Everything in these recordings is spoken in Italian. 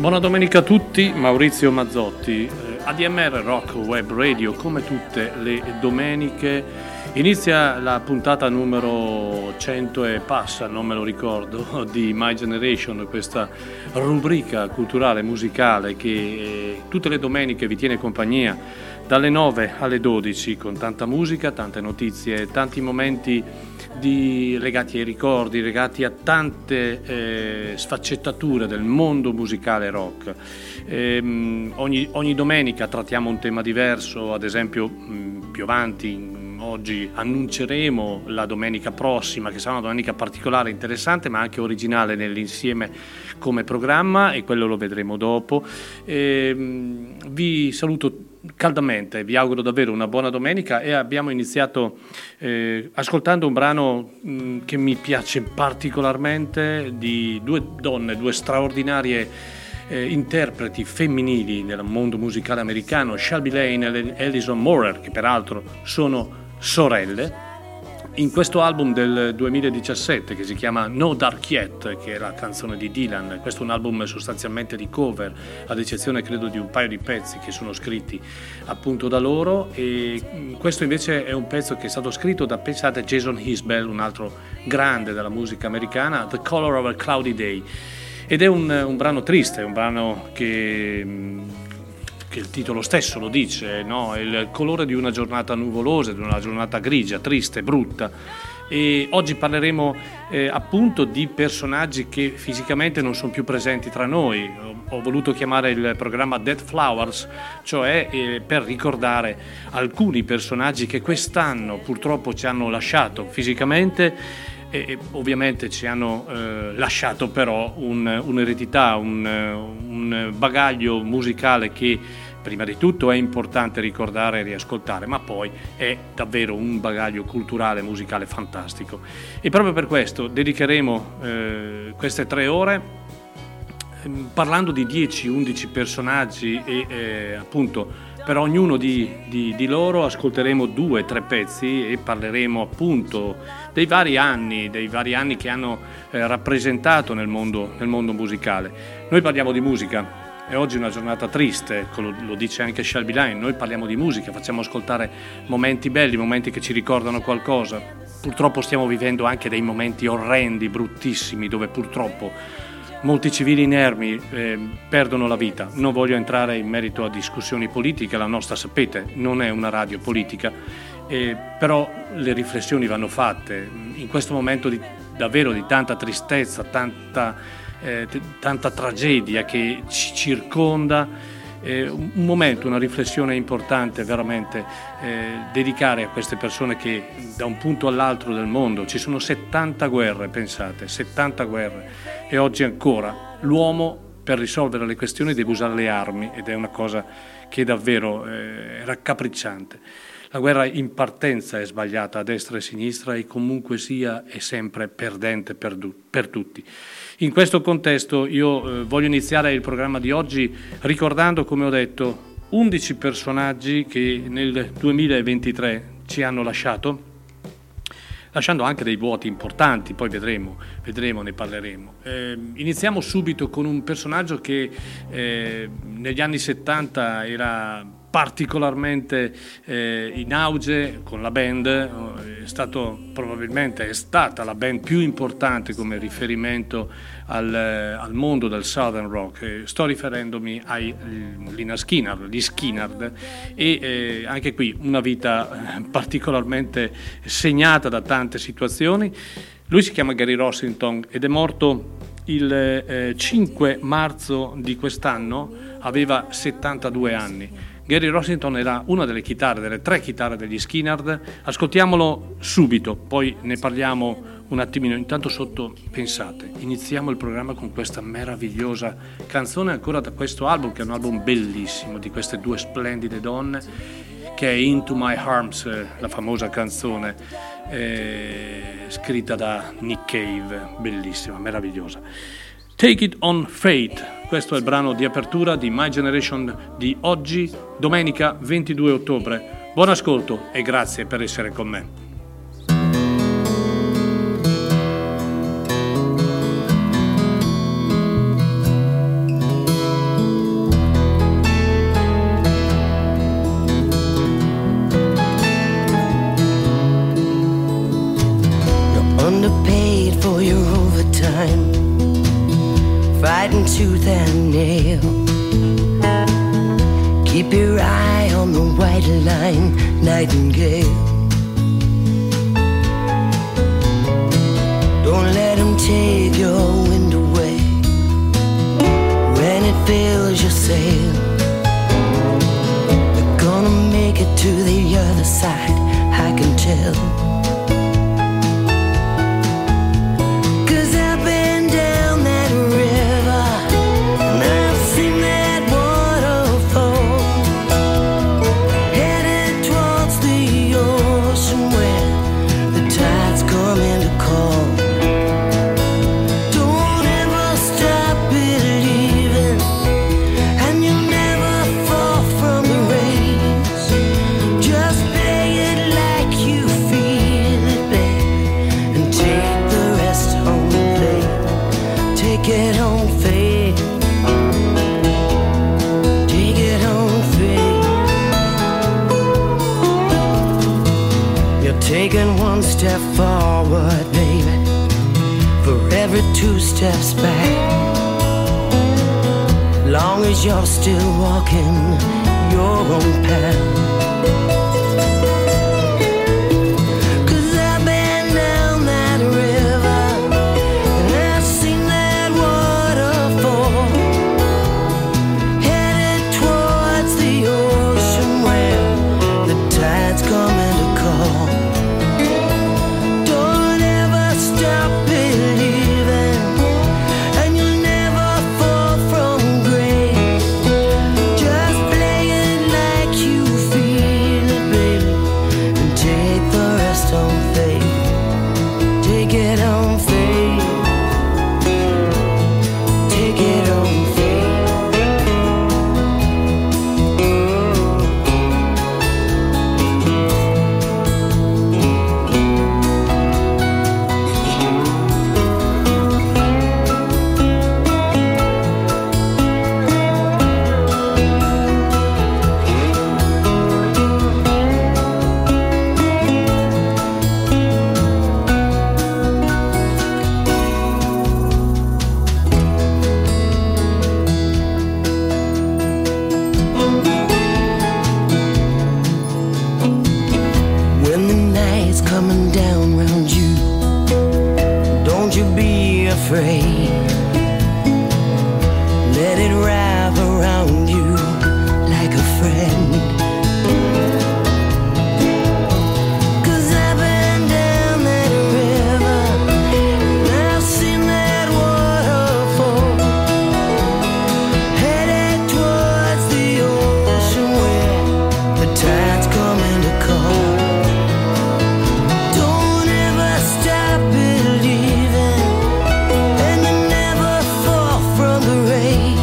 Buona domenica a tutti, Maurizio Mazzotti, ADMR Rock Web Radio, come tutte le domeniche. Inizia la puntata numero 100 e passa, non me lo ricordo, di My Generation, questa rubrica culturale musicale che tutte le domeniche vi tiene compagnia dalle 9 alle 12 con tanta musica, tante notizie, tanti momenti legati ai ricordi, legati a tante sfaccettature del mondo musicale rock. Ogni domenica trattiamo un tema diverso, ad esempio più avanti oggi annunceremo la domenica prossima, che sarà una domenica particolare, interessante ma anche originale nell'insieme come programma, e quello lo vedremo dopo. Vi saluto caldamente, vi auguro davvero una buona domenica, e abbiamo iniziato ascoltando un brano che mi piace particolarmente, di due donne, due straordinarie interpreti femminili nel mondo musicale americano, Shelby Lane e Alison Moore, che peraltro sono sorelle, in questo album del 2017 che si chiama No Dark Yet, che è la canzone di Dylan. Questo è un album sostanzialmente di cover, ad eccezione credo di un paio di pezzi che sono scritti appunto da loro, e questo invece è un pezzo che è stato scritto da, pensate, Jason Isbell, un altro grande della musica americana, The Color of a Cloudy Day, ed è un brano triste, un brano che il titolo stesso lo dice, no? Il colore di una giornata nuvolosa, di una giornata grigia, triste, brutta, e oggi parleremo appunto di personaggi che fisicamente non sono più presenti tra noi. Ho voluto chiamare il programma Dead Flowers, cioè per ricordare alcuni personaggi che quest'anno purtroppo ci hanno lasciato fisicamente e ovviamente ci hanno lasciato però un'eredità, un bagaglio musicale che prima di tutto è importante ricordare e riascoltare, ma poi è davvero un bagaglio culturale e musicale fantastico. E proprio per questo dedicheremo queste 3 ore parlando di 10-11 personaggi e appunto per ognuno di loro ascolteremo 2-3 pezzi e parleremo appunto dei vari anni che hanno rappresentato nel mondo musicale. Noi parliamo di musica. E oggi è una giornata triste, lo dice anche Shelby Lane, noi parliamo di musica, facciamo ascoltare momenti belli, momenti che ci ricordano qualcosa. Purtroppo stiamo vivendo anche dei momenti orrendi, bruttissimi, dove purtroppo molti civili inermi perdono la vita. Non voglio entrare in merito a discussioni politiche, la nostra, sapete, non è una radio politica, però le riflessioni vanno fatte. In questo momento davvero di tanta tristezza, tanta tragedia che ci circonda, un momento, una riflessione importante veramente dedicare a queste persone che da un punto all'altro del mondo, ci sono 70 guerre, pensate, 70 guerre, e oggi ancora l'uomo per risolvere le questioni deve usare le armi, ed è una cosa che davvero è raccapricciante. La guerra in partenza è sbagliata a destra e a sinistra e comunque sia è sempre perdente per tutti. In questo contesto io voglio iniziare il programma di oggi ricordando, come ho detto, 11 personaggi che nel 2023 ci hanno lasciato, lasciando anche dei vuoti importanti, poi vedremo, ne parleremo. Iniziamo subito con un personaggio che negli anni 70 era particolarmente in auge con la band, è stata la band più importante come riferimento al mondo del Southern Rock. Sto riferendomi ai Lynyrd Skynyrd, e anche qui una vita particolarmente segnata da tante situazioni. Lui si chiama Gary Rossington ed è morto il 5 marzo di quest'anno, aveva 72 anni. Gary Rossington era una delle tre chitarre degli Skynyrd. Ascoltiamolo subito, poi ne parliamo un attimino. Intanto sotto, pensate, iniziamo il programma con questa meravigliosa canzone ancora da questo album, che è un album bellissimo, di queste 2 splendide donne, che è Into My Arms, la famosa canzone scritta da Nick Cave, bellissima, meravigliosa. Take It On Faith, questo è il brano di apertura di My Generation di oggi, domenica 22 ottobre. Buon ascolto e grazie per essere con me. You're underpaid for your overtime, fighting tooth and nail. Keep your eye on the white line, nightingale. Don't let him take your wind away when it fills your sail. You're gonna make it to the other side, I can tell. Step forward, baby, for every 2 steps back. Long as you're still walking your own path, 'cause I've been down. you be afraid. Let it wrap around you like a friend. 'Cause I've been down that river and I've seen that waterfall headed towards the ocean where the tide's coming to call. Don't ever stop believing and you never fall from the race.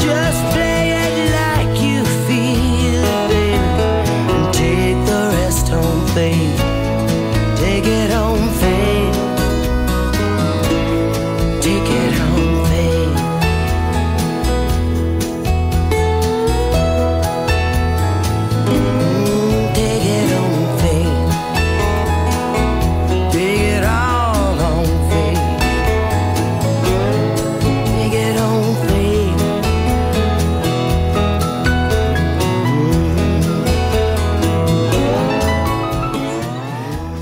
Just play it like you feel it, baby, and take the rest home, babe. Take it home, babe. Take it home, babe. Take it home, babe. Take it all home, babe. Take it home, babe.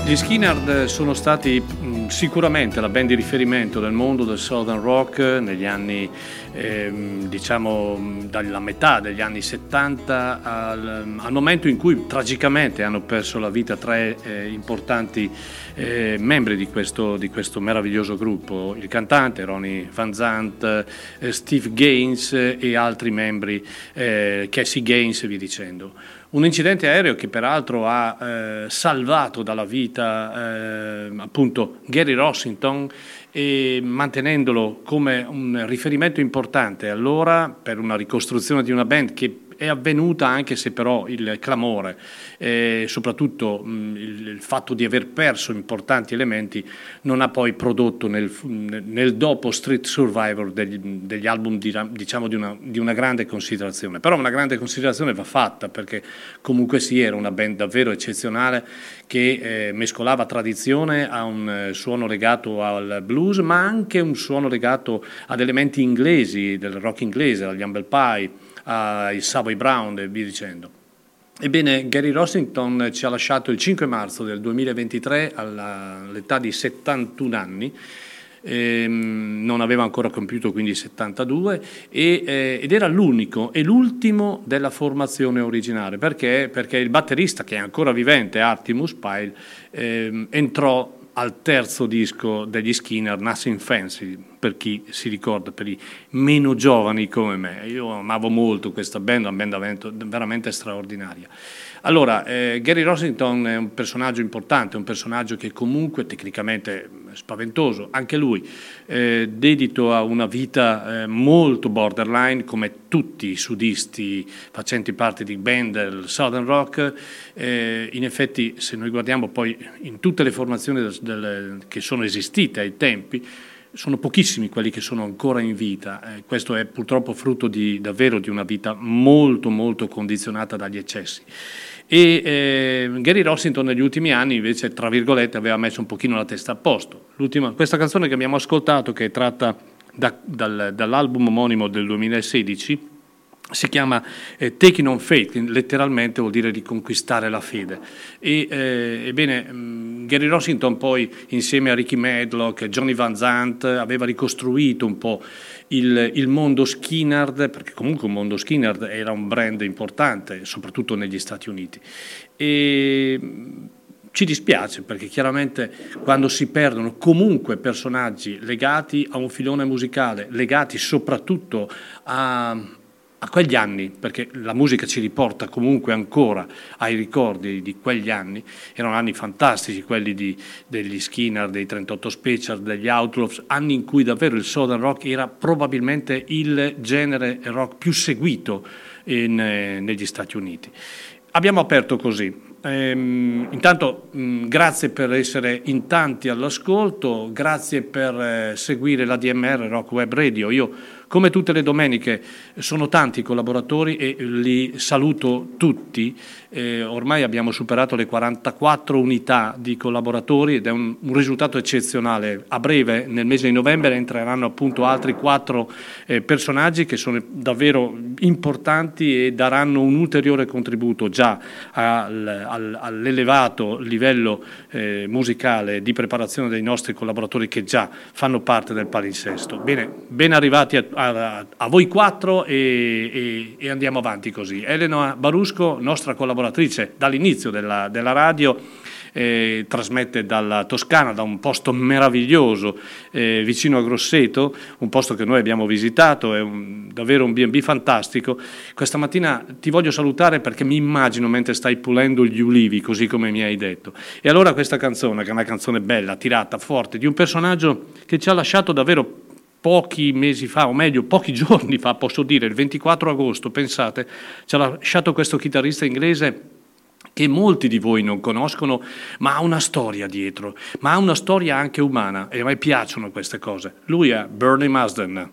Gli Skynyrd sono stati sicuramente la band di riferimento del mondo del Southern Rock negli anni, dalla metà degli anni 70 al momento in cui tragicamente hanno perso la vita tre importanti membri di questo meraviglioso gruppo, il cantante Ronnie Van Zant, Steve Gaines e altri membri, Cassie Gaines e via dicendo. Un incidente aereo che peraltro ha salvato dalla vita appunto Gary Rossington, e mantenendolo come un riferimento importante allora per una ricostruzione di una band che è avvenuta, anche se però il clamore e soprattutto il fatto di aver perso importanti elementi non ha poi prodotto nel dopo Street Survivor degli album di una grande considerazione. Però una grande considerazione va fatta, perché comunque sì, era una band davvero eccezionale che mescolava tradizione a un suono legato al blues, ma anche un suono legato ad elementi inglesi, del rock inglese, agli Humble Pie, ai Savoy Brown e via dicendo. Ebbene, Gary Rossington ci ha lasciato il 5 marzo del 2023 all'età di 71 anni, non aveva ancora compiuto quindi 72, ed era l'unico e l'ultimo della formazione originale, perché il batterista, che è ancora vivente, Artemus Pyle, entrò al terzo disco degli Skynyrd, Nothing Fancy, per chi si ricorda, per i meno giovani come me. Io amavo molto questa band, una band veramente straordinaria. Allora, Gary Rossington è un personaggio importante, un personaggio che comunque tecnicamente spaventoso, anche lui, dedito a una vita molto borderline, come tutti i sudisti facenti parte di band del Southern Rock. In effetti, se noi guardiamo poi in tutte le formazioni che sono esistite ai tempi, sono pochissimi quelli che sono ancora in vita. Questo è purtroppo frutto davvero di una vita molto molto condizionata dagli eccessi. E Gary Rossington negli ultimi anni invece, tra virgolette, aveva messo un pochino la testa a posto. Questa canzone che abbiamo ascoltato, che è tratta dall'album omonimo del 2016, si chiama Taking on Faith, che letteralmente vuol dire riconquistare la fede. Ebbene, Gary Rossington poi, insieme a Ricky Medlock e Johnny Van Zant, aveva ricostruito un po' il mondo Skynyrd, perché comunque il mondo Skynyrd era un brand importante, soprattutto negli Stati Uniti. E ci dispiace, perché chiaramente quando si perdono comunque personaggi legati a un filone musicale, legati soprattutto a quegli anni, perché la musica ci riporta comunque ancora ai ricordi di quegli anni. Erano anni fantastici quelli degli Skynyrd, dei 38 Special, degli Outlaws, anni in cui davvero il Southern Rock era probabilmente il genere rock più seguito negli Stati Uniti. Abbiamo aperto così. Intanto grazie per essere in tanti all'ascolto, grazie per seguire la ADMR Rock Web Radio. Io Come tutte le domeniche sono tanti i collaboratori e li saluto tutti, ormai abbiamo superato le 44 unità di collaboratori ed è un risultato eccezionale. A breve, nel mese di novembre, entreranno appunto altri 4 personaggi che sono davvero importanti e daranno un ulteriore contributo già all'elevato livello musicale di preparazione dei nostri collaboratori che già fanno parte del palinsesto. Bene, ben arrivati a voi 4 e andiamo avanti così. Elena Barusco, nostra collaboratrice dall'inizio della radio, trasmette dalla Toscana, da un posto meraviglioso vicino a Grosseto, un posto che noi abbiamo visitato, è davvero un B&B fantastico. Questa mattina ti voglio salutare perché mi immagino mentre stai pulendo gli ulivi, così come mi hai detto. E allora questa canzone, che è una canzone bella, tirata, forte, di un personaggio che ci ha lasciato davvero pochi mesi fa, o meglio pochi giorni fa, posso dire, il 24 agosto, pensate, ci ha lasciato questo chitarrista inglese che molti di voi non conoscono, ma ha una storia dietro, ma ha una storia anche umana, e a me piacciono queste cose. Lui è Bernie Marsden.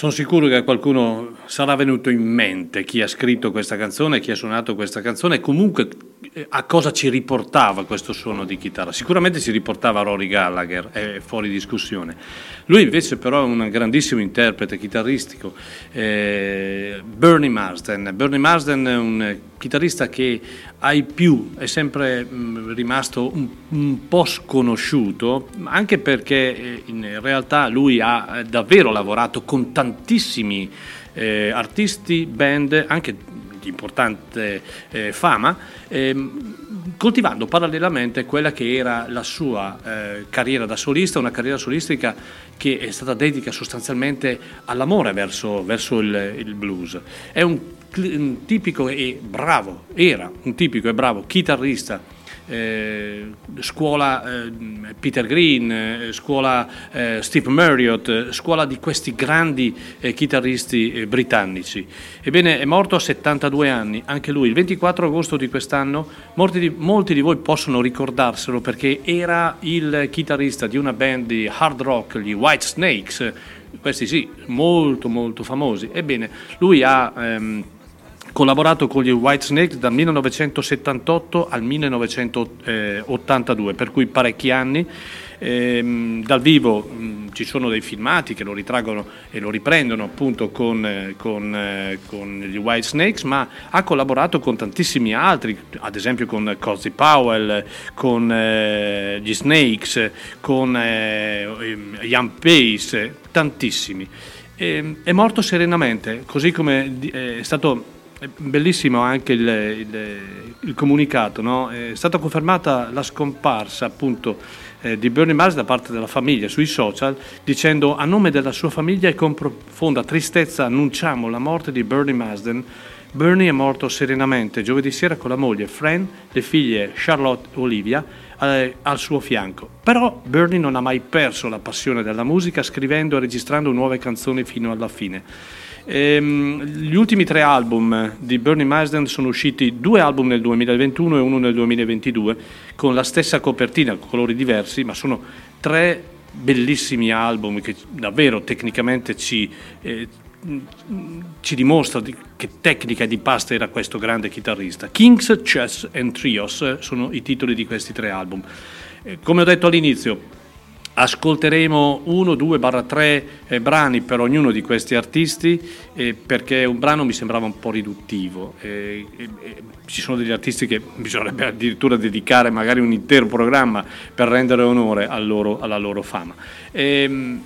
Sono sicuro che a qualcuno sarà venuto in mente chi ha scritto questa canzone, chi ha suonato questa canzone e comunque a cosa ci riportava questo suono di chitarra. Sicuramente ci riportava Rory Gallagher, è fuori discussione. Lui invece però è un grandissimo interprete chitarristico, Bernie Marsden. Bernie Marsden è un chitarrista che ai più è sempre rimasto un po' sconosciuto, anche perché in realtà lui ha davvero lavorato con tantissimi artisti, band, anche di importante fama, coltivando parallelamente quella che era la sua carriera da solista, una carriera solistica che è stata dedicata sostanzialmente all'amore verso il blues. È un tipico e bravo, era un tipico e bravo chitarrista. Scuola Peter Green, scuola Steve Marriott, scuola di questi grandi chitarristi britannici. Ebbene, è morto a 72 anni, anche lui, il 24 agosto di quest'anno. Molti di voi possono ricordarselo perché era il chitarrista di una band di hard rock, gli White Snakes, questi sì, molto molto famosi. Ebbene, lui ha collaborato con gli White Snakes dal 1978 al 1982, per cui parecchi anni. Dal vivo ci sono dei filmati che lo ritraggono e lo riprendono appunto con gli White Snakes, ma ha collaborato con tantissimi altri, ad esempio con Cozy Powell, con gli Snakes, con Ian Pace, tantissimi. È morto serenamente, così come è stato. Bellissimo anche il comunicato, no? È stata confermata la scomparsa appunto di Bernie Mars da parte della famiglia sui social, dicendo: a nome della sua famiglia e con profonda tristezza annunciamo la morte di Bernie Marsden. Bernie è morto serenamente giovedì sera con la moglie Fran, le figlie Charlotte e Olivia al suo fianco. Però Bernie non ha mai perso la passione della musica, scrivendo e registrando nuove canzoni fino alla fine. Gli ultimi 3 album di Bernie Marsden sono usciti, 2 album nel 2021 e uno nel 2022, con la stessa copertina, colori diversi, ma sono 3 bellissimi album che davvero tecnicamente ci dimostra che tecnica e di pasta era questo grande chitarrista. Kings, Chess and Trios sono i titoli di questi 3 album. Come ho detto all'inizio, ascolteremo 1, 2/3 brani per ognuno di questi artisti, perché un brano mi sembrava un po' riduttivo. Ci sono degli artisti che bisognerebbe addirittura dedicare magari un intero programma per rendere onore alla loro fama. Bernie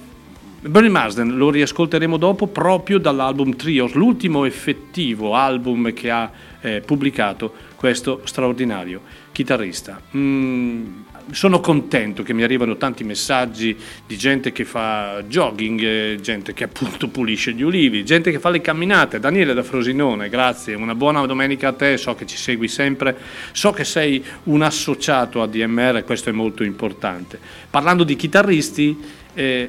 Marsden lo riascolteremo dopo, proprio dall'album Trios, l'ultimo effettivo album che ha pubblicato questo straordinario chitarrista. Sono contento che mi arrivano tanti messaggi di gente che fa jogging, gente che appunto pulisce gli ulivi, gente che fa le camminate. Daniele da Frosinone, grazie, una buona domenica a te, so che ci segui sempre, so che sei un associato a ADMR, questo è molto importante. Parlando di chitarristi,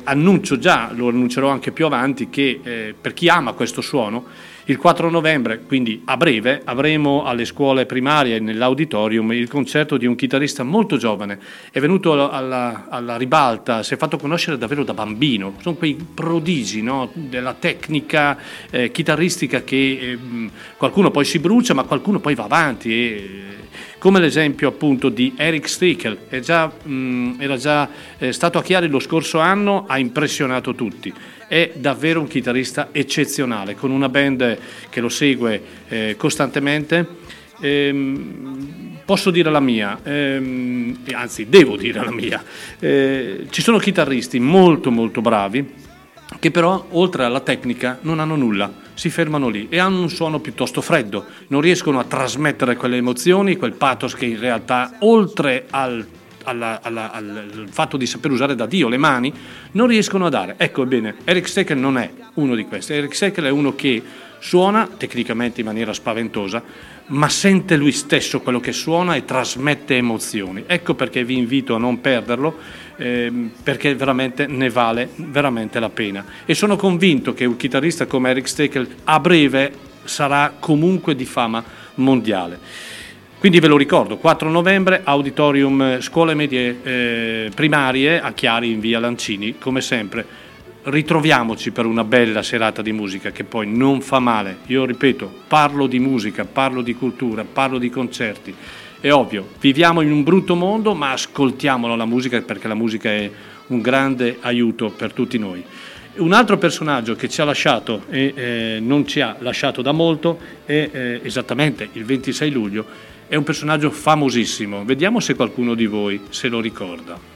annuncio già, lo annuncerò anche più avanti, che per chi ama questo suono, il 4 novembre, quindi a breve, avremo alle scuole primarie nell'auditorium il concerto di un chitarrista molto giovane. È venuto alla ribalta, si è fatto conoscere davvero da bambino. Sono quei prodigi, no? Della tecnica chitarristica che qualcuno poi si brucia, ma qualcuno poi va avanti. Come l'esempio appunto di Eric Steckel, era già stato a Chiari lo scorso anno, ha impressionato tutti. È davvero un chitarrista eccezionale, con una band che lo segue costantemente. Posso dire la mia, anzi devo dire la mia. Ci sono chitarristi molto molto bravi che però, oltre alla tecnica, non hanno nulla, si fermano lì e hanno un suono piuttosto freddo, non riescono a trasmettere quelle emozioni, quel pathos che in realtà, oltre al fatto di saper usare da Dio le mani, non riescono a dare. Ecco, ebbene, Eric Steckel non è uno di questi. Eric Steckel è uno che suona tecnicamente in maniera spaventosa, ma sente lui stesso quello che suona e trasmette emozioni. Ecco perché vi invito a non perderlo, perché veramente ne vale veramente la pena. E sono convinto che un chitarrista come Eric Steckel a breve sarà comunque di fama mondiale. Quindi ve lo ricordo, 4 novembre, auditorium scuole medie primarie a Chiari in via Lancini, come sempre. ritroviamoci per una bella serata di musica che poi non fa male. Io ripeto, parlo di musica, parlo di cultura, parlo di concerti. È ovvio, viviamo in un brutto mondo, ma ascoltiamolo la musica, perché la musica è un grande aiuto per tutti noi. Un altro personaggio che ci ha lasciato e non ci ha lasciato da molto è esattamente il 26 luglio, è un personaggio famosissimo. Vediamo se qualcuno di voi se lo ricorda.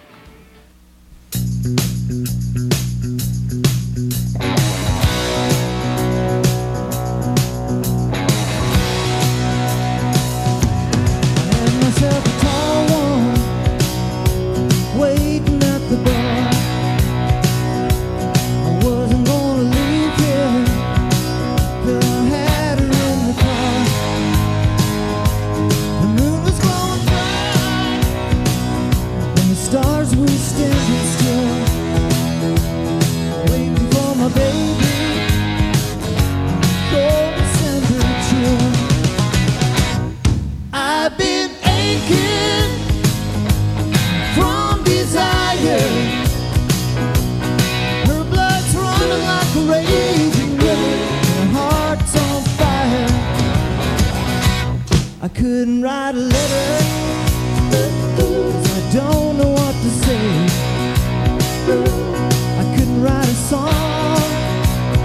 Couldn't write a letter, 'cause I don't know what to say. I couldn't write a song,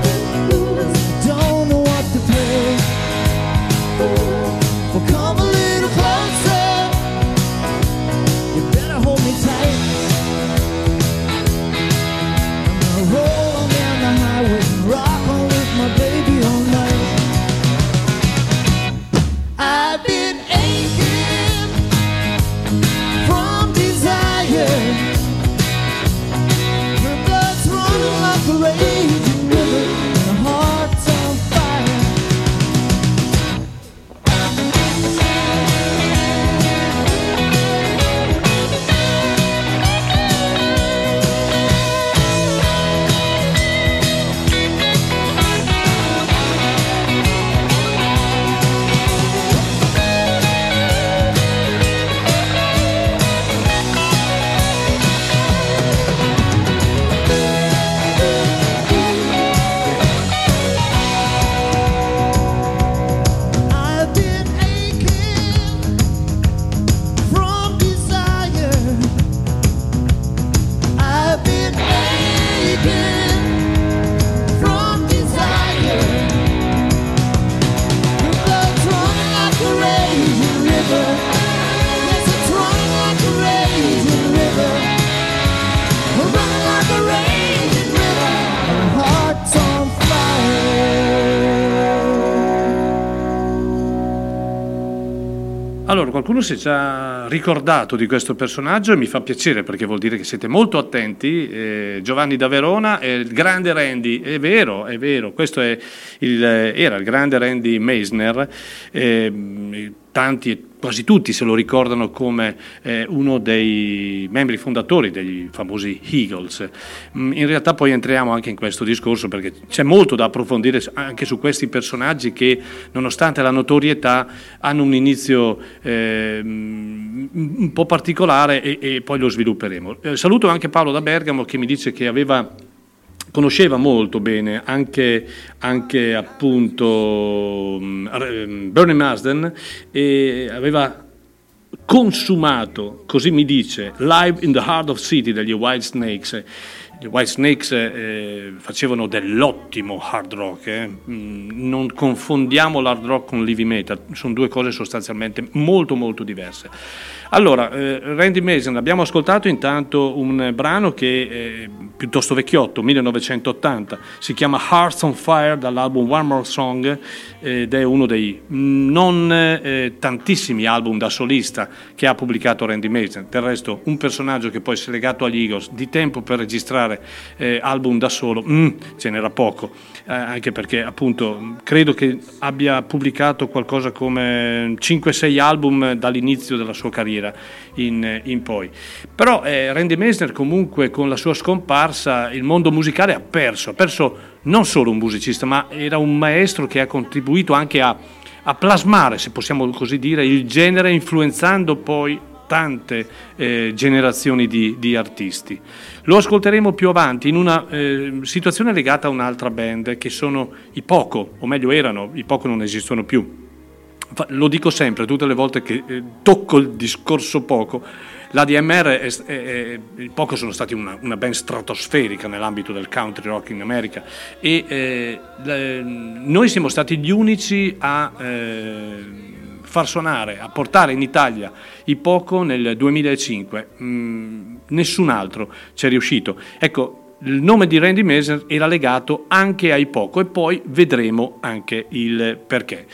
'cause I don't know what to play. Well, come a little closer, you better hold me tight. I'm gonna roll on down the highway and rock on with my baby all night. I've been qualcuno si è già ricordato di questo personaggio e mi fa piacere, perché vuol dire che siete molto attenti. Giovanni da Verona e il grande Randy, è vero, questo è era il grande Randy Meisner. Tanti, quasi tutti se lo ricordano come uno dei membri fondatori degli famosi Eagles. In realtà poi entriamo anche in questo discorso, perché c'è molto da approfondire anche su questi personaggi che, nonostante la notorietà, hanno un inizio un po' particolare e poi lo svilupperemo. Saluto anche Paolo da Bergamo, che mi dice che conosceva molto bene anche appunto Bernie Marsden, e aveva consumato, così mi dice, Live in the Heart of City degli White Snakes. I White Snakes facevano dell'ottimo hard rock, non confondiamo l'hard rock con l'heavy metal, sono due cose sostanzialmente molto molto diverse. Allora, Randy Mason, abbiamo ascoltato intanto un brano che è piuttosto vecchiotto, 1980, si chiama Hearts on Fire dall'album One More Song, ed è uno dei non tantissimi album da solista che ha pubblicato Randy Mason. Del resto, un personaggio che poi si è legato agli Eagles, di tempo per registrare album da solo ce n'era poco, anche perché appunto credo che abbia pubblicato qualcosa come 5-6 album dall'inizio della sua carriera in poi. Però Randy Meisner comunque, con la sua scomparsa, il mondo musicale ha perso non solo un musicista, ma era un maestro che ha contribuito anche a plasmare, se possiamo così dire, il genere, influenzando poi tante generazioni di artisti. Lo ascolteremo più avanti in una situazione legata a un'altra band che sono i Poco, o meglio erano, i Poco non esistono più. Lo dico sempre, tutte le volte che tocco il discorso Poco, l'ADMR e il Poco sono stati una band stratosferica nell'ambito del country rock in America e noi siamo stati gli unici a far suonare, a portare in Italia i Poco nel 2005, nessun altro ci è riuscito. Ecco, il nome di Randy Mason era legato anche ai Poco e poi vedremo anche il perché.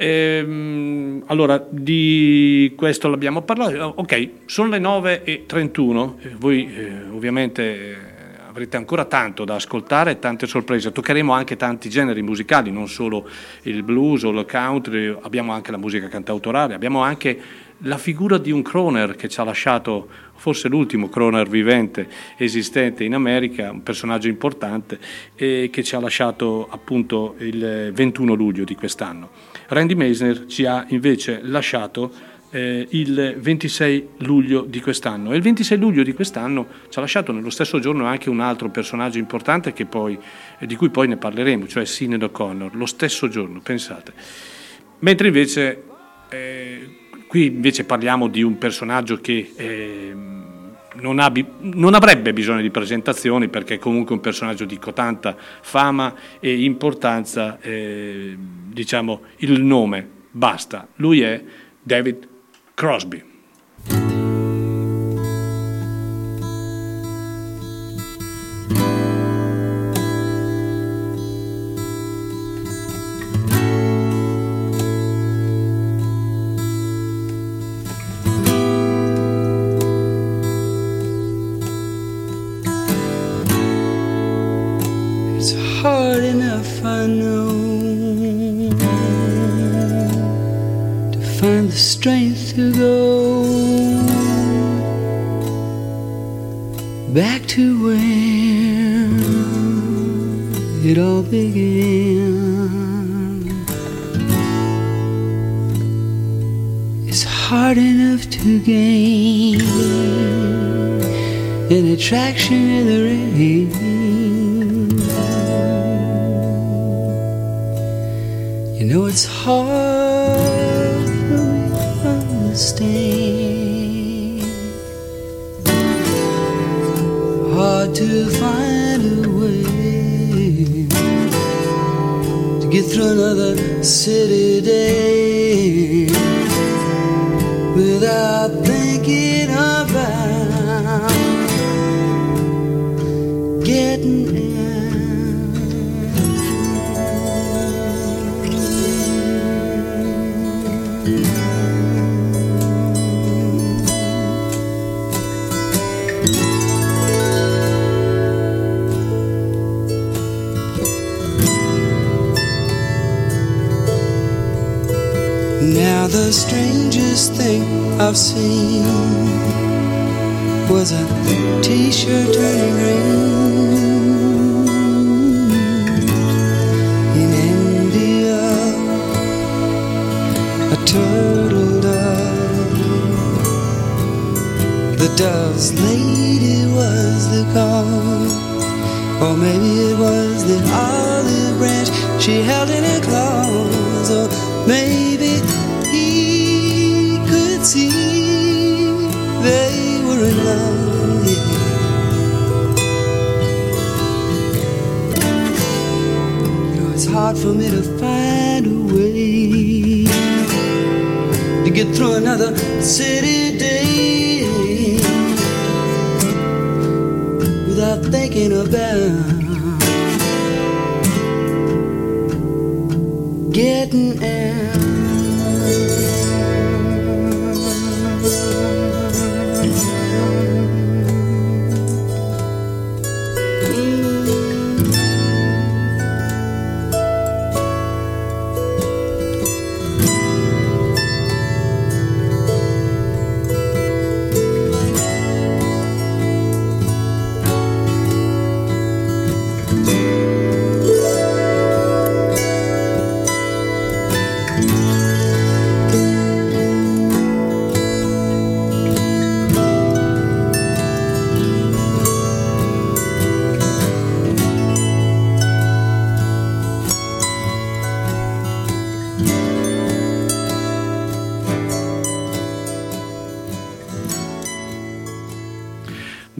Allora, di questo l'abbiamo parlato. Ok, sono le 9:31. Voi ovviamente avrete ancora tanto da ascoltare, tante sorprese. Toccheremo anche tanti generi musicali, non solo il blues o il country. Abbiamo anche la musica cantautorale, abbiamo anche la figura di un croner che ci ha lasciato, forse l'ultimo croner vivente esistente in America, un personaggio importante che ci ha lasciato appunto il 21 luglio di quest'anno. Randy Meisner ci ha invece lasciato il 26 luglio di quest'anno e il 26 luglio di quest'anno ci ha lasciato nello stesso giorno anche un altro personaggio importante che poi, di cui poi ne parleremo, cioè Sinéad O'Connor, lo stesso giorno, pensate. Mentre invece qui invece parliamo di un personaggio che non avrebbe bisogno di presentazioni perché è comunque un personaggio di cotanta fama e importanza, diciamo il nome basta, lui è David Crosby. Strength to go back to where it all began. It's hard enough to gain an attraction in the rain. You know it's hard. Stay. Hard to find a way to get through another city day without thinking about getting in. Now the strangest thing I've seen was a t-shirt turning green in India. A turtle dove, the dove's lady was the cause, or maybe it was the olive branch she held in her claws, or maybe see, they were in love, yeah. You know, it's hard for me to find a way to get through another city day without thinking about getting out.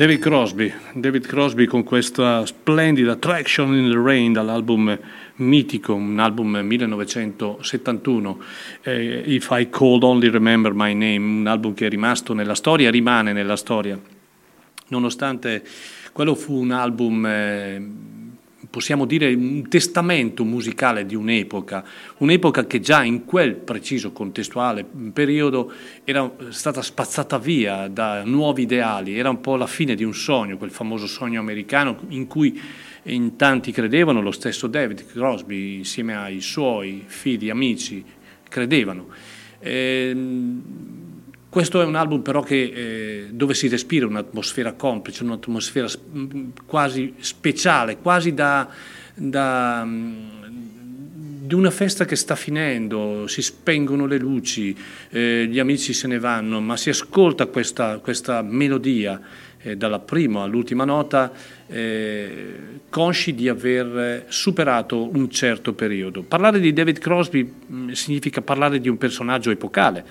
David Crosby con questa splendida Traction in the Rain dall'album mitico, un album 1971, If I Could Only Remember My Name, un album che è rimasto nella storia, rimane nella storia, nonostante quello fu un album, possiamo dire, un testamento musicale di un'epoca che già in quel preciso contestuale periodo era stata spazzata via da nuovi ideali, era un po' la fine di un sogno, quel famoso sogno americano in cui in tanti credevano, lo stesso David Crosby insieme ai suoi fidi, amici, credevano. Questo è un album però che dove si respira un'atmosfera complice, un'atmosfera quasi speciale, quasi di una festa che sta finendo, si spengono le luci, gli amici se ne vanno, ma si ascolta questa melodia dalla prima all'ultima nota, consci di aver superato un certo periodo. Parlare di David Crosby significa parlare di un personaggio epocale,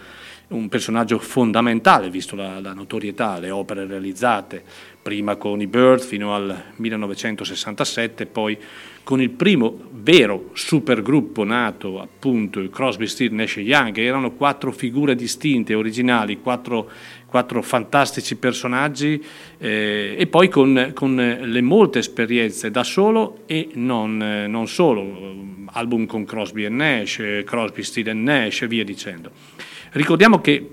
un personaggio fondamentale, visto la notorietà, le opere realizzate, prima con i Bird fino al 1967, poi con il primo vero supergruppo nato, appunto, il Crosby, Stills, Nash & Young, che erano quattro figure distinte, originali, quattro fantastici personaggi, e poi con le molte esperienze da solo e non solo, album con Crosby & Nash, Crosby, Stills & Nash e via dicendo. Ricordiamo che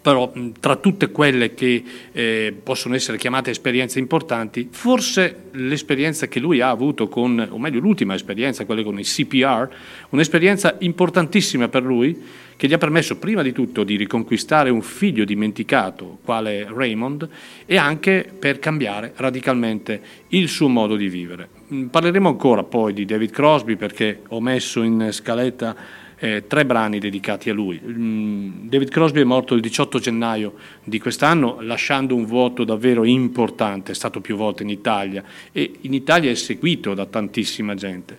però tra tutte quelle che possono essere chiamate esperienze importanti, forse l'esperienza che lui ha avuto l'ultima esperienza, quella con il CPR, un'esperienza importantissima per lui, che gli ha permesso prima di tutto di riconquistare un figlio dimenticato, quale Raymond, e anche per cambiare radicalmente il suo modo di vivere. Parleremo ancora poi di David Crosby, perché ho messo in scaletta tre brani dedicati a lui. David Crosby è morto il 18 gennaio di quest'anno, lasciando un vuoto davvero importante, è stato più volte in Italia e in Italia è seguito da tantissima gente,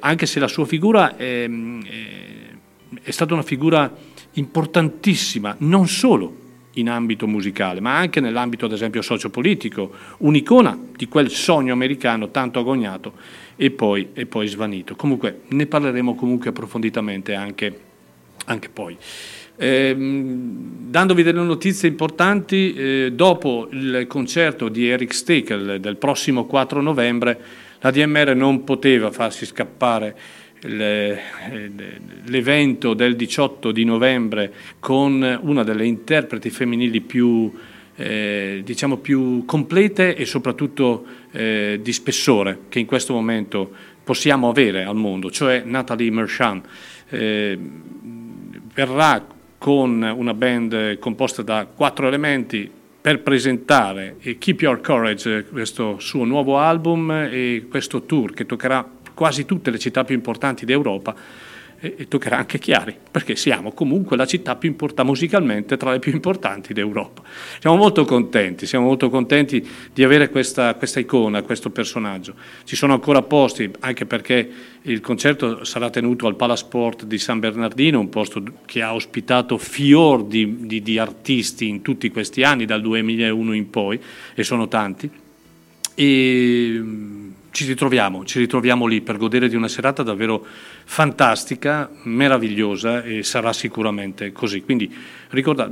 anche se la sua figura è stata una figura importantissima non solo in ambito musicale, ma anche nell'ambito ad esempio sociopolitico, un'icona di quel sogno americano tanto agognato e poi svanito. Comunque ne parleremo approfonditamente anche poi. Dandovi delle notizie importanti, dopo il concerto di Eric Steckel del prossimo 4 novembre, la ADMR non poteva farsi scappare l'evento del 18 di novembre con una delle interpreti femminili più complete e soprattutto di spessore che in questo momento possiamo avere al mondo, cioè Natalie Merchant. Verrà con una band composta da quattro elementi per presentare Keep Your Courage, questo suo nuovo album e questo tour che toccherà quasi tutte le città più importanti d'Europa e toccherà anche Chiari, perché siamo comunque la città più importante musicalmente, tra le più importanti d'Europa. Siamo molto contenti di avere questa icona, questo personaggio. Ci sono ancora posti, anche perché il concerto sarà tenuto al Palasport di San Bernardino, un posto che ha ospitato fior di artisti in tutti questi anni, dal 2001 in poi, e sono tanti. E ci ritroviamo lì per godere di una serata davvero fantastica, meravigliosa, e sarà sicuramente così. Quindi ricordate,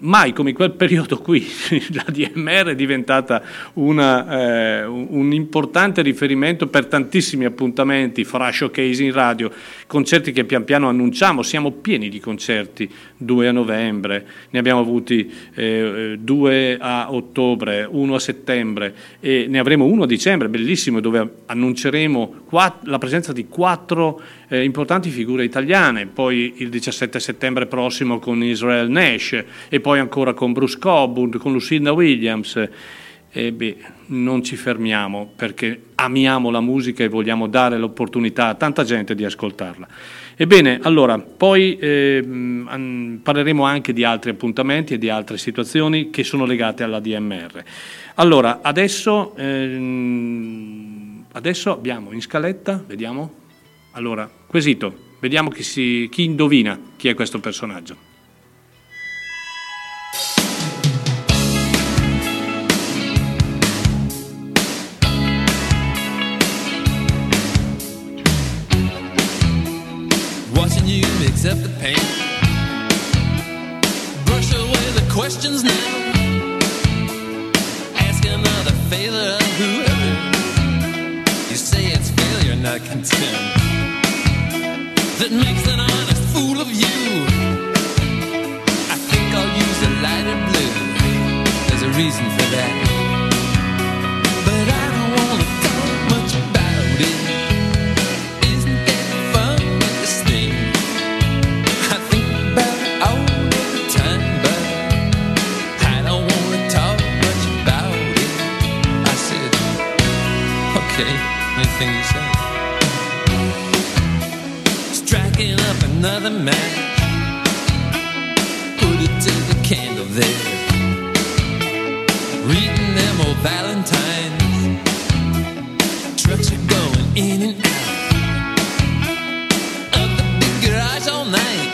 mai come in quel periodo qui la ADMR è diventata un importante riferimento per tantissimi appuntamenti, farà showcase in radio, concerti che pian piano annunciamo, siamo pieni di concerti, 2 a novembre, ne abbiamo avuti 2 a ottobre, 1 a settembre e ne avremo 1 a dicembre, bellissimo, dove annunceremo la presenza di 4 importanti figure italiane, poi il 17 settembre prossimo con Israel Nash e poi ancora con Bruce Cockburn, con Lucinda Williams. Non ci fermiamo, perché amiamo la musica e vogliamo dare l'opportunità a tanta gente di ascoltarla. Ebbene, allora, poi parleremo anche di altri appuntamenti e di altre situazioni che sono legate alla ADMR. Allora, adesso abbiamo in scaletta, vediamo, allora, quesito, vediamo chi indovina chi è questo personaggio. accept the pain. Brush away the questions now. Ask another failure of whoever. You say it's failure, not contempt, that makes an honest fool of you. I think I'll use a lighter blue. There's a reason for that, but I don't want to talk much about it. Striking up another match, put it to the candle there. Reading them old Valentines. Trucks are going in and out of the big garage all night.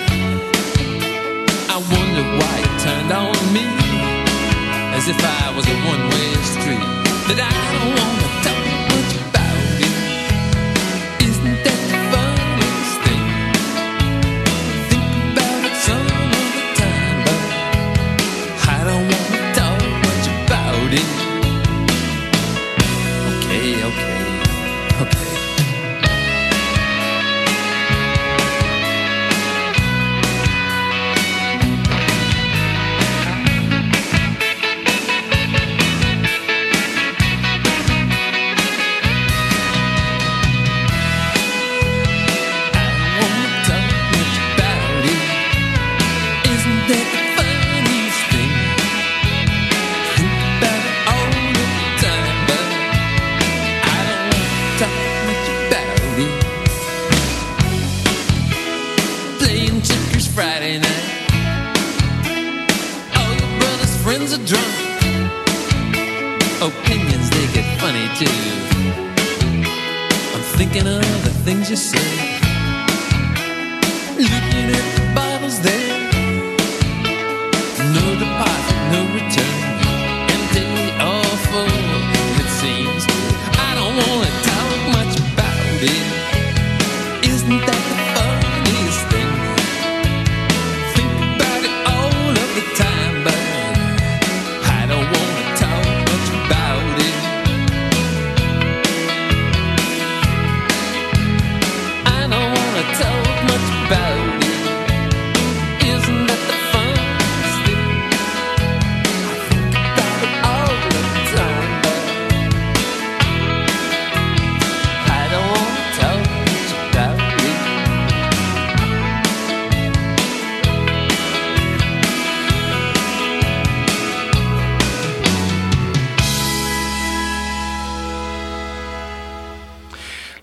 I wonder why it turned on me, as if I was a one-way street that I don't want.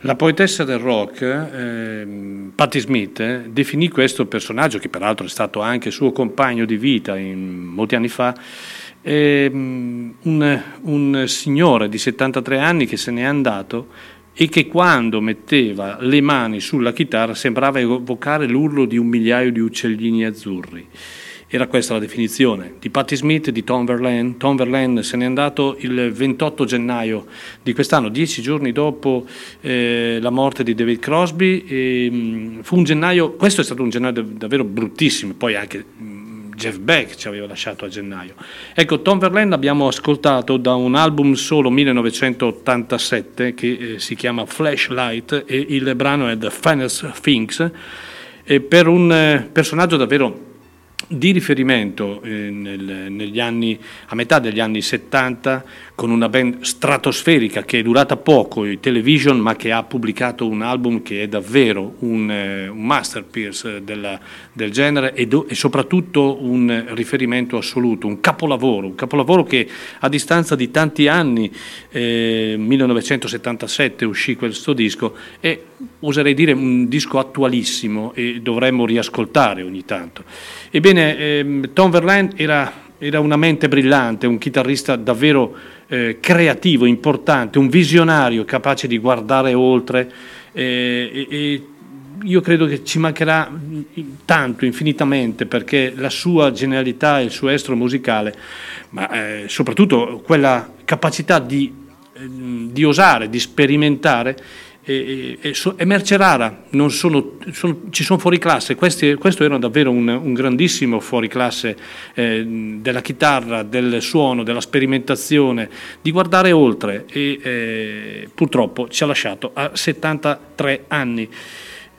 La poetessa del rock, Patti Smith, definì questo personaggio, che peraltro è stato anche suo compagno di vita molti anni fa, un signore di 73 anni che se n'è andato e che quando metteva le mani sulla chitarra sembrava evocare l'urlo di un migliaio di uccellini azzurri. Era questa la definizione di Patti Smith, di Tom Verlaine. Tom Verlaine se n'è andato il 28 gennaio di quest'anno, 10 giorni dopo la morte di David Crosby. Fu un gennaio, questo è stato un gennaio davvero bruttissimo, poi anche Jeff Beck ci aveva lasciato a gennaio. Ecco, Tom Verlaine l'abbiamo ascoltato da un album solo 1987 che si chiama Flashlight, e il brano è The Finest Things, per un personaggio davvero di riferimento negli anni, a metà degli anni 70, con una band stratosferica che è durata poco, i Television, ma che ha pubblicato un album che è davvero un masterpiece del genere e soprattutto un riferimento assoluto, un capolavoro che a distanza di tanti anni, 1977 uscì questo disco, e oserei dire un disco attualissimo e dovremmo riascoltare ogni tanto. Ebbene, Tom Verlaine era una mente brillante, un chitarrista davvero creativo, importante, un visionario capace di guardare oltre, e io credo che ci mancherà tanto, infinitamente, perché la sua genialità e il suo estro musicale, ma soprattutto quella capacità di osare, di sperimentare, è merce rara, non sono, ci sono fuoriclasse. Questo era davvero un grandissimo fuoriclasse della chitarra, del suono, della sperimentazione, di guardare oltre, e purtroppo ci ha lasciato a 73 anni.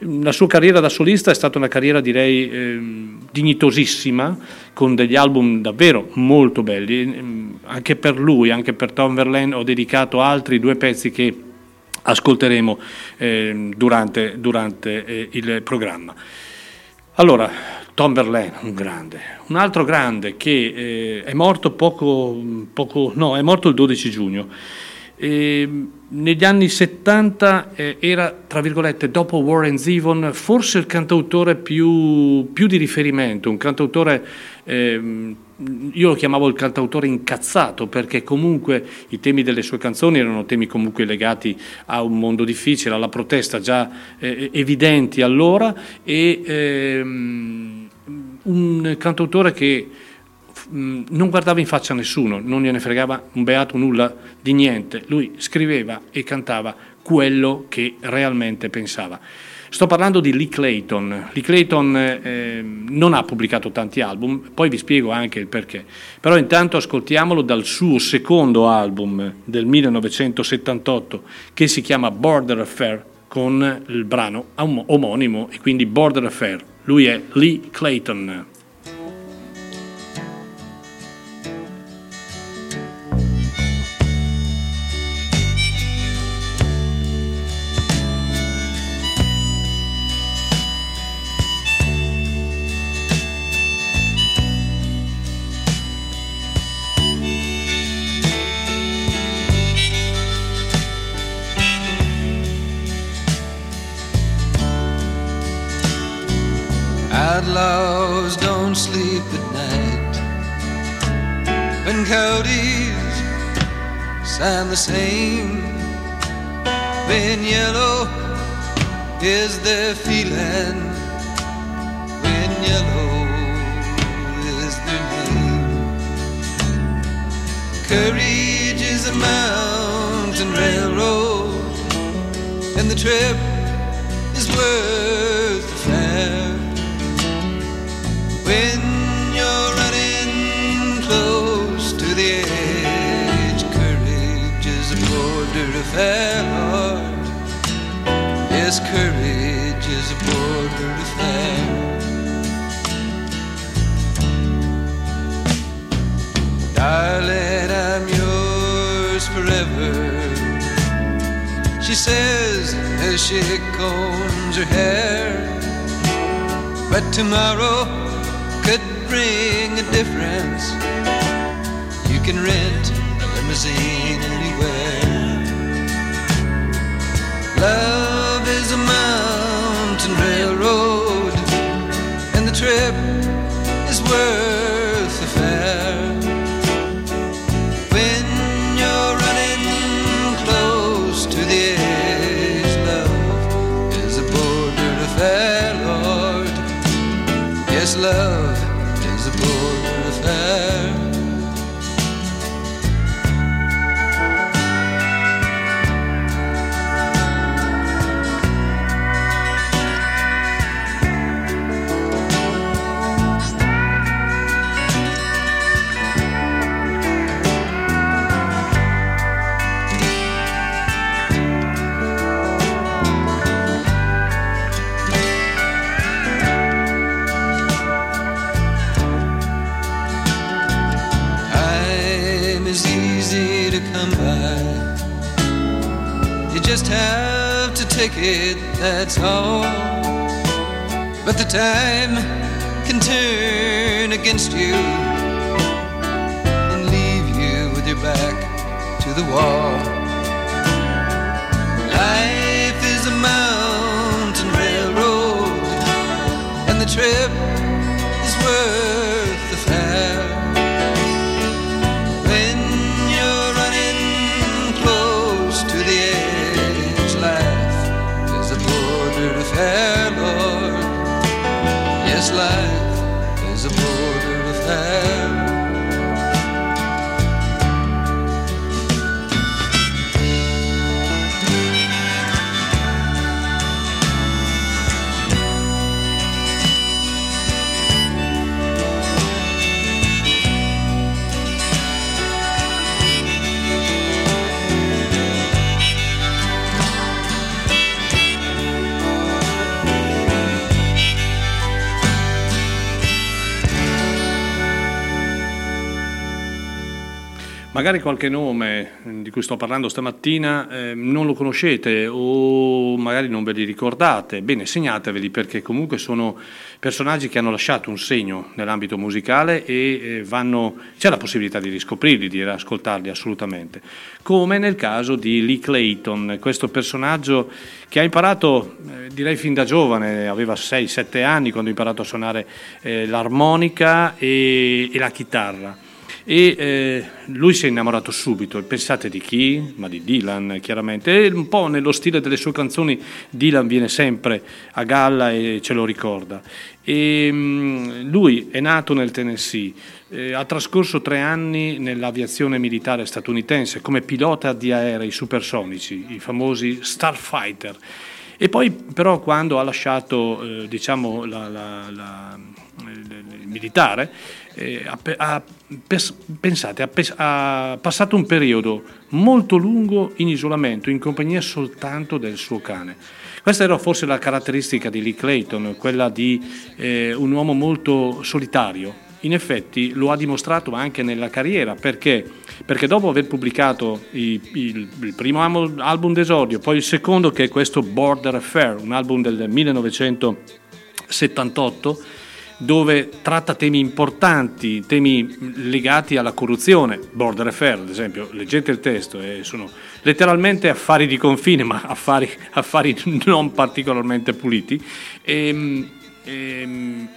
La sua carriera da solista è stata una carriera, direi, dignitosissima, con degli album davvero molto belli. Anche per lui, anche per Tom Verlaine, ho dedicato altri due pezzi che ascolteremo durante il programma. Allora, Tom Verlaine, un grande. Un altro grande che è morto è morto il 12 giugno. Negli anni 70 era, tra virgolette, dopo Warren Zevon, forse il cantautore più di riferimento, un cantautore, io lo chiamavo il cantautore incazzato, perché comunque i temi delle sue canzoni erano temi comunque legati a un mondo difficile, alla protesta, già evidenti allora, e un cantautore che non guardava in faccia a nessuno, non gliene fregava un beato nulla di niente. Lui scriveva e cantava quello che realmente pensava. Sto parlando di Lee Clayton. Lee Clayton non ha pubblicato tanti album, poi vi spiego anche il perché. Però intanto ascoltiamolo dal suo secondo album del 1978, che si chiama Border Affair, con il brano omonimo, e quindi Border Affair. Lui è Lee Clayton. Outlaws don't sleep at night, and coyotes sound the same. Being yellow is their feeling, when yellow is their name. Courage is a mountain railroad, and the trip is worth the fare. When you're running close to the edge, courage is a border affair, Lord. Yes, courage is a border affair. Darling, I'm yours forever, she says as she combs her hair. But tomorrow could bring a difference. You can rent a limousine anywhere. Love is a mountain railroad, and the trip is worth the fare. When you're running close to the edge, love is a border affair, Lord. Yes, love. Have to take it, that's all. But the time can turn against you and leave you with your back to the wall. Life is a mountain railroad, and the trip is worth the fare. Lord, yes, life is a border affair. Magari qualche nome di cui sto parlando stamattina non lo conoscete o magari non ve li ricordate. Bene, segnateveli, perché comunque sono personaggi che hanno lasciato un segno nell'ambito musicale e c'è la possibilità di riscoprirli, di ascoltarli assolutamente. Come nel caso di Lee Clayton, questo personaggio che ha imparato, direi fin da giovane, aveva 6-7 anni quando ha imparato a suonare l'armonica e la chitarra. Lui si è innamorato subito, e pensate di chi? Ma di Dylan, chiaramente, e un po' nello stile delle sue canzoni Dylan viene sempre a galla e ce lo ricorda. Lui è nato nel Tennessee, ha trascorso 3 anni nell'aviazione militare statunitense come pilota di aerei supersonici, i famosi Starfighter, e poi però quando ha lasciato il militare, ha passato un periodo molto lungo in isolamento, in compagnia soltanto del suo cane. Questa era forse la caratteristica di Lee Clayton, quella di un uomo molto solitario. In effetti lo ha dimostrato anche nella carriera, perché dopo aver pubblicato il primo album d'esordio, poi il secondo, che è questo Border Affair, un album del 1978, dove tratta temi importanti, temi legati alla corruzione. Border Affair, ad esempio, leggete il testo, sono letteralmente affari di confine, ma affari non particolarmente puliti.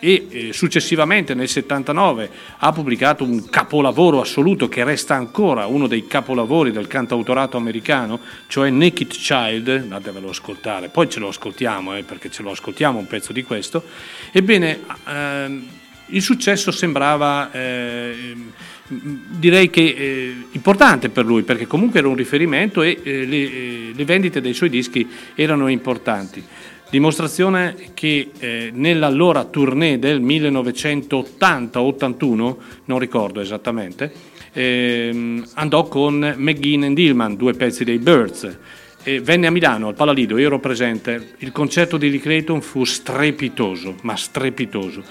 E successivamente nel 79 ha pubblicato un capolavoro assoluto, che resta ancora uno dei capolavori del cantautorato americano, cioè Naked Child. Andatevelo a ascoltare, poi ce lo ascoltiamo, perché ce lo ascoltiamo un pezzo di questo. Ebbene, il successo sembrava direi che importante per lui, perché comunque era un riferimento e le vendite dei suoi dischi erano importanti. Dimostrazione che nell'allora tournée del 1980-81, non ricordo esattamente, andò con McGuinn and Hillman, 2 pezzi dei Byrds, e venne a Milano al Palalido. Io ero presente. Il concerto di Lee Clayton fu strepitoso, ma strepitoso.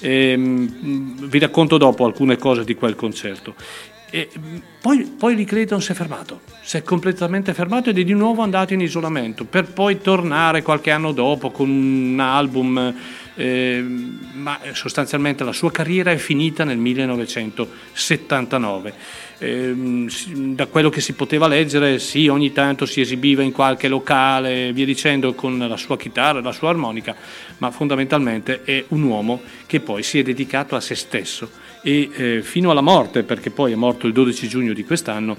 Vi racconto dopo alcune cose di quel concerto. E poi Lee Clayton si è completamente fermato ed è di nuovo andato in isolamento, per poi tornare qualche anno dopo con un album, ma sostanzialmente la sua carriera è finita nel 1979. Da quello che si poteva leggere, sì, ogni tanto si esibiva in qualche locale, via dicendo, con la sua chitarra, la sua armonica, ma fondamentalmente è un uomo che poi si è dedicato a se stesso e fino alla morte, perché poi è morto il 12 giugno di quest'anno,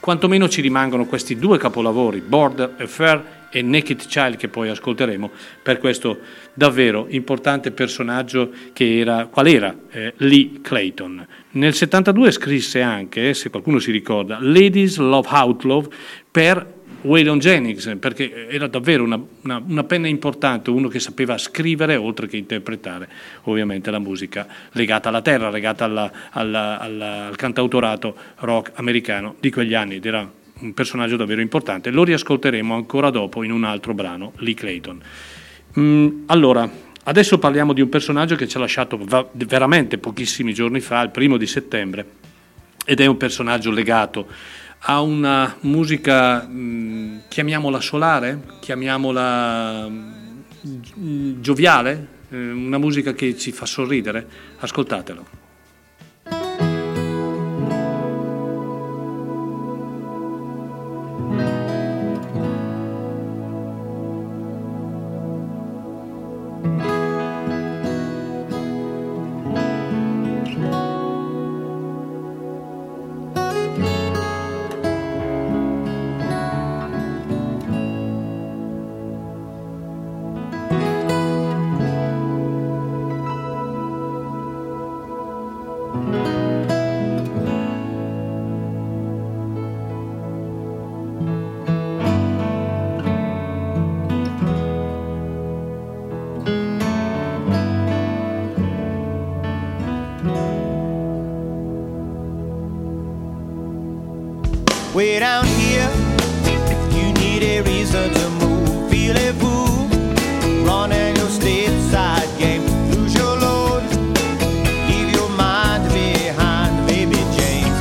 quantomeno ci rimangono questi 2 capolavori, Border Affair e Naked Child, che poi ascolteremo, per questo davvero importante personaggio che era, qual era Lee Clayton. Nel 1972 scrisse anche, se qualcuno si ricorda, Ladies Love Outlaw per Waylon Jennings, perché era davvero una penna importante, uno che sapeva scrivere oltre che interpretare, ovviamente, la musica legata alla terra, legata al cantautorato rock americano di quegli anni, ed era un personaggio davvero importante. Lo riascolteremo ancora dopo in un altro brano, Lee Clayton. Allora, adesso parliamo di un personaggio che ci ha lasciato veramente pochissimi giorni fa, il 1 settembre, ed è un personaggio legato a una musica, chiamiamola solare, chiamiamola gioviale, una musica che ci fa sorridere. Ascoltatelo. Way down here, you need a reason to move. Feel it move, run in your stateside game. Lose your load, leave your mind behind, baby James.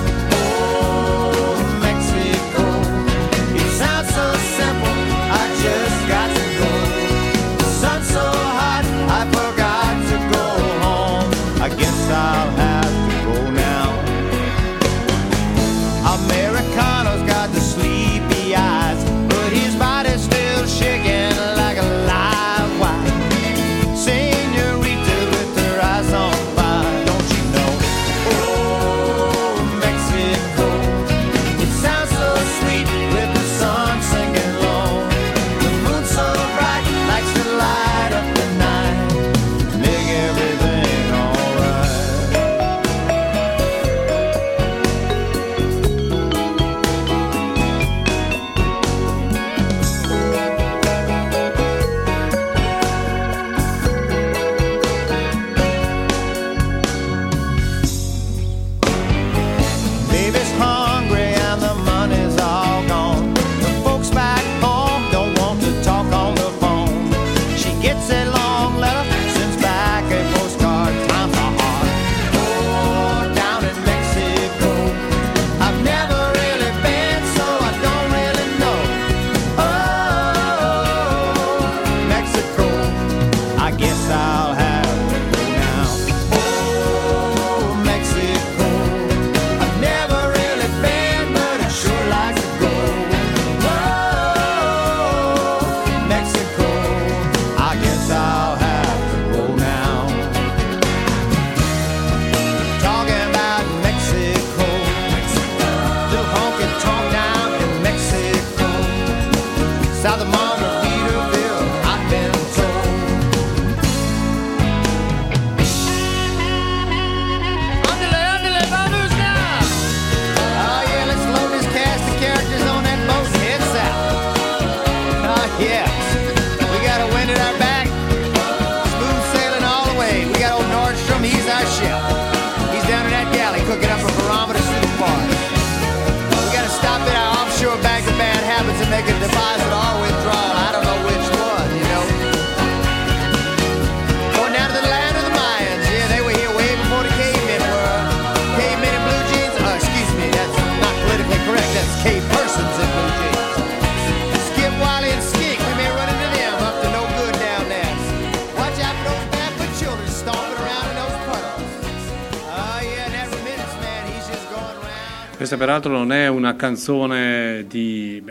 Questa peraltro non è una canzone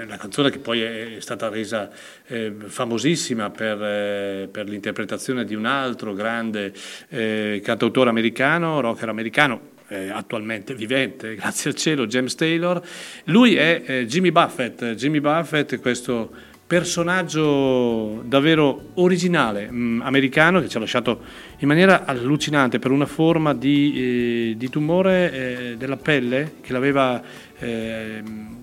la canzone che poi è stata resa famosissima per l'interpretazione di un altro grande cantautore americano, rocker americano, attualmente vivente, grazie al cielo, James Taylor. Lui è Jimmy Buffett, questo personaggio davvero originale americano che ci ha lasciato in maniera allucinante per una forma di tumore della pelle che l'aveva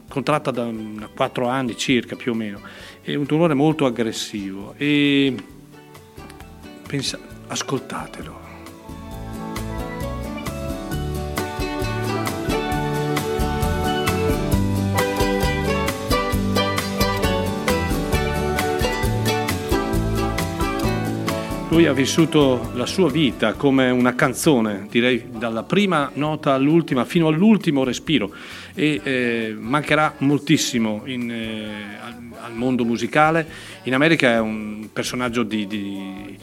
contratta da 4 anni circa, più o meno. È un tumore molto aggressivo e ascoltatelo. Lui ha vissuto la sua vita come una canzone, direi dalla prima nota all'ultima, fino all'ultimo respiro, e mancherà moltissimo al mondo musicale. In America è un personaggio di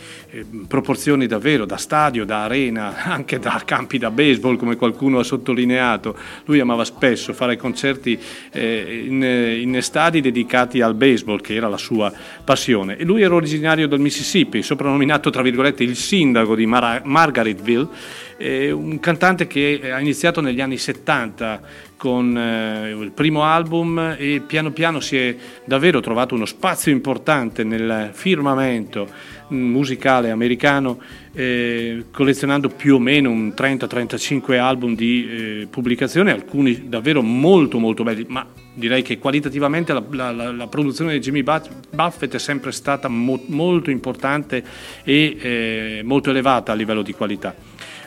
proporzioni davvero, da stadio, da arena, anche da campi da baseball, come qualcuno ha sottolineato. Lui amava spesso fare concerti in stadi dedicati al baseball, che era la sua passione, e lui era originario del Mississippi, soprannominato tra virgolette il sindaco di Margaretville, un cantante che ha iniziato negli anni 70 con il primo album, e piano piano si è davvero trovato uno spazio importante nel firmamento musicale americano, collezionando più o meno un 30-35 album di pubblicazione, alcuni davvero molto molto belli, ma direi che qualitativamente la produzione di Jimmy Buffett è sempre stata molto importante e molto elevata a livello di qualità.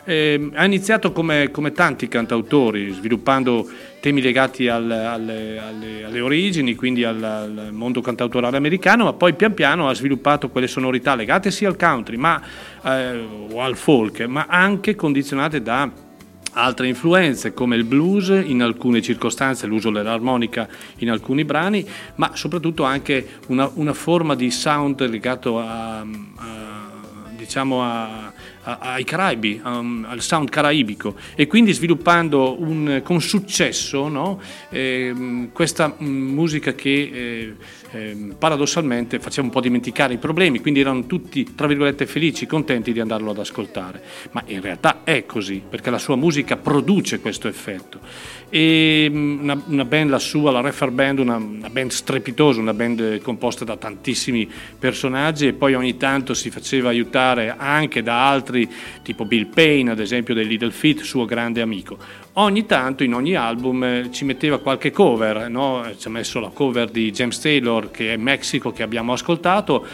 Ha iniziato come tanti cantautori, sviluppando temi legati alle origini, quindi al mondo cantautorale americano, ma poi pian piano ha sviluppato quelle sonorità legate sia al country o al folk, ma anche condizionate da altre influenze come il blues, in alcune circostanze l'uso dell'armonica in alcuni brani, ma soprattutto anche una forma di sound legato ai Caraibi, al sound caraibico, e quindi sviluppando con successo, no? Questa musica che paradossalmente faceva un po' dimenticare i problemi, quindi erano tutti tra virgolette felici, contenti di andarlo ad ascoltare, ma in realtà è così perché la sua musica produce questo effetto. E una band, la Refer Band, una band strepitosa, una band composta da tantissimi personaggi, e poi ogni tanto si faceva aiutare anche da altri, tipo Bill Payne ad esempio dei Little Feat, suo grande amico. Ogni tanto in ogni album ci metteva qualche cover, no? Ci ha messo la cover di James Taylor, che è Mexico, che abbiamo ascoltato,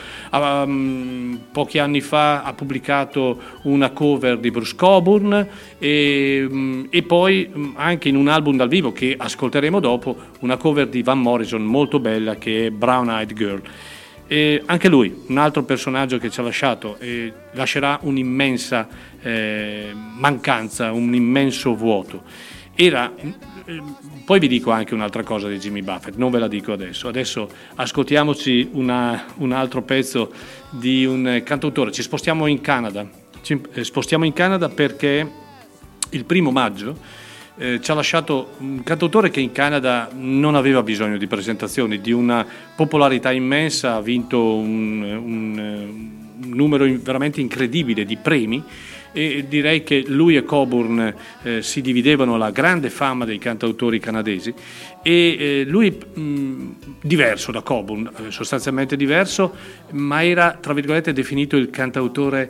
pochi anni fa ha pubblicato una cover di Bruce Cockburn, e poi anche in un album dal vivo che ascolteremo dopo una cover di Van Morrison molto bella, che è Brown Eyed Girl. E anche lui, un altro personaggio che ci ha lasciato, e lascerà un'immensa mancanza, un immenso vuoto. Poi vi dico anche un'altra cosa di Jimmy Buffett, non ve la dico adesso. Adesso ascoltiamoci un altro pezzo di un cantautore. Ci spostiamo in Canada. Perché il 1 maggio ci ha lasciato un cantautore che in Canada non aveva bisogno di presentazioni, di una popolarità immensa, ha vinto un numero veramente incredibile di premi, e direi che lui e Coburn si dividevano la grande fama dei cantautori canadesi, e lui diverso da Coburn, sostanzialmente diverso, ma era tra virgolette definito il cantautore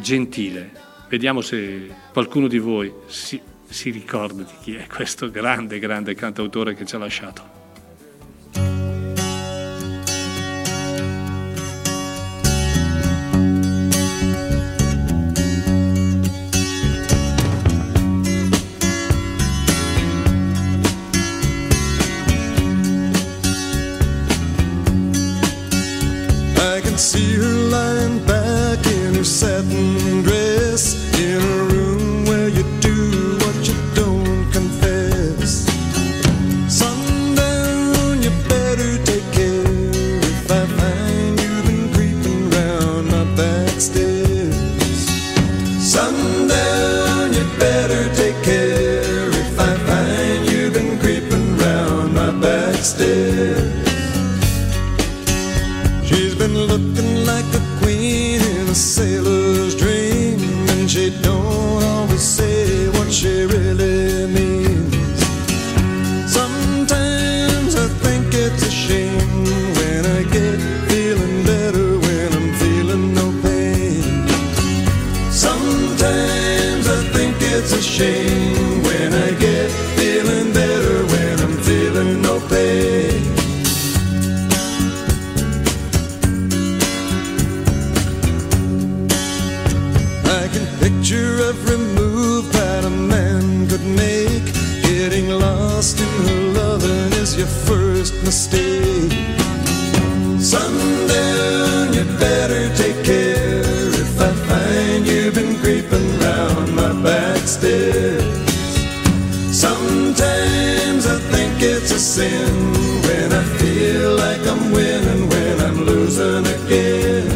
gentile. Vediamo se qualcuno di voi si ricorda di chi è questo grande cantautore che ci ha lasciato. See her lying back in her satin dress, in a room where you do what you don't confess. Sundown, you better take care. If I find you've been creeping round my back stairs, sundown, you better take care. If I find you've been creeping round my back stairs. Looking like a queen in a sailor's dream, and she don't always say what she really means. Sometimes I think it's a shame when I get feeling better when I'm feeling no pain. Sometimes I think it's a shame when I get feeling better when I'm feeling no pain. Picture every move that a man could make. Getting lost in her loving is your first mistake. Sundown, you better take care. If I find you've been creeping round my back stairs. Sometimes I think it's a sin when I feel like I'm winning, when I'm losing again.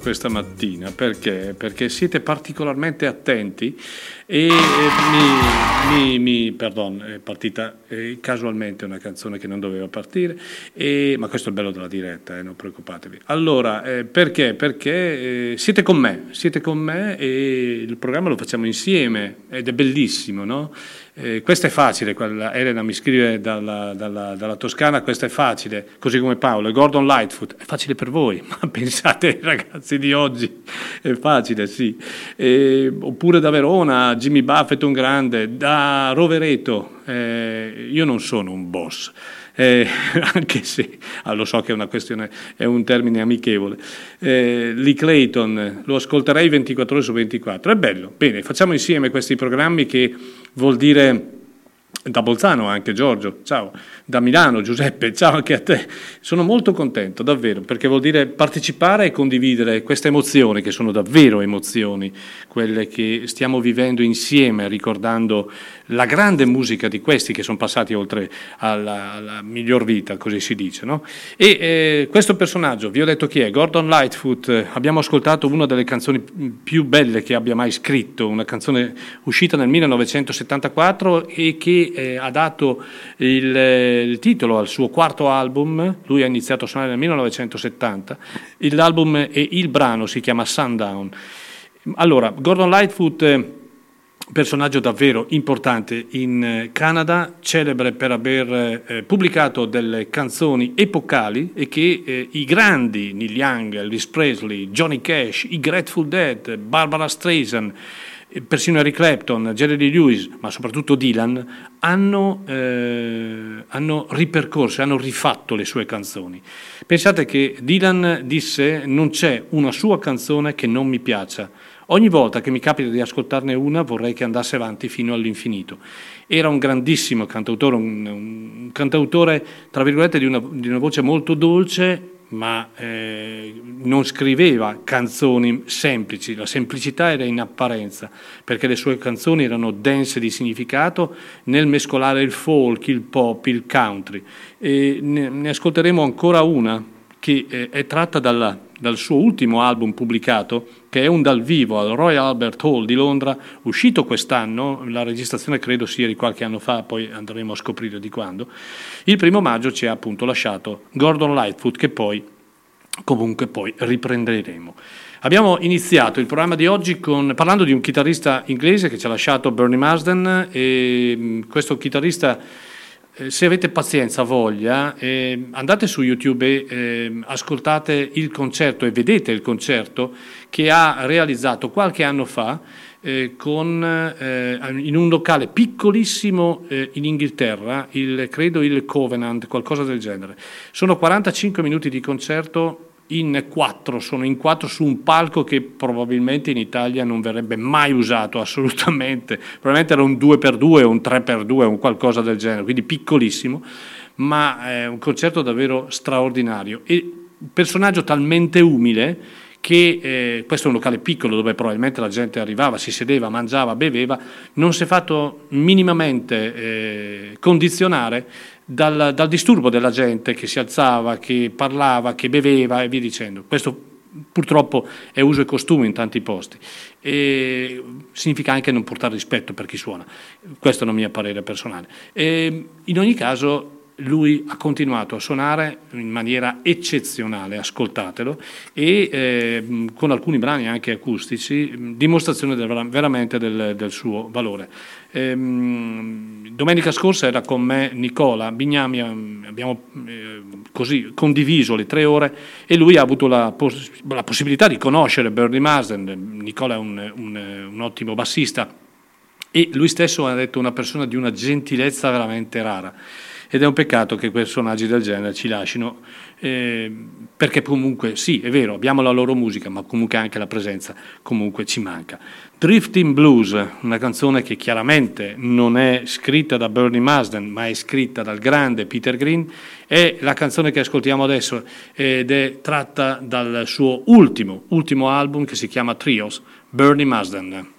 Questa mattina perché siete particolarmente attenti e perdon, è partita casualmente una canzone che non doveva partire, ma questo è il bello della diretta, non preoccupatevi. Allora, perché siete con me e il programma lo facciamo insieme ed è bellissimo, no? Questa è facile, quella Elena mi scrive dalla Toscana, questa è facile, così come Paolo e Gordon Lightfoot, è facile per voi, ma pensate ai ragazzi di oggi, è facile, sì. Oppure da Verona, Jimmy Buffett un grande, da Rovereto, io non sono un boss, anche se lo so che è una questione, è un termine amichevole. Lee Clayton, lo ascolterei 24 ore su 24, è bello, bene, facciamo insieme questi programmi che vuol dire da Bolzano anche Giorgio, ciao, da Milano Giuseppe, ciao anche a te. Sono molto contento davvero, perché vuol dire partecipare e condividere queste emozioni, che sono davvero emozioni, quelle che stiamo vivendo insieme, ricordando la grande musica di questi che sono passati oltre alla miglior vita, così si dice, no? E questo personaggio, vi ho detto chi è, Gordon Lightfoot, abbiamo ascoltato una delle canzoni più belle che abbia mai scritto, una canzone uscita nel 1974 e che ha dato il titolo al suo quarto album. Lui ha iniziato a suonare nel 1970, l'album e il brano si chiama Sundown. Allora, Gordon Lightfoot, personaggio davvero importante in Canada, celebre per aver pubblicato delle canzoni epocali e che i grandi Neil Young, Elvis Presley, Johnny Cash, i Grateful Dead, Barbara Streisand, persino Eric Clapton, Jerry Lee Lewis, ma soprattutto Dylan, hanno ripercorso, hanno rifatto le sue canzoni. Pensate che Dylan disse: non c'è una sua canzone che non mi piaccia. Ogni volta che mi capita di ascoltarne una vorrei che andasse avanti fino all'infinito. Era un grandissimo cantautore, un cantautore tra virgolette di una voce molto dolce, ma non scriveva canzoni semplici, la semplicità era in apparenza, perché le sue canzoni erano dense di significato nel mescolare il folk, il pop, il country. E ne ascolteremo ancora una che è tratta dal suo ultimo album pubblicato, che è un dal vivo al Royal Albert Hall di Londra, uscito quest'anno, la registrazione credo sia di qualche anno fa, poi andremo a scoprire di quando. Il 1 maggio ci ha appunto lasciato Gordon Lightfoot, che poi comunque poi riprenderemo. Abbiamo iniziato il programma di oggi parlando di un chitarrista inglese che ci ha lasciato, Bernie Marsden, e questo chitarrista, se avete pazienza, voglia, andate su YouTube e ascoltate il concerto e vedete il concerto che ha realizzato qualche anno fa in un locale piccolissimo in Inghilterra, credo il Covenant, qualcosa del genere. Sono 45 minuti di concerto. Sono in quattro su un palco che probabilmente in Italia non verrebbe mai usato assolutamente, probabilmente era un 2x2 o un 3x2 o un qualcosa del genere, quindi piccolissimo, ma è un concerto davvero straordinario. E un personaggio talmente umile che questo è un locale piccolo dove probabilmente la gente arrivava, si sedeva, mangiava, beveva, non si è fatto minimamente condizionare dal disturbo della gente che si alzava, che parlava, che beveva e via dicendo. Questo purtroppo è uso e costume in tanti posti e significa anche non portare rispetto per chi suona, questo è un mio parere personale. E in ogni caso lui ha continuato a suonare in maniera eccezionale, ascoltatelo, e con alcuni brani anche acustici, dimostrazione veramente del suo valore. Domenica scorsa era con me Nicola Bignami, abbiamo così condiviso le 3 ore e lui ha avuto la possibilità di conoscere Bernie Marsden. Nicola è un ottimo bassista e lui stesso ha detto una persona di una gentilezza veramente rara. Ed è un peccato che personaggi del genere ci lascino, perché comunque sì, è vero, abbiamo la loro musica, ma comunque anche la presenza comunque ci manca. Drifting Blues, una canzone che chiaramente non è scritta da Bernie Marsden, ma è scritta dal grande Peter Green, è la canzone che ascoltiamo adesso ed è tratta dal suo ultimo album che si chiama Trios, Bernie Marsden.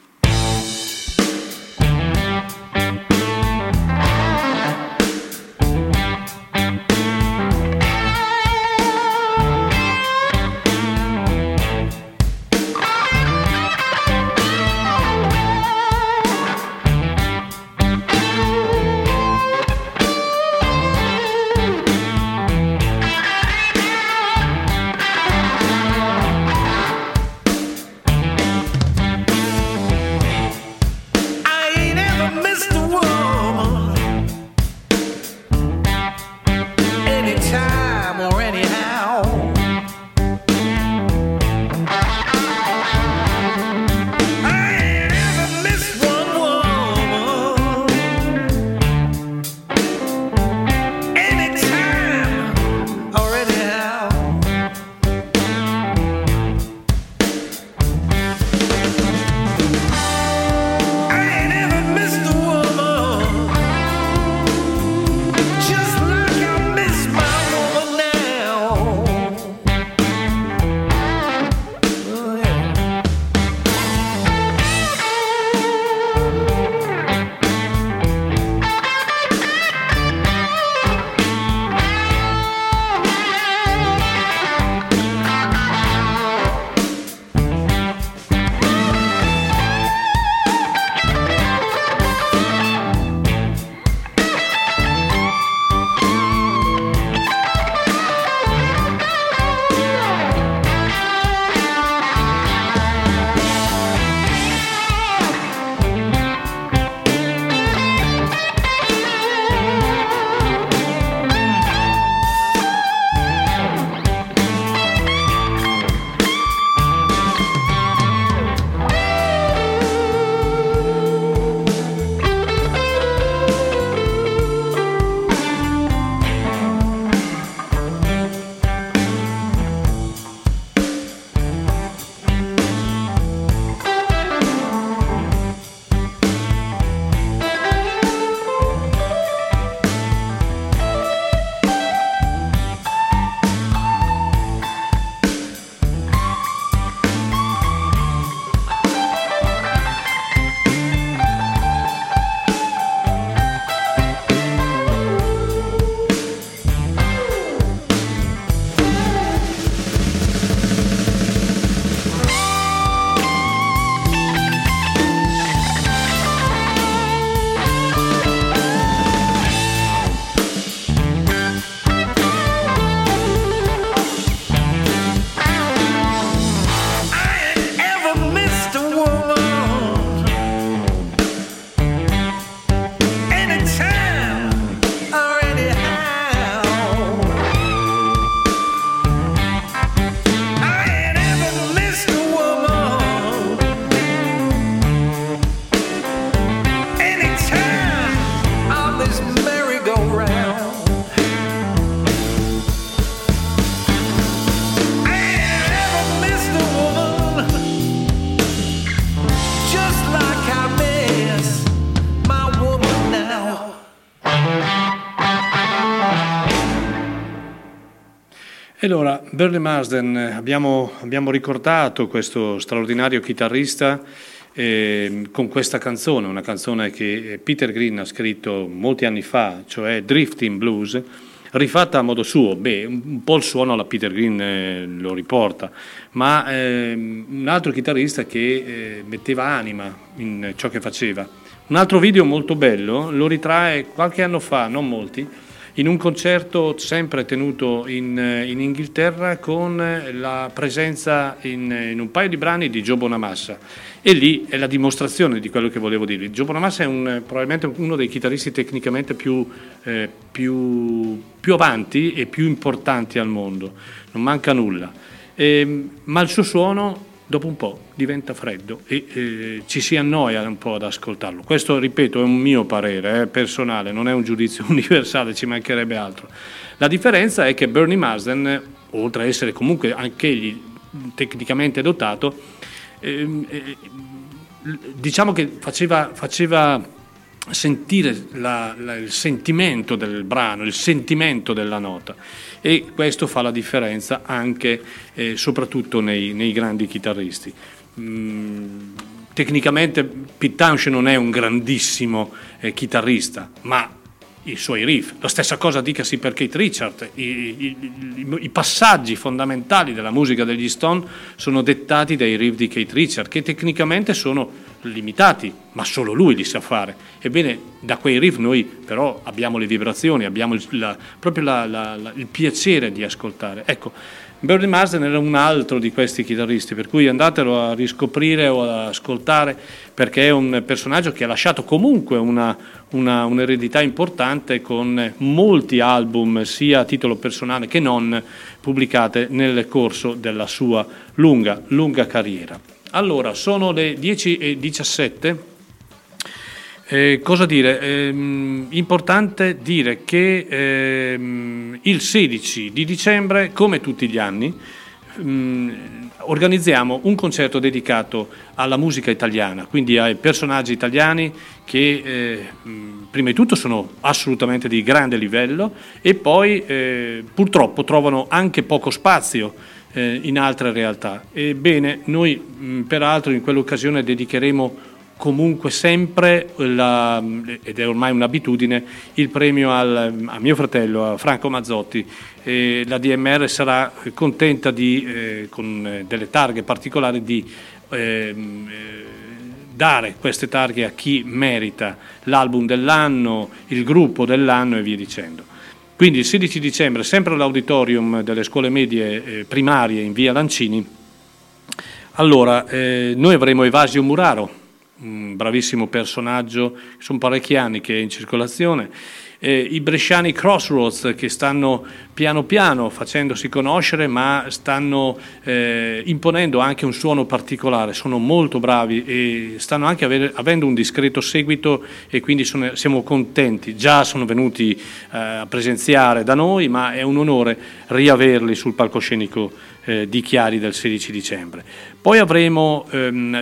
E allora, Bernie Marsden, abbiamo ricordato questo straordinario chitarrista con questa canzone, una canzone che Peter Green ha scritto molti anni fa, cioè Drifting Blues, rifatta a modo suo. Beh, un po' il suono alla Peter Green lo riporta, ma un altro chitarrista che metteva anima in ciò che faceva. Un altro video molto bello lo ritrae qualche anno fa, non molti, in un concerto sempre tenuto in Inghilterra, con la presenza in un paio di brani di Joe Bonamassa, e lì è la dimostrazione di quello che volevo dirvi. Joe Bonamassa è probabilmente uno dei chitarristi tecnicamente più avanti e più importanti al mondo, non manca nulla, ma il suo suono dopo un po' diventa freddo e ci si annoia un po' ad ascoltarlo. Questo, ripeto, è un mio parere personale, non è un giudizio universale, ci mancherebbe altro. La differenza è che Bernie Marsden, oltre a essere comunque anch'egli tecnicamente dotato, diciamo che faceva sentire il sentimento del brano, il sentimento della nota. E questo fa la differenza anche e soprattutto nei grandi chitarristi. Tecnicamente Pete Townshend non è un grandissimo chitarrista, ma i suoi riff, la stessa cosa dicasi per Keith Richards, i passaggi fondamentali della musica degli Stone sono dettati dai riff di Keith Richards, che tecnicamente sono limitati, ma solo lui li sa fare. Ebbene, da quei riff noi però abbiamo le vibrazioni, abbiamo il piacere di ascoltare. Ecco, Bernie Marsden era un altro di questi chitarristi, per cui andatelo a riscoprire o ad ascoltare, perché è un personaggio che ha lasciato comunque un'eredità importante, con molti album, sia a titolo personale che non, pubblicate nel corso della sua lunga carriera. Allora, sono le 10:17, cosa dire? Importante dire che il 16 di dicembre, come tutti gli anni, organizziamo un concerto dedicato alla musica italiana, quindi ai personaggi italiani che prima di tutto sono assolutamente di grande livello e poi purtroppo trovano anche poco spazio in altre realtà. Ebbene, noi peraltro in quell'occasione dedicheremo comunque sempre, ed è ormai un'abitudine, il premio a mio fratello, a Franco Mazzotti. La DMR sarà contenta con delle targhe particolari di dare queste targhe a chi merita l'album dell'anno, il gruppo dell'anno e via dicendo. Quindi il 16 dicembre, sempre all'auditorium delle scuole medie primarie in via Lancini, allora noi avremo Evasio Muraro, un bravissimo personaggio, sono parecchi anni che è in circolazione, i bresciani Crossroads, che stanno piano piano facendosi conoscere, ma stanno imponendo anche un suono particolare, sono molto bravi e stanno anche avendo un discreto seguito, e quindi siamo contenti. Già sono venuti a presenziare da noi, ma è un onore riaverli sul palcoscenico di Chiari del 16 dicembre. Poi avremo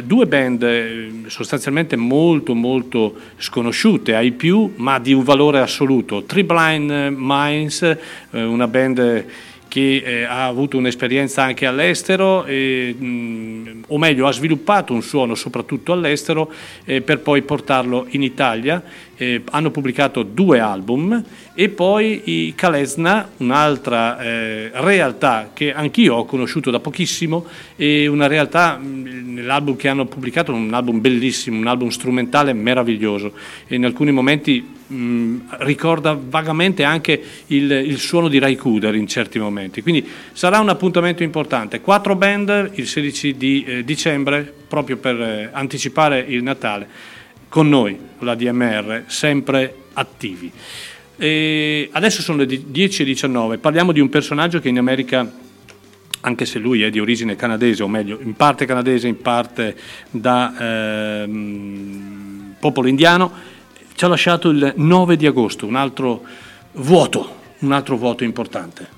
due band sostanzialmente molto molto sconosciute ai più, ma di un valore assoluto. Three Blind Minds, una band che ha avuto un'esperienza anche all'estero, o meglio ha sviluppato un suono soprattutto all'estero per poi portarlo in Italia. Hanno pubblicato 2 album. E poi i Kalesna, un'altra realtà che anch'io ho conosciuto da pochissimo, e una realtà, nell'album che hanno pubblicato, un album bellissimo, un album strumentale meraviglioso, e in alcuni momenti ricorda vagamente anche il suono di Ray Cooder in certi momenti. Quindi sarà un appuntamento importante, 4 band il 16 di dicembre, proprio per anticipare il Natale, con noi, la DMR, sempre attivi. E adesso sono le 10:19, parliamo di un personaggio che in America, anche se lui è di origine canadese, o meglio in parte canadese, in parte da popolo indiano, ci ha lasciato il 9 di agosto, un altro vuoto importante.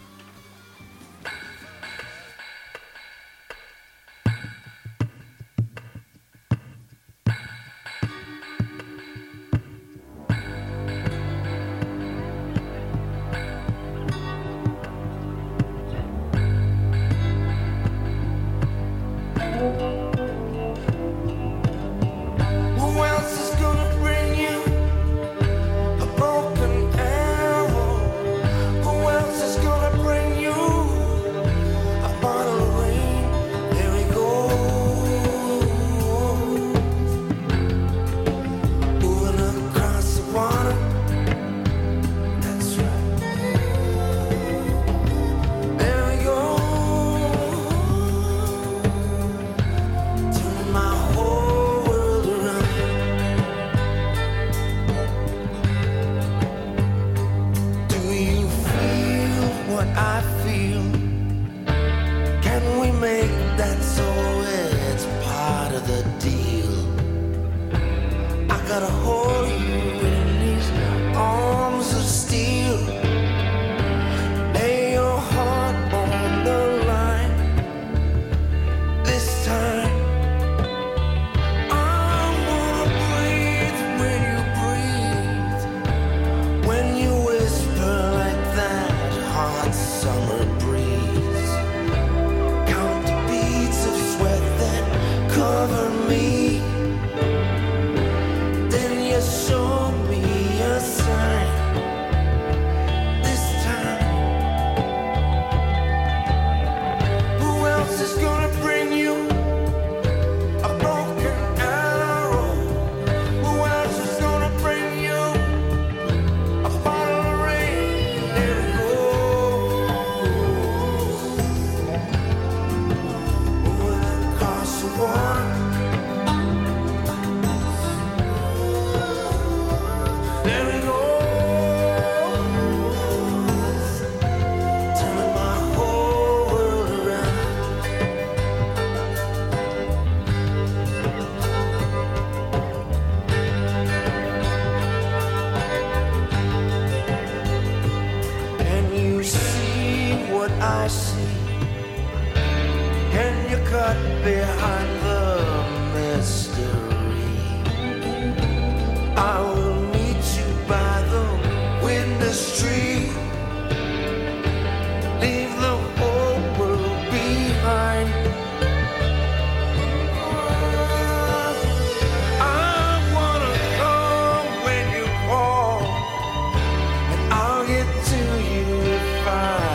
got a hold of you in these arms of steel. Lay your heart on the line this time. Cover me, then you show me a sign this time. Who else is gonna bring you a broken arrow? Who else is gonna bring you a bottle of rain? There it goes. Who else costs you one? Behind the mystery, I will meet you by the witness tree. Leave the whole world behind. I wanna come when you call, and I'll get to you if I.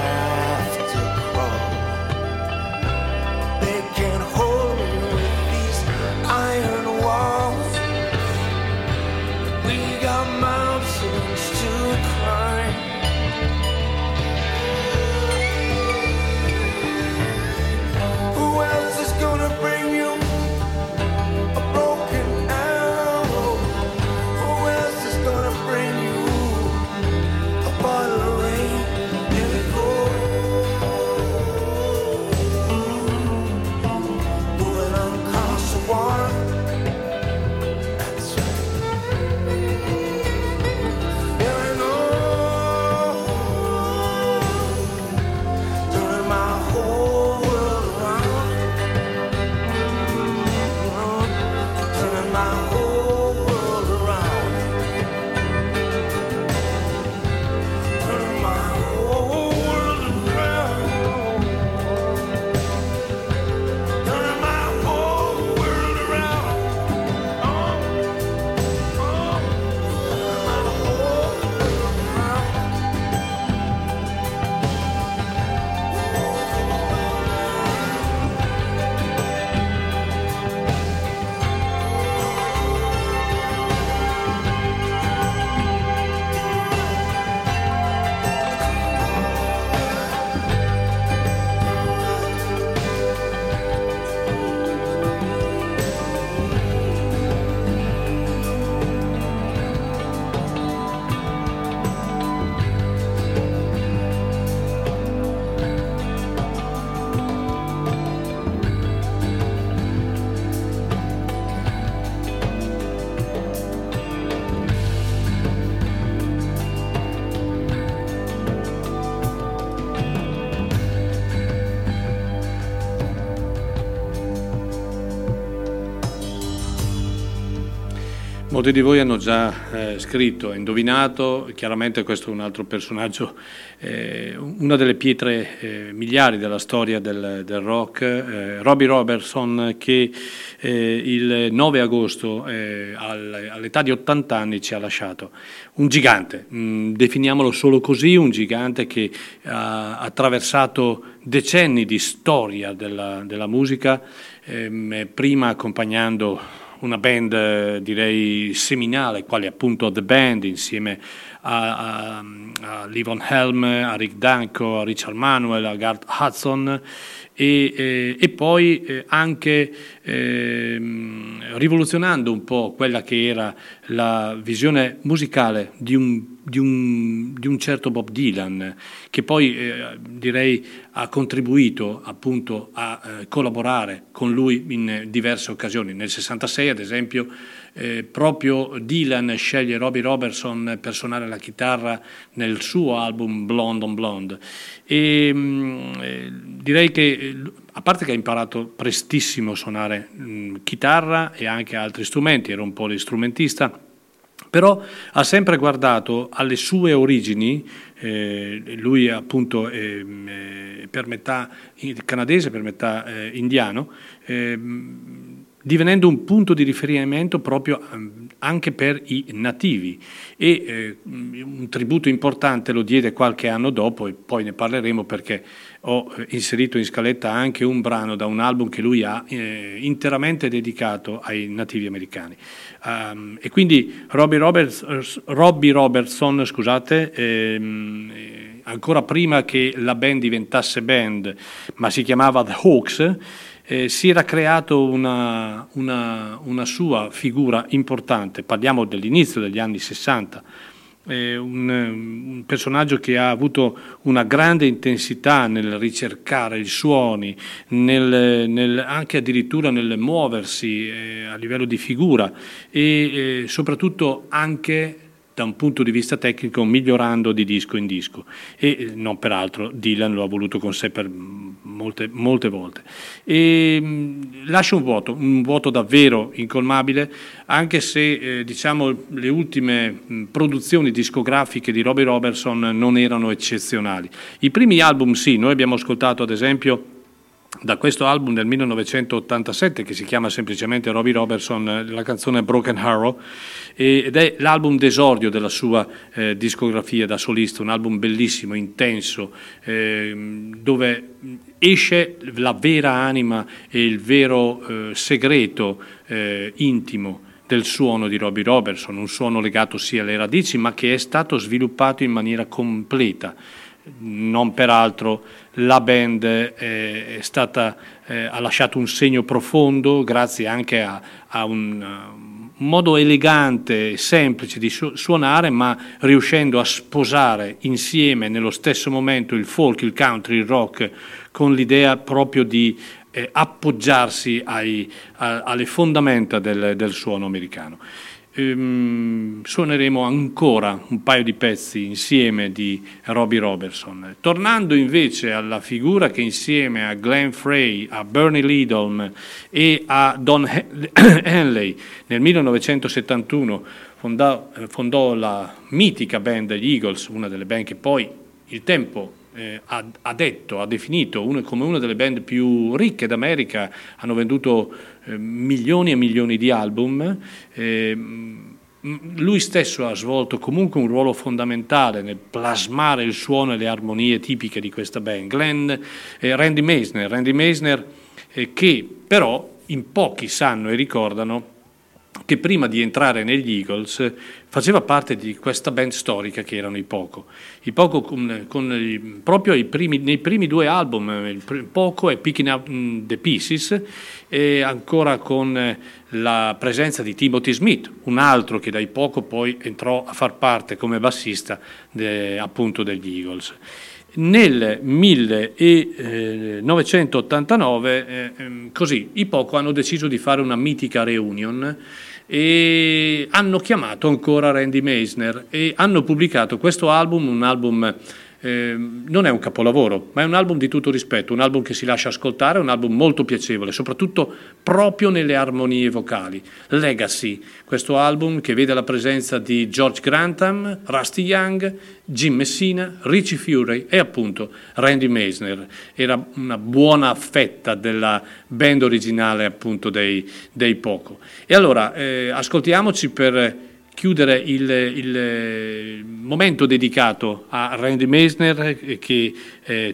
Molti di voi hanno già scritto, indovinato, chiaramente questo è un altro personaggio, una delle pietre miliari della storia del rock, Robbie Robertson, che il 9 agosto all'età di 80 anni ci ha lasciato. Un gigante, definiamolo solo così, un gigante che ha attraversato decenni di storia della musica, prima accompagnando una band direi seminale, quale appunto The Band, insieme a Levon Helm, a Rick Danko, a Richard Manuel, a Garth Hudson e poi anche rivoluzionando un po' quella che era la visione musicale di un certo Bob Dylan, che poi direi ha contribuito appunto a collaborare con lui in diverse occasioni. Nel 66 ad esempio Proprio Dylan sceglie Robbie Robertson per suonare la chitarra nel suo album Blonde on Blonde. E direi che, a parte che ha imparato prestissimo a suonare chitarra e anche altri strumenti, era un polistrumentista, però ha sempre guardato alle sue origini. Lui appunto per metà canadese, per metà indiano, divenendo un punto di riferimento proprio anche per i nativi, e un tributo importante lo diede qualche anno dopo, e poi ne parleremo perché ho inserito in scaletta anche un brano da un album che lui ha interamente dedicato ai nativi americani. E quindi Robbie Robertson, scusate, ancora prima che la band diventasse band, ma si chiamava The Hawks, si era creato una sua figura importante. Parliamo dell'inizio degli anni 60, un personaggio che ha avuto una grande intensità nel ricercare i suoni, anche addirittura nel muoversi a livello di figura e soprattutto anche da un punto di vista tecnico, migliorando di disco in disco, e non peraltro Dylan lo ha voluto con sé per molte volte, e lascia un vuoto davvero incolmabile, anche se diciamo le ultime produzioni discografiche di Robbie Robertson non erano eccezionali. I primi album sì, noi abbiamo ascoltato ad esempio da questo album del 1987 che si chiama semplicemente Robbie Robertson la canzone Broken Arrow, ed è l'album d'esordio della sua discografia da solista, un album bellissimo, intenso, dove esce la vera anima e il vero segreto intimo del suono di Robbie Robertson, un suono legato sì alle radici ma che è stato sviluppato in maniera completa. Non peraltro la band ha lasciato un segno profondo grazie anche a un modo elegante e semplice di suonare, ma riuscendo a sposare insieme nello stesso momento il folk, il country, il rock, con l'idea proprio di appoggiarsi alle fondamenta del suono americano. Suoneremo ancora un paio di pezzi insieme di Robbie Robertson. Tornando invece alla figura che insieme a Glenn Frey, a Bernie Lidon e a Don Henley nel 1971 fondò la mitica band degli Eagles, una delle band che poi il tempo ha definito come una delle band più ricche d'America. Hanno venduto milioni e milioni di album. Lui stesso ha svolto comunque un ruolo fondamentale nel plasmare il suono e le armonie tipiche di questa band. Randy Meisner, che però in pochi sanno e ricordano che prima di entrare negli Eagles faceva parte di questa band storica che erano i Poco proprio nei primi due album, il Poco e Picking Up the Pieces, e ancora con la presenza di Timothy Smith, un altro che dai Poco poi entrò a far parte come bassista appunto degli Eagles. Nel 1989, così, i Poco hanno deciso di fare una mitica reunion e hanno chiamato ancora Randy Meisner e hanno pubblicato questo album, un album non è un capolavoro, ma è un album di tutto rispetto, un album che si lascia ascoltare, un album molto piacevole, soprattutto proprio nelle armonie vocali. Legacy, questo album che vede la presenza di George Grantham, Rusty Young, Jim Messina, Richie Fury e appunto Randy Meisner. Era una buona fetta della band originale appunto dei Poco. E allora ascoltiamoci, per chiudere il momento dedicato a Randy Meisner, che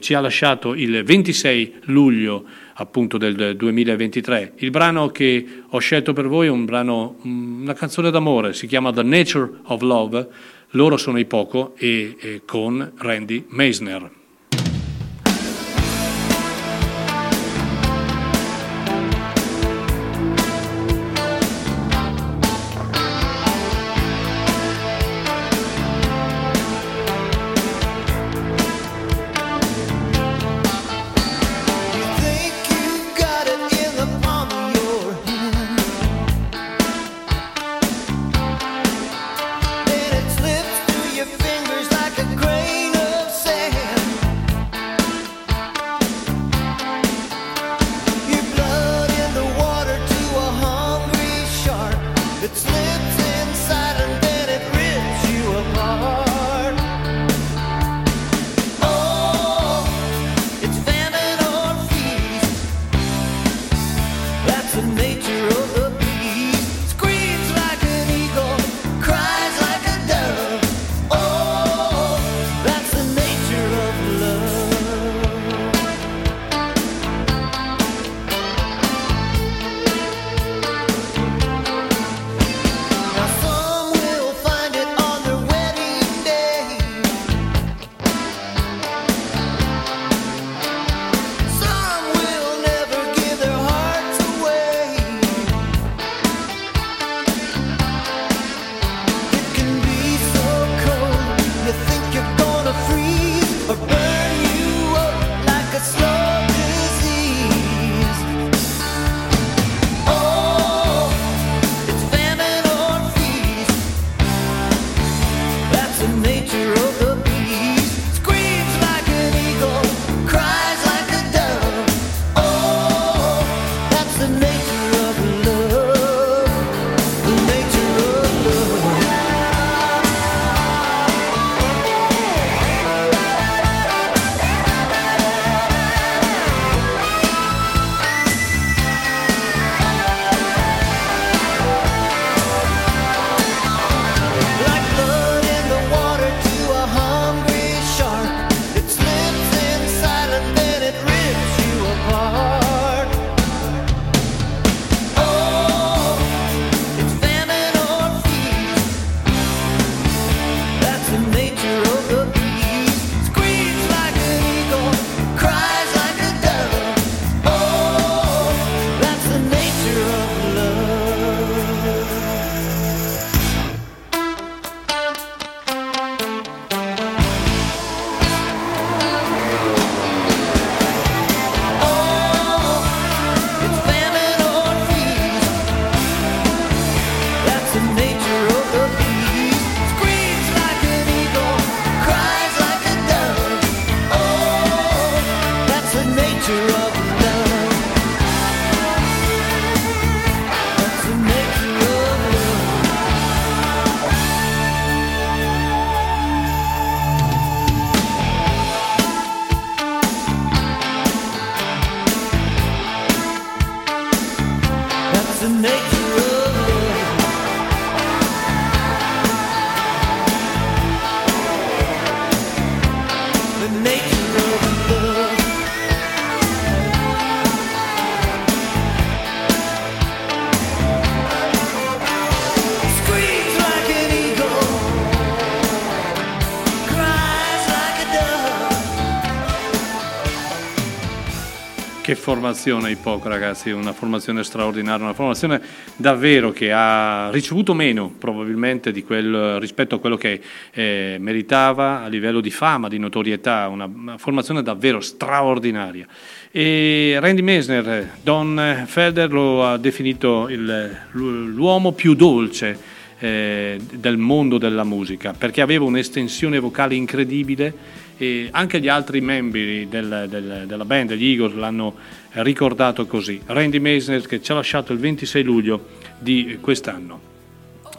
ci ha lasciato il 26 luglio appunto del 2023. Il brano che ho scelto per voi è una canzone d'amore, si chiama The Nature of Love. Loro sono i Poco e con Randy Meisner. Formazione hip hop, ragazzi, una formazione straordinaria, una formazione davvero che ha ricevuto meno probabilmente di quel, rispetto a quello che meritava a livello di fama, di notorietà, una formazione davvero straordinaria. E Randy Meisner, Don Felder lo ha definito l'uomo più dolce del mondo della musica, perché aveva un'estensione vocale incredibile. E anche gli altri membri della band, degli Eagles, l'hanno ricordato così. Randy Meisner, che ci ha lasciato il 26 luglio di quest'anno.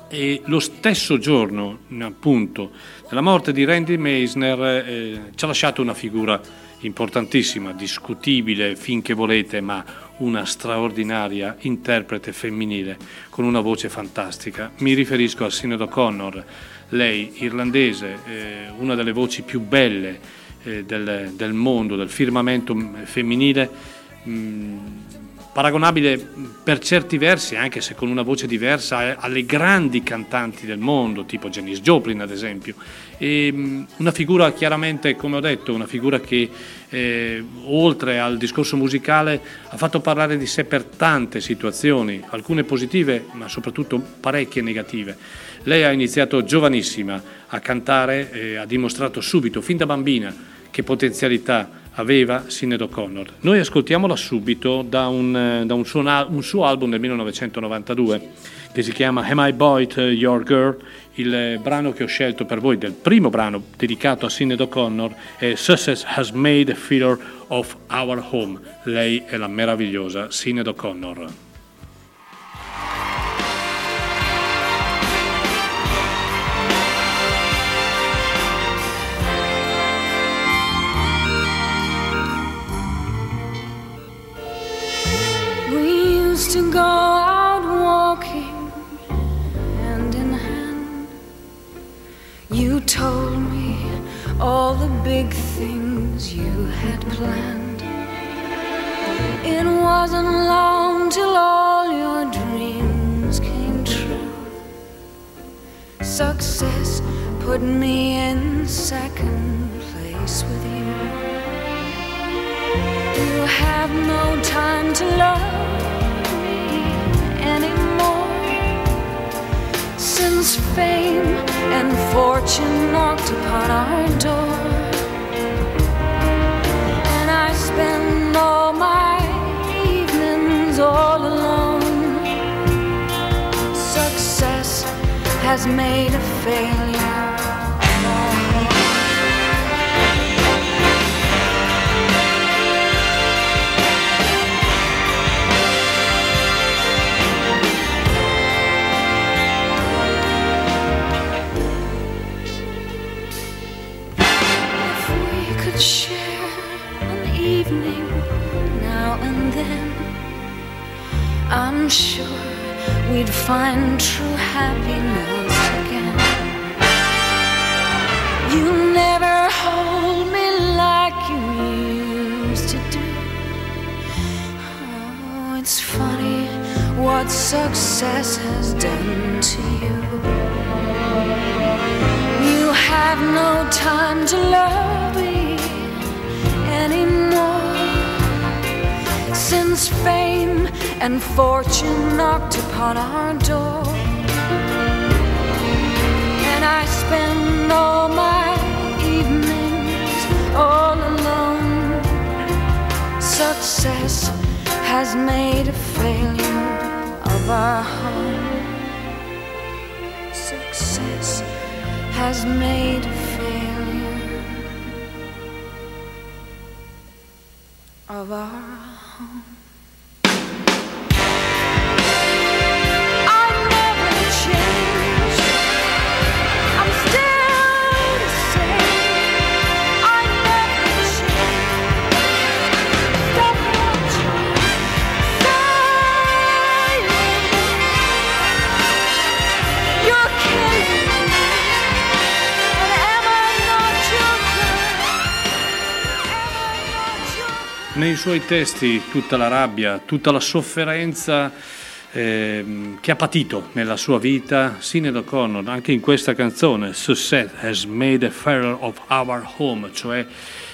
E lo stesso giorno, appunto, della morte di Randy Meisner, ci ha lasciato una figura importantissima, discutibile finché volete, ma una straordinaria interprete femminile con una voce fantastica. Mi riferisco a Sinéad O'Connor. Lei, irlandese, una delle voci più belle del mondo, del firmamento femminile, paragonabile per certi versi, anche se con una voce diversa, alle grandi cantanti del mondo, tipo Janis Joplin ad esempio. E una figura, chiaramente, come ho detto, una figura che oltre al discorso musicale ha fatto parlare di sé per tante situazioni, alcune positive ma soprattutto parecchie negative. Lei ha iniziato giovanissima a cantare e ha dimostrato subito, fin da bambina, che potenzialità aveva Sinéad O'Connor. Noi ascoltiamola subito da un suo album del 1992 che si chiama Am I Boy Your Girl. Il brano che ho scelto per voi, del primo brano dedicato a Sinéad O'Connor, è Success Has Made a Filler of Our Home. Lei è la meravigliosa Sinéad O'Connor. told me all the big things you had planned. It wasn't long till all your dreams came true. Success put me in second place with you. You have no time to love me anymore. Since fame and fortune knocked upon our door, and I spend all my evenings all alone. Success has made a failure. I'm sure we'd find true happiness again. You never hold me like you used to do. Oh, it's funny what success has done to you. You have no time to love me anymore. Since fame and fortune knocked upon our door, and I spend all my evenings all alone. Success has made a failure of our home. Success has made a failure of our home. Nei suoi testi tutta la rabbia, tutta la sofferenza che ha patito nella sua vita, Sinead O'Connor, anche in questa canzone, Success has made a failure of our home, cioè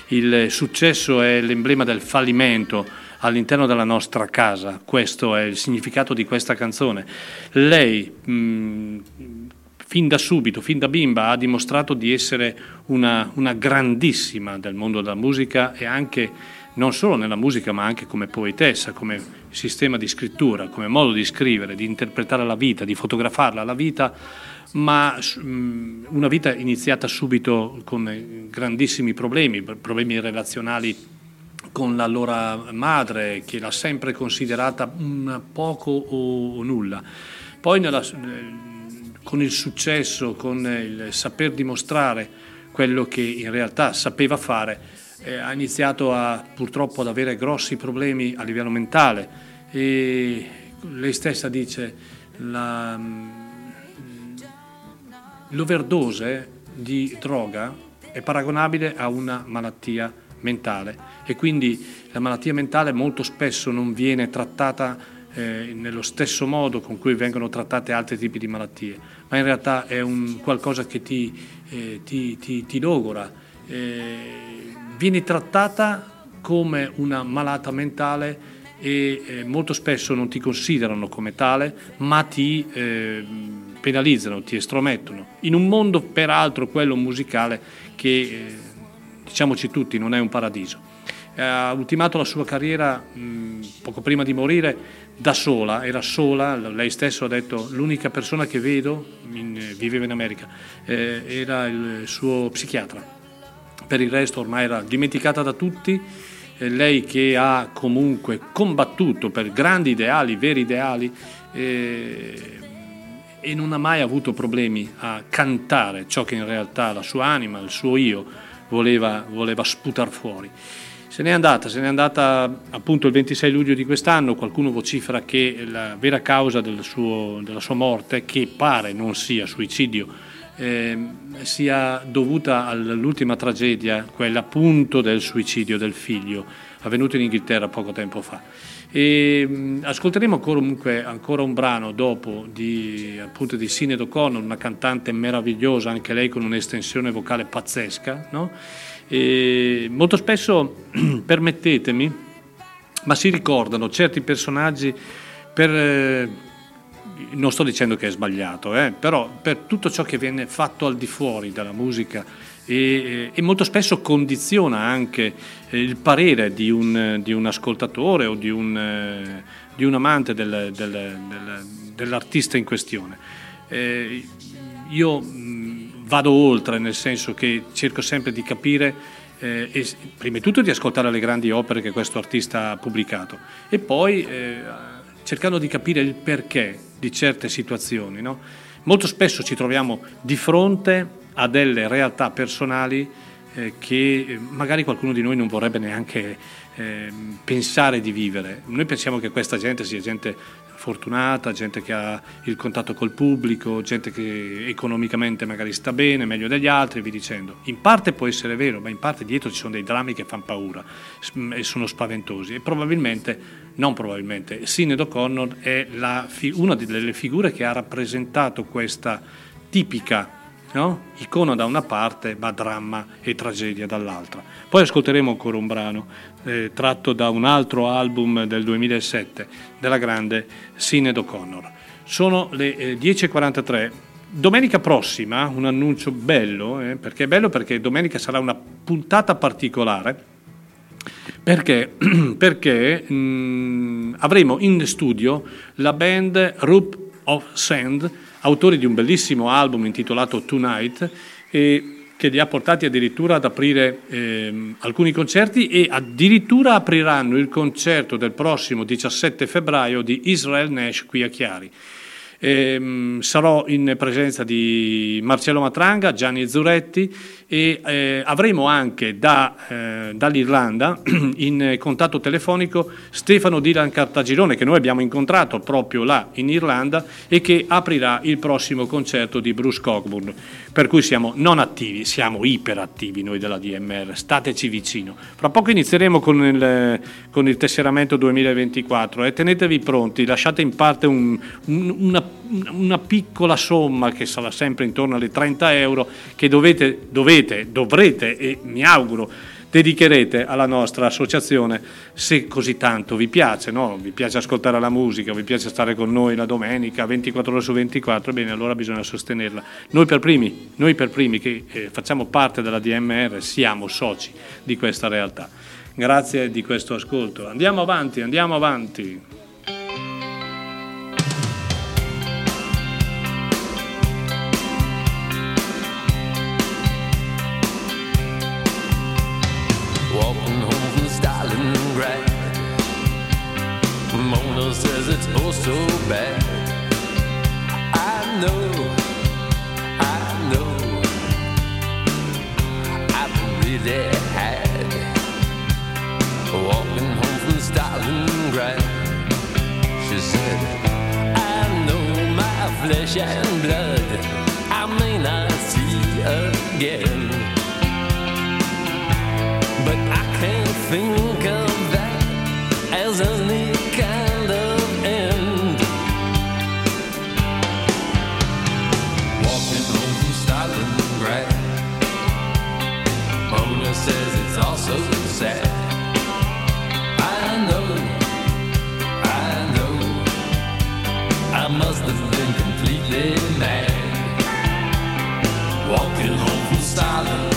il successo è l'emblema del fallimento all'interno della nostra casa, questo è il significato di questa canzone. Lei, fin da subito, fin da bimba, ha dimostrato di essere una grandissima del mondo della musica e anche non solo nella musica, ma anche come poetessa, come sistema di scrittura, come modo di scrivere, di interpretare la vita, di fotografarla, la vita, ma una vita iniziata subito con grandissimi problemi relazionali con la loro madre, che l'ha sempre considerata poco o nulla. Poi con il successo, con il saper dimostrare quello che in realtà sapeva fare, ha iniziato purtroppo ad avere grossi problemi a livello mentale e lei stessa dice l'overdose di droga è paragonabile a una malattia mentale e quindi la malattia mentale molto spesso non viene trattata nello stesso modo con cui vengono trattate altri tipi di malattie, ma in realtà è un qualcosa che ti logora, viene trattata come una malata mentale e molto spesso non ti considerano come tale, ma ti penalizzano, ti estromettono. In un mondo, peraltro, quello musicale che, diciamoci tutti, non è un paradiso. Ha ultimato la sua carriera poco prima di morire da sola, era sola, lei stessa ha detto l'unica persona che vedo, viveva in America, era il suo psichiatra. Per il resto ormai era dimenticata da tutti, lei che ha comunque combattuto per grandi ideali, veri ideali, e non ha mai avuto problemi a cantare ciò che in realtà la sua anima, il suo io voleva sputar fuori. Se n'è andata appunto il 26 luglio di quest'anno. Qualcuno vocifera che la vera causa della sua morte, che pare non sia suicidio, sia dovuta all'ultima tragedia, quella appunto del suicidio del figlio, avvenuto in Inghilterra poco tempo fa. E ascolteremo comunque ancora un brano dopo di Sinéad O'Connor, una cantante meravigliosa, anche lei con un'estensione vocale pazzesca, no? E molto spesso, permettetemi, ma si ricordano certi personaggi non sto dicendo che è sbagliato, però per tutto ciò che viene fatto al di fuori dalla musica e molto spesso condiziona anche il parere di un ascoltatore o di un amante dell'artista in questione. Io vado oltre, nel senso che cerco sempre di capire e prima di tutto di ascoltare le grandi opere che questo artista ha pubblicato e poi cercando di capire il perché di certe situazioni, no? Molto spesso ci troviamo di fronte a delle realtà personali che magari qualcuno di noi non vorrebbe neanche pensare di vivere. Noi pensiamo che questa gente sia gente fortunata, gente che ha il contatto col pubblico, gente che economicamente magari sta bene, meglio degli altri, vi dicendo. In parte può essere vero, ma in parte dietro ci sono dei drammi che fanno paura e sono spaventosi. E probabilmente, Sinéad O'Connor è una delle figure che ha rappresentato questa tipica, no? Icona da una parte, ma dramma e tragedia dall'altra. Poi ascolteremo ancora un brano tratto da un altro album del 2007 della grande Sinéad O'Connor. Sono le 10:43. Domenica prossima un annuncio bello, perché è bello perché domenica sarà una puntata particolare. Perché avremo in studio la band Rope of Sand, autori di un bellissimo album intitolato Tonight, che li ha portati addirittura ad aprire alcuni concerti e addirittura apriranno il concerto del prossimo 17 febbraio di Israel Nash qui a Chiari. Sarò in presenza di Marcello Matranga, Gianni Zuretti e avremo anche dall'Irlanda in contatto telefonico Stefano Dylan Cartagirone, che noi abbiamo incontrato proprio là in Irlanda e che aprirà il prossimo concerto di Bruce Cockburn, per cui siamo non attivi, siamo iperattivi noi della DMR, stateci vicino. Fra poco inizieremo con il tesseramento 2024 e tenetevi pronti, lasciate in parte una piccola somma che sarà sempre intorno alle €30 che dovrete e mi auguro dedicherete alla nostra associazione, se così tanto vi piace, no? Vi piace ascoltare la musica, vi piace stare con noi la domenica 24 ore su 24, bene, allora bisogna sostenerla. Noi per primi che facciamo parte della DMR siamo soci di questa realtà. Grazie di questo ascolto. Andiamo avanti. Says it's oh so bad. I know I've really had walking home from Stalingrad. She said, I know my flesh and blood I may not see again, but I can't think of that as a says it's also sad. I know I must have been completely mad walking home from Stalingrad.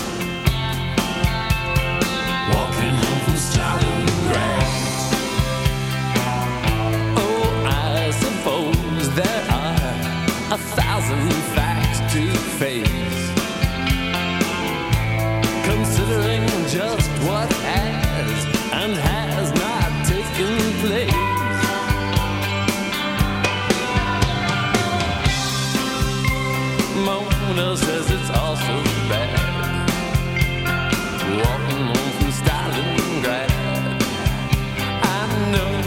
Oh, I suppose there are 1,000 facts to face, considering just what has and has not taken place. Mona says it's all so bad, walking home from Stalingrad. I know.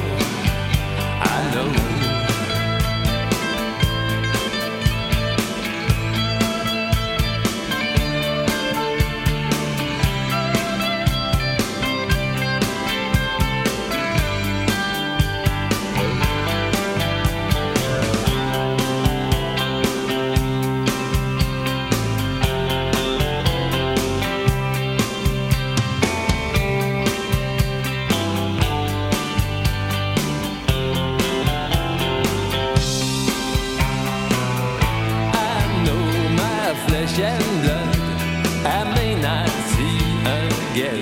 flesh and blood I may not see again,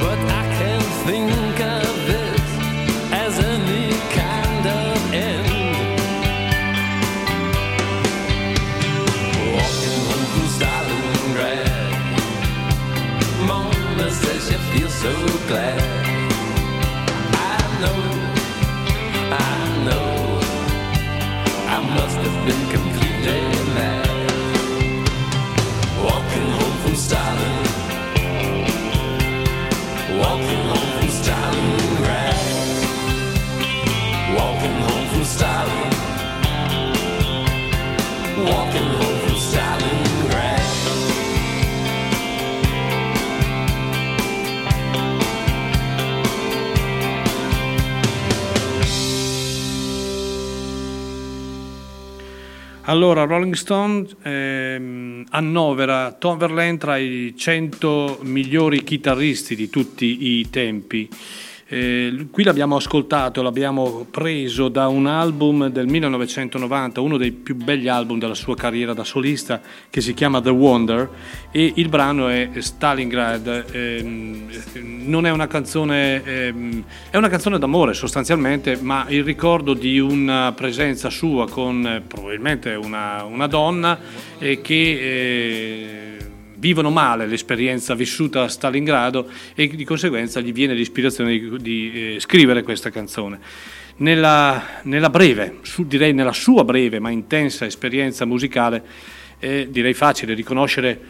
but I can think of this as a new kind of end. Walking on through Stalin Grad, Mona says she feels so glad. I know must have been completely mad. Walking home from Stalingrad. Walking home from Stalin. Walking home from Stalingrad. Allora, Rolling Stone annovera Tom Verlaine tra i 100 migliori chitarristi di tutti i tempi. Qui l'abbiamo ascoltato, l'abbiamo preso da un album del 1990, uno dei più belli album della sua carriera da solista, che si chiama The Wonder, e il brano è Stalingrad. Non è una canzone, è una canzone d'amore sostanzialmente, ma il ricordo di una presenza sua con probabilmente una donna che vivono male l'esperienza vissuta a Stalingrado, e di conseguenza gli viene l'ispirazione di scrivere questa canzone. Nella breve, direi nella sua breve ma intensa esperienza musicale, direi facile riconoscere,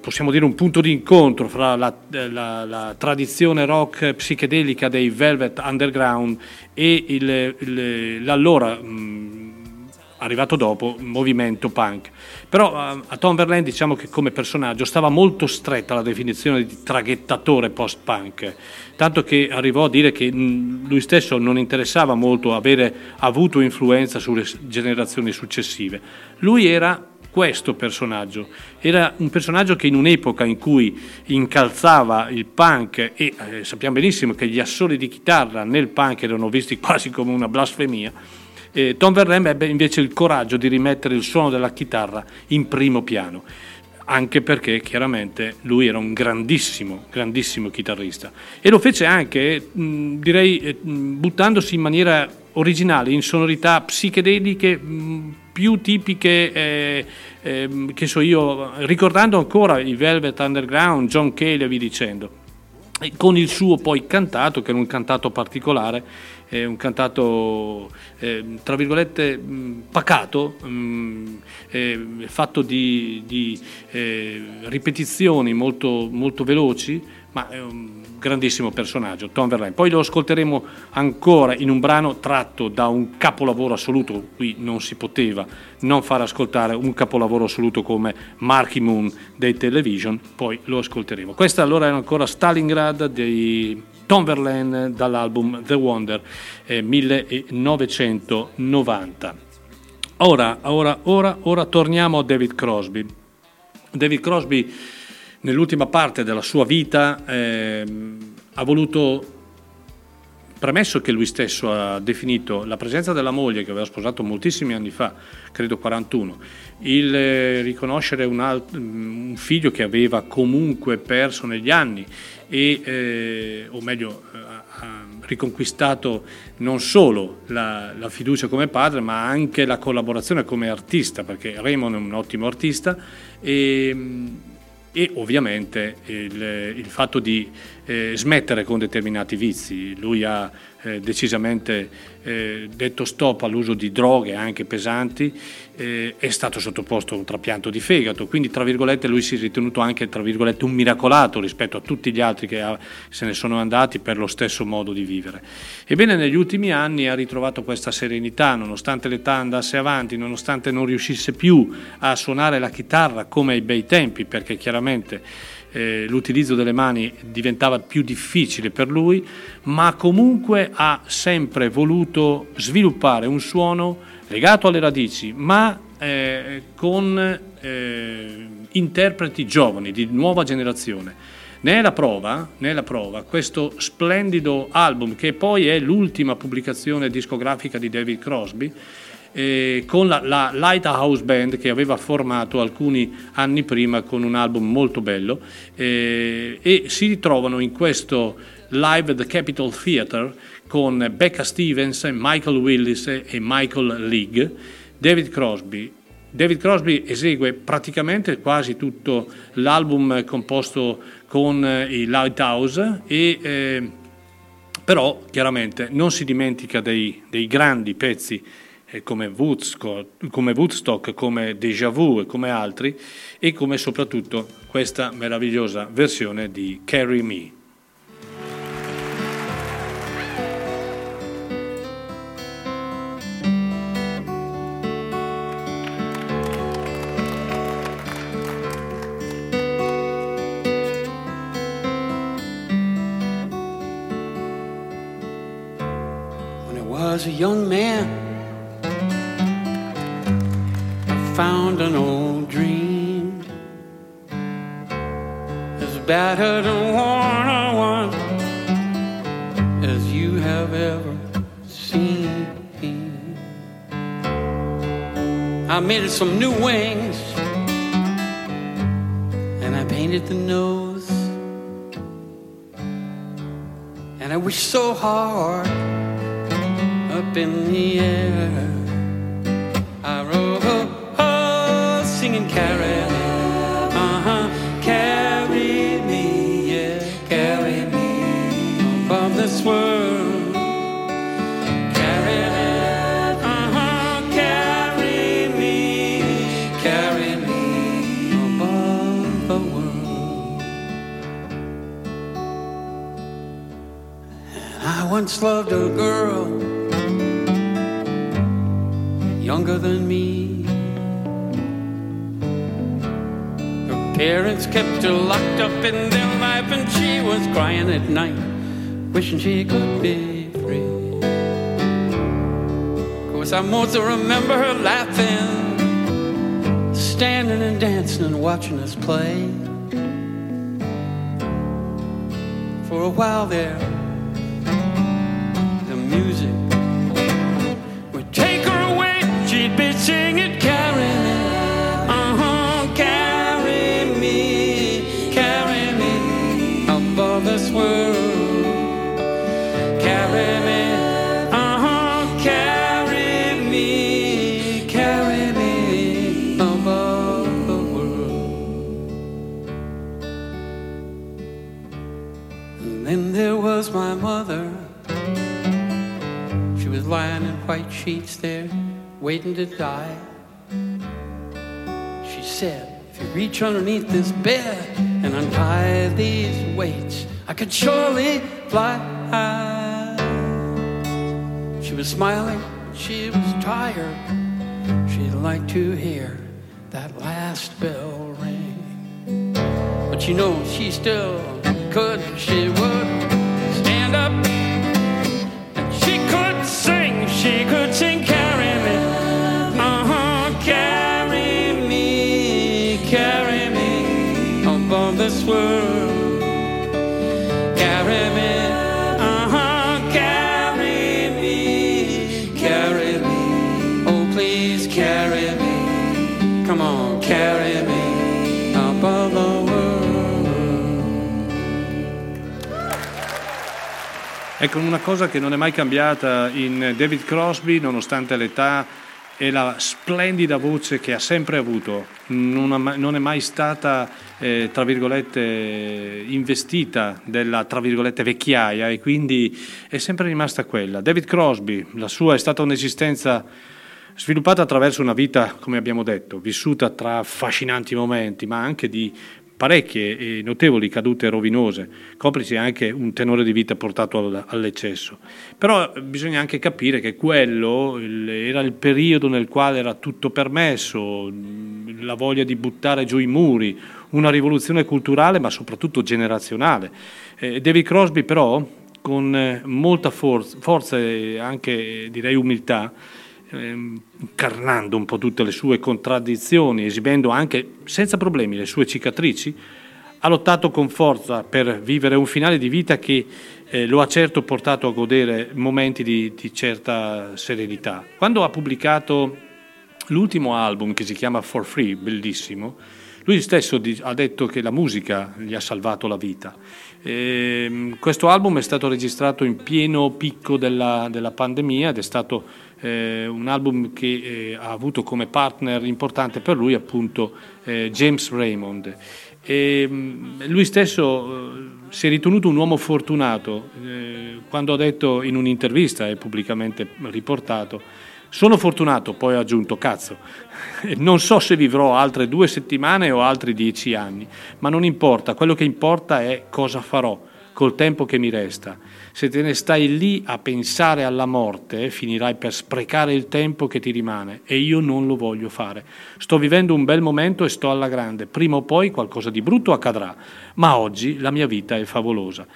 possiamo dire, un punto di incontro fra la tradizione rock psichedelica dei Velvet Underground e l'allora arrivato dopo movimento punk. Però a Tom Verlaine, diciamo che come personaggio stava molto stretta la definizione di traghettatore post-punk, tanto che arrivò a dire che lui stesso non interessava molto avere avuto influenza sulle generazioni successive. Lui era questo personaggio, era un personaggio che in un'epoca in cui incalzava il punk, e sappiamo benissimo che gli assoli di chitarra nel punk erano visti quasi come una blasfemia, Tom Verlaine ebbe invece il coraggio di rimettere il suono della chitarra in primo piano, anche perché chiaramente lui era un grandissimo, grandissimo chitarrista, e lo fece anche, direi, buttandosi in maniera originale in sonorità psichedeliche più tipiche, che so io, ricordando ancora i Velvet Underground, John Cale e vi dicendo, con il suo poi cantato, che era un cantato particolare, un cantato tra virgolette pacato, fatto di ripetizioni molto, molto veloci, ma è un grandissimo personaggio, Tom Verlaine. Poi lo ascolteremo ancora in un brano tratto da un capolavoro assoluto. Qui non si poteva non far ascoltare un capolavoro assoluto come Marky Moon dei Television, poi lo ascolteremo. Questa allora era ancora Stalingrad dei Tom Verlaine dall'album The Wonder, 1990. Ora torniamo a David Crosby. David Crosby nell'ultima parte della sua vita ha voluto, premesso che lui stesso ha definito la presenza della moglie che aveva sposato moltissimi anni fa, credo 41, il riconoscere un figlio che aveva comunque perso negli anni, o meglio ha riconquistato non solo la fiducia come padre, ma anche la collaborazione come artista, perché Raymond è un ottimo artista, e ovviamente il fatto di smettere con determinati vizi. Lui ha decisamente detto stop all'uso di droghe anche pesanti, è stato sottoposto a un trapianto di fegato, quindi tra virgolette lui si è ritenuto anche tra virgolette un miracolato rispetto a tutti gli altri che se ne sono andati per lo stesso modo di vivere. Ebbene, negli ultimi anni ha ritrovato questa serenità, nonostante l'età andasse avanti, nonostante non riuscisse più a suonare la chitarra come ai bei tempi, perché chiaramente l'utilizzo delle mani diventava più difficile per lui, ma comunque ha sempre voluto sviluppare un suono legato alle radici, ma con interpreti giovani di nuova generazione. Ne è la prova questo splendido album, che poi è l'ultima pubblicazione discografica di David Crosby, con la Lighthouse Band, che aveva formato alcuni anni prima con un album molto bello, e si ritrovano in questo live at the Capitol Theatre con Becca Stevens, Michael Willis e Michael League, David Crosby. David Crosby esegue praticamente quasi tutto l'album composto con i Lighthouse, e però chiaramente non si dimentica dei grandi pezzi come Woodstock, come Déjà Vu e come altri, e come soprattutto questa meravigliosa versione di Carry Me. As a young man, I found an old dream, as battered and worn a one as you have ever seen. I made it some new wings, and I painted the nose, and I wished so hard up in the air. I rode, oh, oh, singing carry me, carry me, yeah, carry me above this world. Carry me, carry me, carry me above the world. And I once loved a girl younger than me. Her parents kept her locked up in their life, and she was crying at night, wishing she could be free. Of course, I mostly remember her laughing, standing and dancing and watching us play. For a while there, the music would take her. She'd be singing, carry me, carry me, carry me above this world. Carry me, carry me, carry me above the world. And then there was my mother. She was lying in white sheets there, waiting to die. She said, if you reach underneath this bed and untie these weights, I could surely fly high. She was smiling, she was tired, she'd like to hear that last bell ring. But you know she still could, she would stand up and she could sing carry me. Carry me above this world. Carry me, carry me, carry me. Oh, please carry me. Come on, carry me above the world. Ecco, una cosa che non è mai cambiata in David Crosby, nonostante l'età, e la splendida voce che ha sempre avuto, non è mai stata tra virgolette investita della tra virgolette vecchiaia, e quindi è sempre rimasta quella. David Crosby, la sua è stata un'esistenza sviluppata attraverso una vita, come abbiamo detto, vissuta tra affascinanti momenti, ma anche di parecchie e notevoli cadute rovinose, complici anche un tenore di vita portato all'eccesso. Però bisogna anche capire che quello era il periodo nel quale era tutto permesso, la voglia di buttare giù i muri, una rivoluzione culturale ma soprattutto generazionale. David Crosby però, con molta forza e anche direi umiltà, incarnando un po' tutte le sue contraddizioni, esibendo anche senza problemi le sue cicatrici, Ha lottato con forza per vivere un finale di vita che lo ha certo portato a godere momenti di certa serenità. Quando ha pubblicato l'ultimo album, che si chiama For Free, bellissimo, lui stesso ha detto che la musica gli ha salvato la vita. Questo album è stato registrato in pieno picco della pandemia ed è stato un album che ha avuto come partner importante per lui appunto James Raymond. E lui stesso si è ritenuto un uomo fortunato quando ha detto in un'intervista e pubblicamente riportato: sono fortunato, poi ha aggiunto, cazzo, non so se vivrò altre 2 settimane o altri 10 anni, ma non importa, quello che importa è cosa farò col tempo che mi resta. Se te ne stai lì a pensare alla morte finirai per sprecare il tempo che ti rimane, e io non lo voglio fare. Sto vivendo un bel momento e sto alla grande, prima o poi qualcosa di brutto accadrà, ma oggi la mia vita è favolosa.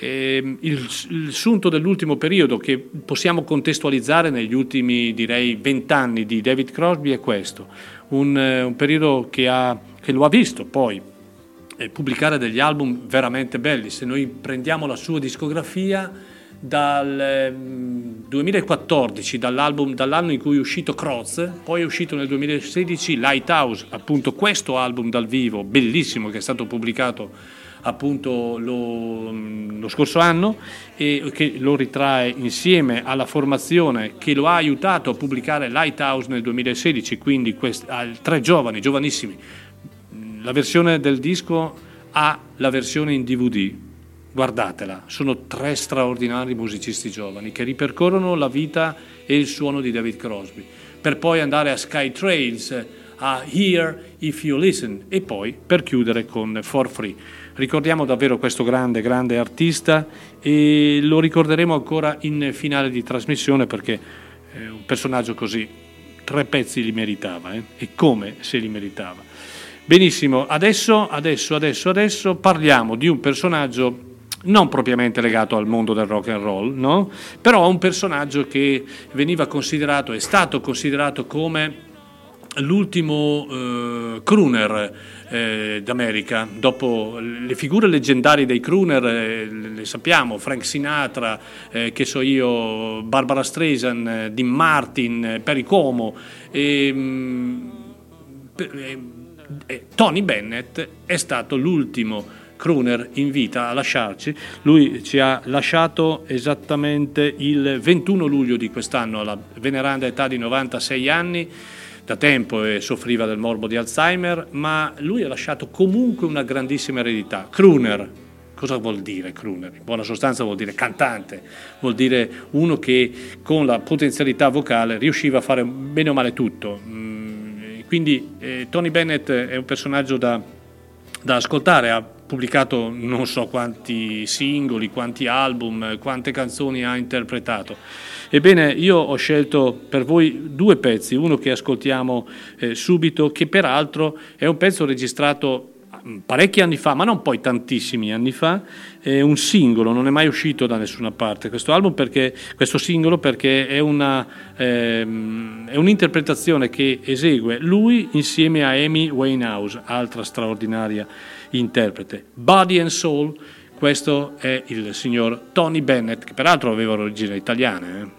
Il sunto dell'ultimo periodo, che possiamo contestualizzare negli ultimi direi 20 anni di David Crosby, è questo, un periodo che lo ha visto poi pubblicare degli album veramente belli. Se noi prendiamo la sua discografia dal 2014, dall'anno in cui è uscito Croz, poi è uscito nel 2016 Lighthouse, appunto questo album dal vivo bellissimo che è stato pubblicato appunto lo scorso anno, e che lo ritrae insieme alla formazione che lo ha aiutato a pubblicare Lighthouse nel 2016, quindi 3 giovani, giovanissimi. La versione del disco ha la versione in DVD, guardatela, sono 3 straordinari musicisti giovani che ripercorrono la vita e il suono di David Crosby, per poi andare a Sky Trails, a Here If You Listen, e poi per chiudere con For Free. Ricordiamo davvero questo grande, grande artista, e lo ricorderemo ancora in finale di trasmissione, perché un personaggio così 3 pezzi li meritava, e come se li meritava. Benissimo, adesso parliamo di un personaggio non propriamente legato al mondo del rock and roll, no? Però un personaggio che veniva considerato, è stato considerato come l'ultimo crooner d'America, dopo le figure leggendarie dei crooner, le sappiamo, Frank Sinatra, che so io, Barbara Streisand, Dean Martin, Perry Como, Tony Bennett è stato l'ultimo crooner in vita a lasciarci. Lui ci ha lasciato esattamente il 21 luglio di quest'anno alla veneranda età di 96 anni. Da tempo soffriva del morbo di Alzheimer, ma lui ha lasciato comunque una grandissima eredità. Crooner, cosa vuol dire crooner? In buona sostanza vuol dire cantante, vuol dire uno che con la potenzialità vocale riusciva a fare bene o male tutto. Quindi Tony Bennett è un personaggio da ascoltare, ha pubblicato non so quanti singoli, quanti album, quante canzoni ha interpretato. Ebbene, io ho scelto per voi 2 pezzi, uno che ascoltiamo subito, che peraltro è un pezzo registrato parecchi anni fa, ma non poi tantissimi anni fa, è un singolo, non è mai uscito da nessuna parte questo singolo, perché è un'interpretazione che esegue lui insieme a Amy Winehouse, altra straordinaria interprete. Body and Soul, questo è il signor Tony Bennett, che peraltro aveva origine italiana,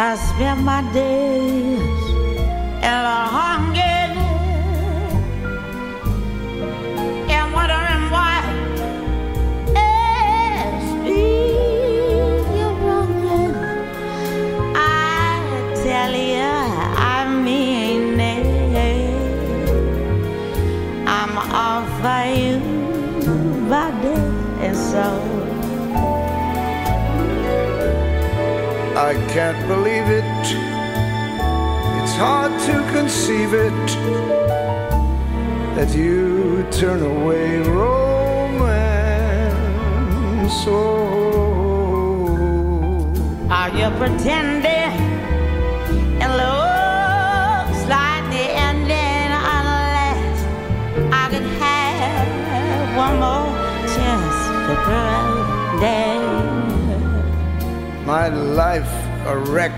I spend my days in the hunger and wondering why it's being broken. I tell you, I mean it. I'm all for you, body and soul. sound. I can't believe it, it's hard to conceive it, that you turn away romance. Oh, are you pretending it looks like the ending, unless I could have one more chance to pretend. My life a wreck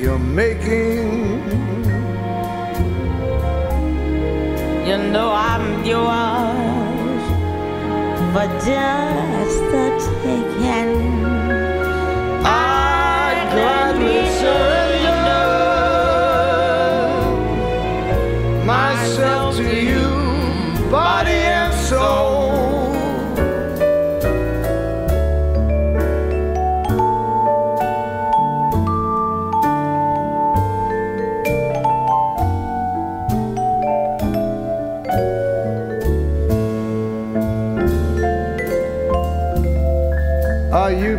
you're making. You know I'm yours, but just the taking. I'd gladly surrender myself to you, body and soul. Are you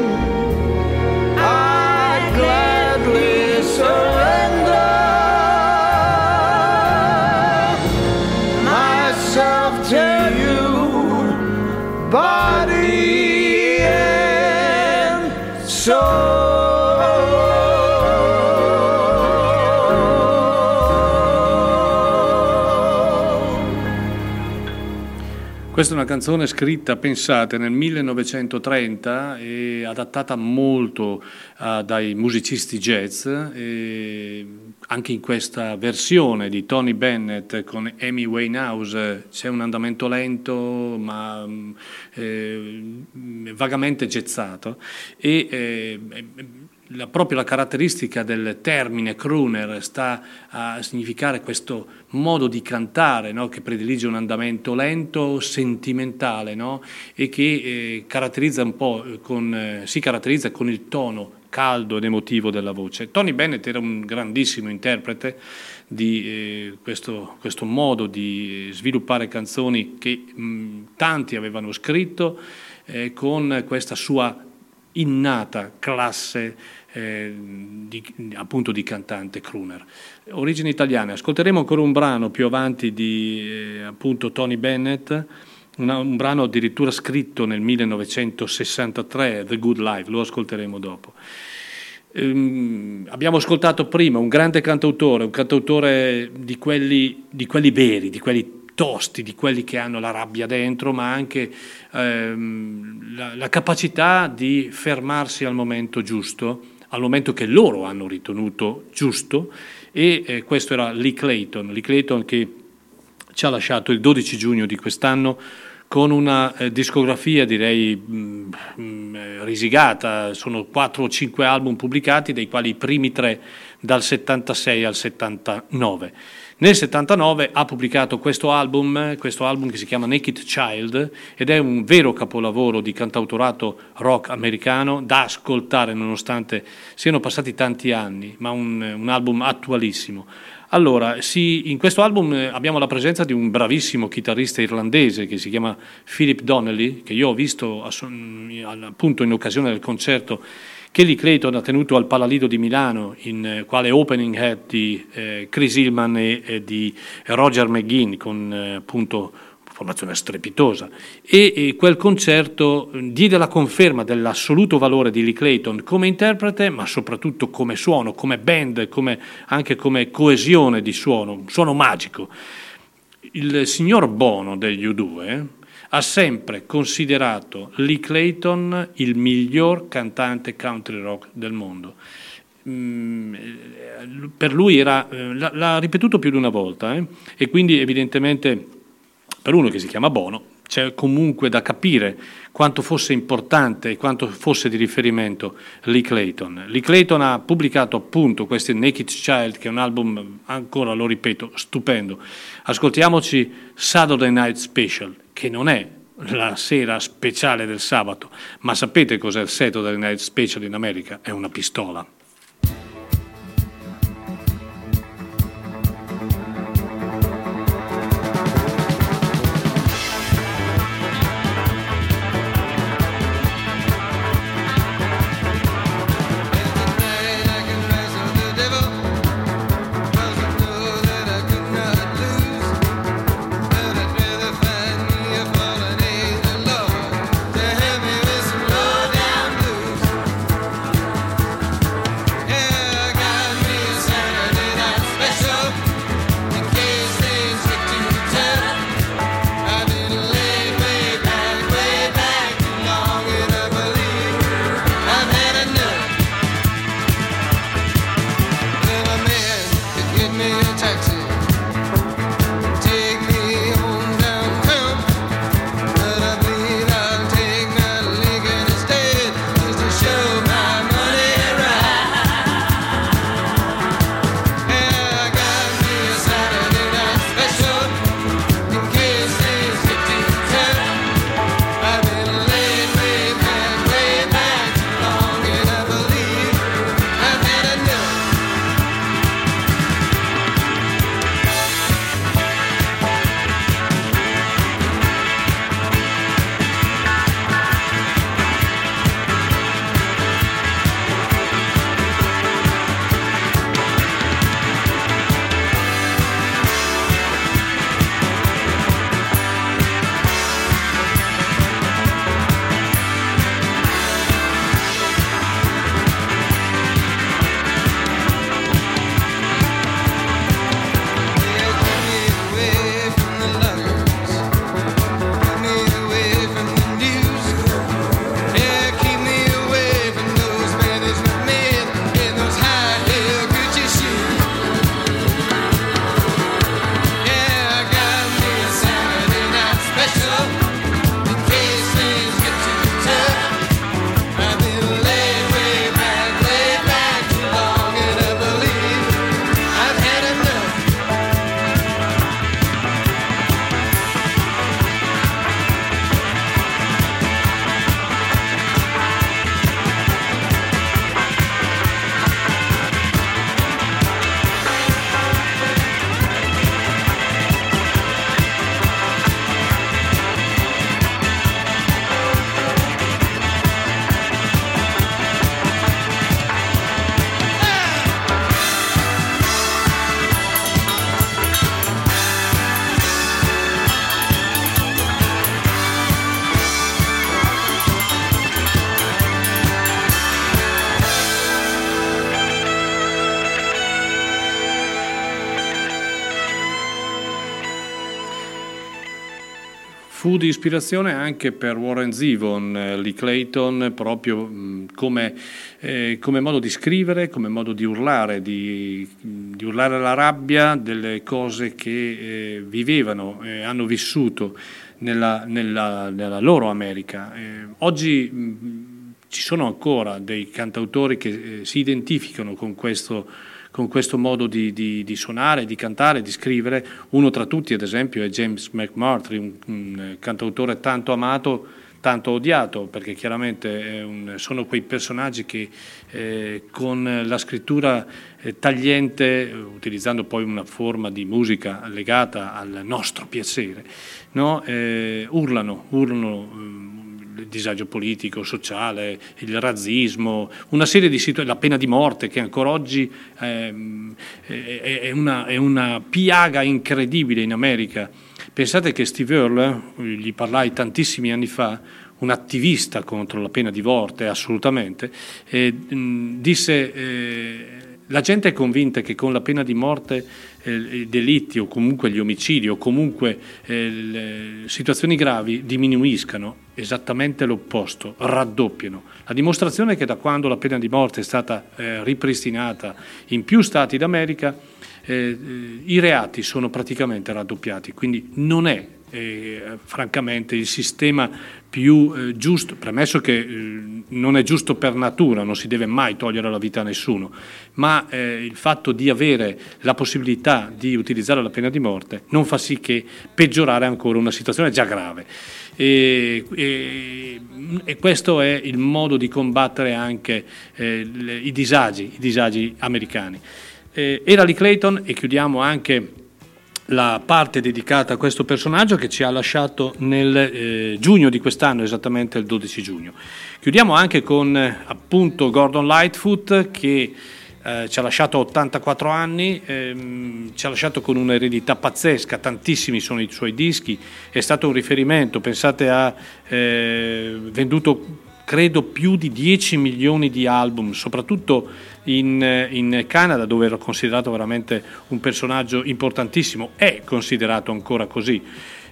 I'd gladly surrender myself to you, body and soul. Questa è una canzone scritta, pensate, nel 1930 e adattata molto dai musicisti jazz, e anche in questa versione di Tony Bennett con Amy Winehouse c'è un andamento lento ma vagamente gezzato e proprio la caratteristica del termine crooner sta a significare questo modo di cantare, no? Che predilige un andamento lento, sentimentale, no? E che caratterizza un po' si caratterizza con il tono caldo ed emotivo della voce. Tony Bennett era un grandissimo interprete di questo modo di sviluppare canzoni che tanti avevano scritto con questa sua innata classe appunto di cantante crooner. Origini italiane. Ascolteremo ancora un brano più avanti di appunto Tony Bennett, un brano addirittura scritto nel 1963, The Good Life, lo ascolteremo dopo. Abbiamo ascoltato prima un grande cantautore, di quelli veri, di quelli tosti, di quelli che hanno la rabbia dentro, ma anche la capacità di fermarsi al momento giusto, al momento che loro hanno ritenuto giusto, e questo era Lee Clayton che ci ha lasciato il 12 giugno di quest'anno con una discografia direi risigata. Sono 4 o 5 album pubblicati, dei quali i primi 3 dal 76 al 79. Nel 79 ha pubblicato questo album che si chiama Naked Child, ed è un vero capolavoro di cantautorato rock americano da ascoltare nonostante siano passati tanti anni, ma un album attualissimo. Allora, in questo album abbiamo la presenza di un bravissimo chitarrista irlandese che si chiama Philip Donnelly, che io ho visto appunto in occasione del concerto che Lee Clayton ha tenuto al Palalido di Milano, quale opening act di Chris Hillman e di Roger McGuinn, con appunto formazione strepitosa, e quel concerto diede la conferma dell'assoluto valore di Lee Clayton come interprete, ma soprattutto come suono, come band, anche come coesione di suono, un suono magico. Il signor Bono degli U2 ha sempre considerato Lee Clayton il miglior cantante country rock del mondo. Per lui l'ha ripetuto più di una volta, e quindi evidentemente per uno che si chiama Bono c'è comunque da capire quanto fosse importante e quanto fosse di riferimento Lee Clayton. Lee Clayton ha pubblicato appunto questo Naked Child, che è un album, ancora lo ripeto, stupendo. Ascoltiamoci Saturday Night Special, che non è la sera speciale del sabato, ma sapete cos'è il Saturday Night Special in America? È una pistola. Fu di ispirazione anche per Warren Zevon, Lee Clayton, proprio come modo di scrivere, come modo di urlare, di urlare la rabbia delle cose che vivevano, hanno vissuto nella loro America. Oggi ci sono ancora dei cantautori che si identificano con questo modo di suonare, di cantare, di scrivere. Uno tra tutti, ad esempio, è James McMurtry, un cantautore tanto amato, tanto odiato, perché chiaramente sono quei personaggi che con la scrittura tagliente, utilizzando poi una forma di musica legata al nostro piacere, no? urlano il disagio politico, sociale, il razzismo, una serie di situazioni, la pena di morte che ancora oggi è una piaga incredibile in America. Pensate che Steve Earle, gli parlai tantissimi anni fa, un attivista contro la pena di morte, assolutamente, disse la gente è convinta che con la pena di morte i delitti o comunque gli omicidi o comunque le situazioni gravi diminuiscano. Esattamente l'opposto, raddoppiano. La dimostrazione è che da quando la pena di morte è stata ripristinata in più stati d'America i reati sono praticamente raddoppiati, quindi non è francamente il sistema più giusto, premesso che non è giusto per natura, non si deve mai togliere la vita a nessuno, ma il fatto di avere la possibilità di utilizzare la pena di morte non fa sì che peggiorare ancora una situazione già grave. E questo è il modo di combattere anche i disagi americani. Era Lee Clayton, e chiudiamo anche la parte dedicata a questo personaggio che ci ha lasciato nel giugno di quest'anno, esattamente il 12 giugno. Chiudiamo anche con appunto Gordon Lightfoot, che ci ha lasciato 84 anni, ci ha lasciato con un'eredità pazzesca, tantissimi sono i suoi dischi, è stato un riferimento, pensate, ha venduto credo più di 10 milioni di album, soprattutto in Canada, dove era considerato veramente un personaggio importantissimo, è considerato ancora così.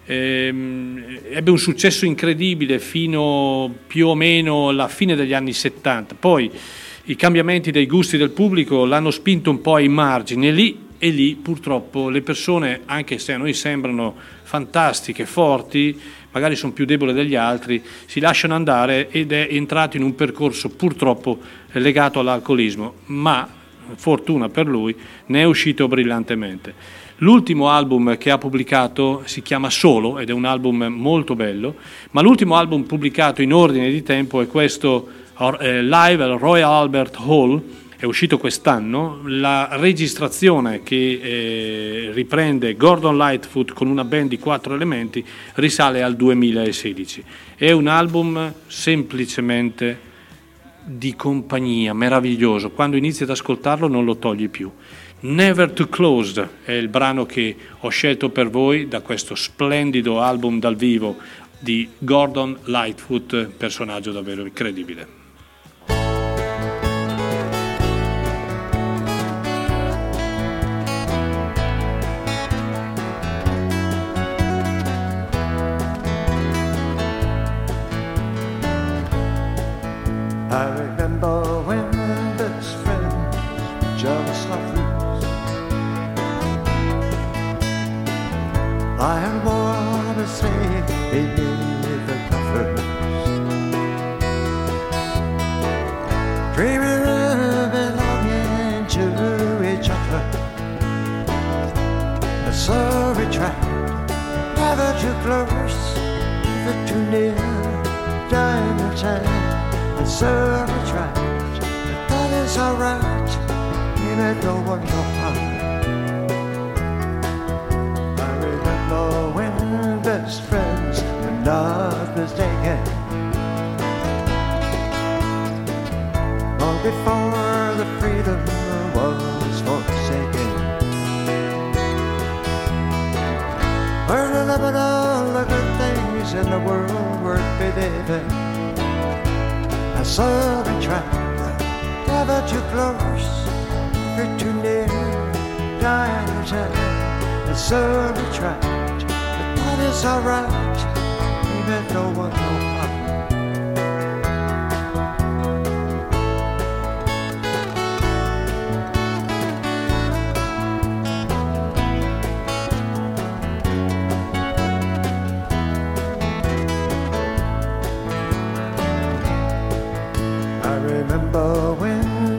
Ebbe un successo incredibile fino più o meno alla fine degli anni 70, poi i cambiamenti dei gusti del pubblico l'hanno spinto un po' ai margini e lì purtroppo le persone, anche se a noi sembrano fantastiche, forti, magari sono più deboli degli altri, si lasciano andare ed è entrato in un percorso purtroppo legato all'alcolismo, ma fortuna per lui ne è uscito brillantemente. L'ultimo album che ha pubblicato si chiama Solo ed è un album molto bello, ma l'ultimo album pubblicato in ordine di tempo è questo, Live al Royal Albert Hall, è uscito quest'anno. La registrazione che riprende Gordon Lightfoot con una band di 4 elementi risale al 2016. È un album semplicemente di compagnia, meraviglioso. Quando inizi ad ascoltarlo non lo togli più. Never Too Close è il brano che ho scelto per voi da questo splendido album dal vivo di Gordon Lightfoot, personaggio davvero incredibile.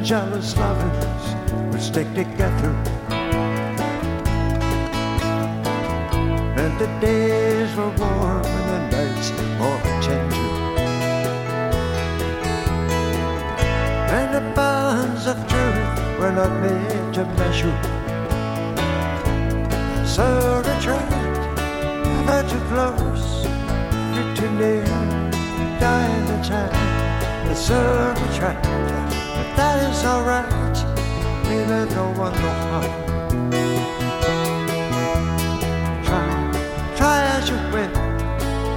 Jealous lovers would stick together. And the days were warm and the nights more tender. And the bonds of truth were not made to measure. So retreat, never too close, you're too near, dying the time. And so retreat. That is alright, neither no one no harm. Try as you will,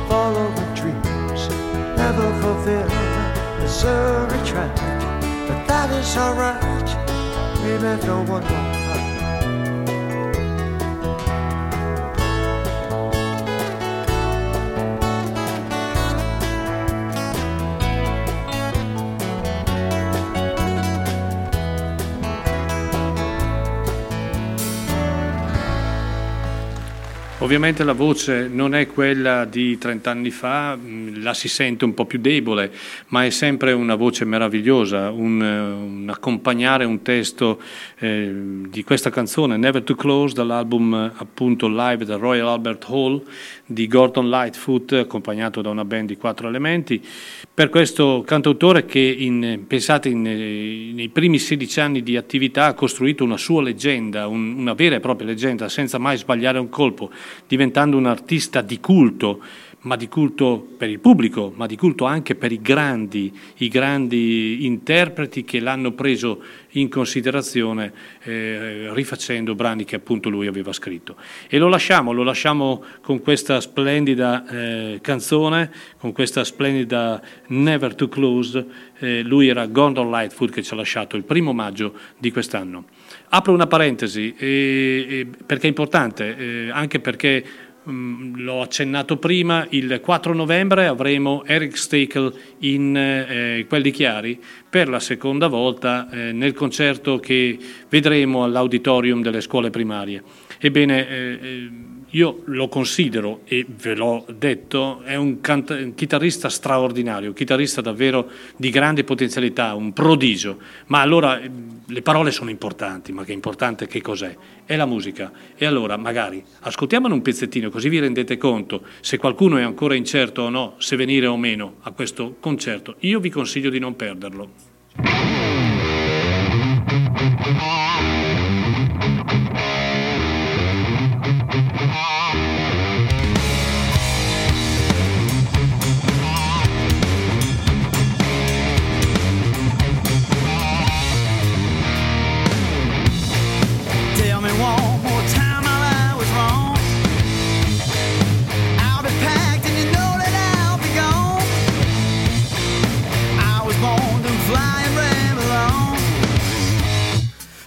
follow the dreams, never fulfill. It's a retract, but that is alright, neither no one no harm. Ovviamente la voce non è quella di 30 anni fa, la si sente un po' più debole, ma è sempre una voce meravigliosa, un accompagnare un testo di questa canzone, Never Too Close, dall'album appunto live del Royal Albert Hall di Gordon Lightfoot, accompagnato da una band di 4 elementi. Per questo cantautore che, nei primi 16 anni di attività ha costruito una sua leggenda, una vera e propria leggenda, senza mai sbagliare un colpo, diventando un artista di culto, ma di culto per il pubblico, ma di culto anche per i grandi interpreti che l'hanno preso in considerazione rifacendo brani che appunto lui aveva scritto. E lo lasciamo con questa splendida canzone, con questa splendida Never Too Close. Lui era Gordon Lightfoot, che ci ha lasciato il 1° maggio di quest'anno. Apro una parentesi perché è importante, anche perché l'ho accennato prima, il 4 novembre avremo Eric Steckel in quel di Chiari per la seconda volta nel concerto che vedremo all'auditorium delle scuole primarie. Ebbene, io lo considero, e ve l'ho detto, è un chitarrista straordinario, un chitarrista davvero di grande potenzialità, un prodigio. Ma allora le parole sono importanti, ma che importante che cos'è? È la musica. E allora magari ascoltiamone un pezzettino, così vi rendete conto se qualcuno è ancora incerto o no, se venire o meno a questo concerto. Io vi consiglio di non perderlo.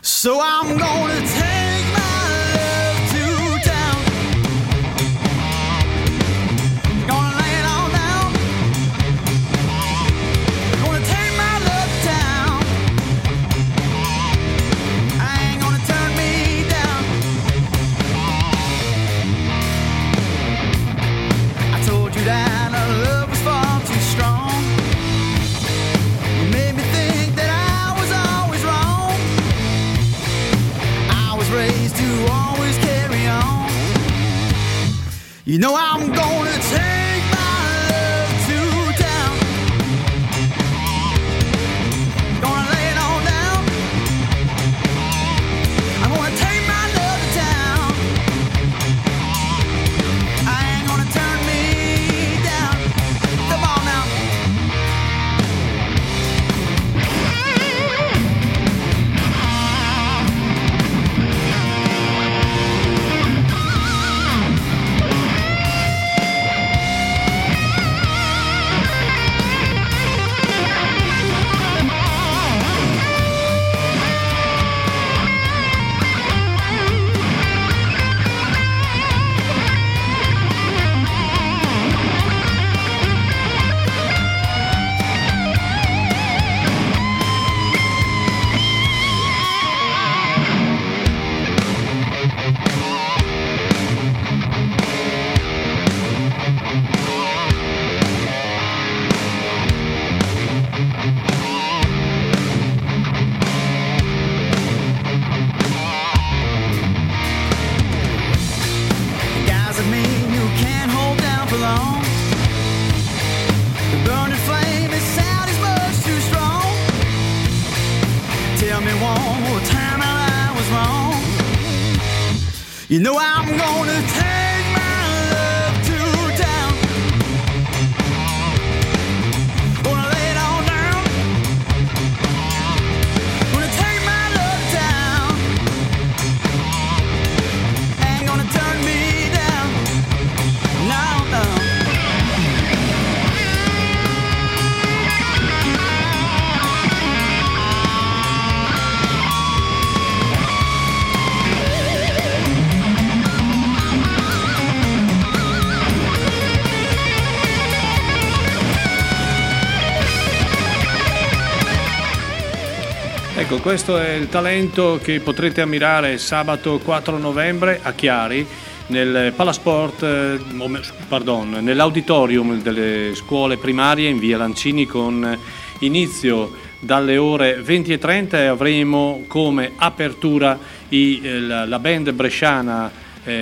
So I'm gonna take my love to town, gonna lay it all down, gonna take my love to town, I ain't gonna turn me down. I told you that our love was far too strong, you made me think that I was always wrong. Raised to always carry on. You know I'm gonna take my love to town, gonna lay it all down, I'm gonna take my love to town, I ain't gonna turn me down. Come on now. You know I'm gonna take my love to town, gonna lay it all down, gonna take my love to town, ain't gonna turn me down, no, no. Ecco, questo è il talento che potrete ammirare sabato 4 novembre a Chiari nel Palasport, pardon, nell'auditorium delle scuole primarie in via Lancini, con inizio dalle ore 20:30, e avremo come apertura la band bresciana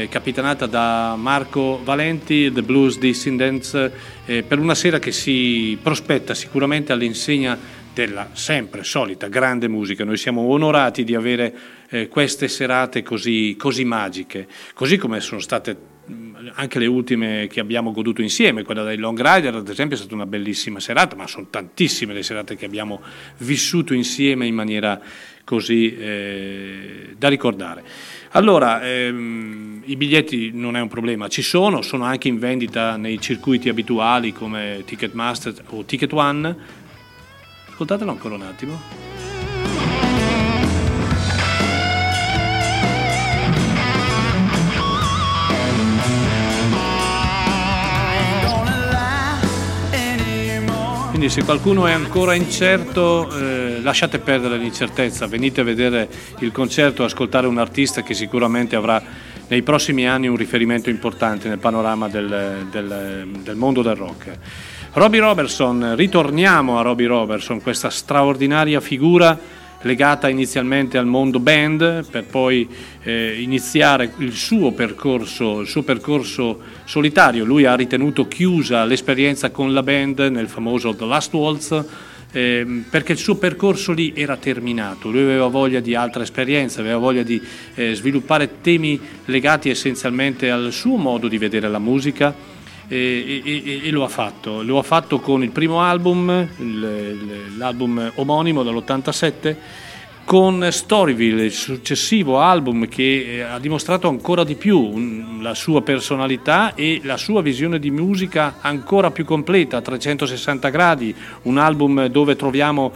capitanata da Marco Valenti, The Blues Descendants, per una sera che si prospetta sicuramente all'insegna della sempre solita grande musica. Noi siamo onorati di avere queste serate così magiche, così come sono state anche le ultime che abbiamo goduto insieme. Quella dei Long Rider, ad esempio, è stata una bellissima serata, ma sono tantissime le serate che abbiamo vissuto insieme in maniera così da ricordare. Allora, i biglietti non è un problema, ci sono anche in vendita nei circuiti abituali come Ticketmaster o Ticket One. Ascoltatelo ancora un attimo. Quindi se qualcuno è ancora incerto, lasciate perdere l'incertezza, venite a vedere il concerto, ascoltare un artista che sicuramente avrà nei prossimi anni un riferimento importante nel panorama del mondo del rock. Robbie Robertson, ritorniamo a Robbie Robertson, questa straordinaria figura legata inizialmente al mondo band, per poi iniziare il suo percorso solitario. Lui ha ritenuto chiusa l'esperienza con la band nel famoso The Last Waltz, perché il suo percorso lì era terminato. Lui aveva voglia di altra esperienza, aveva voglia di sviluppare temi legati essenzialmente al suo modo di vedere la musica, e lo ha fatto con il primo album, l'album omonimo dall'87, con Storyville, il successivo album che ha dimostrato ancora di più la sua personalità e la sua visione di musica ancora più completa, a 360 gradi, un album dove troviamo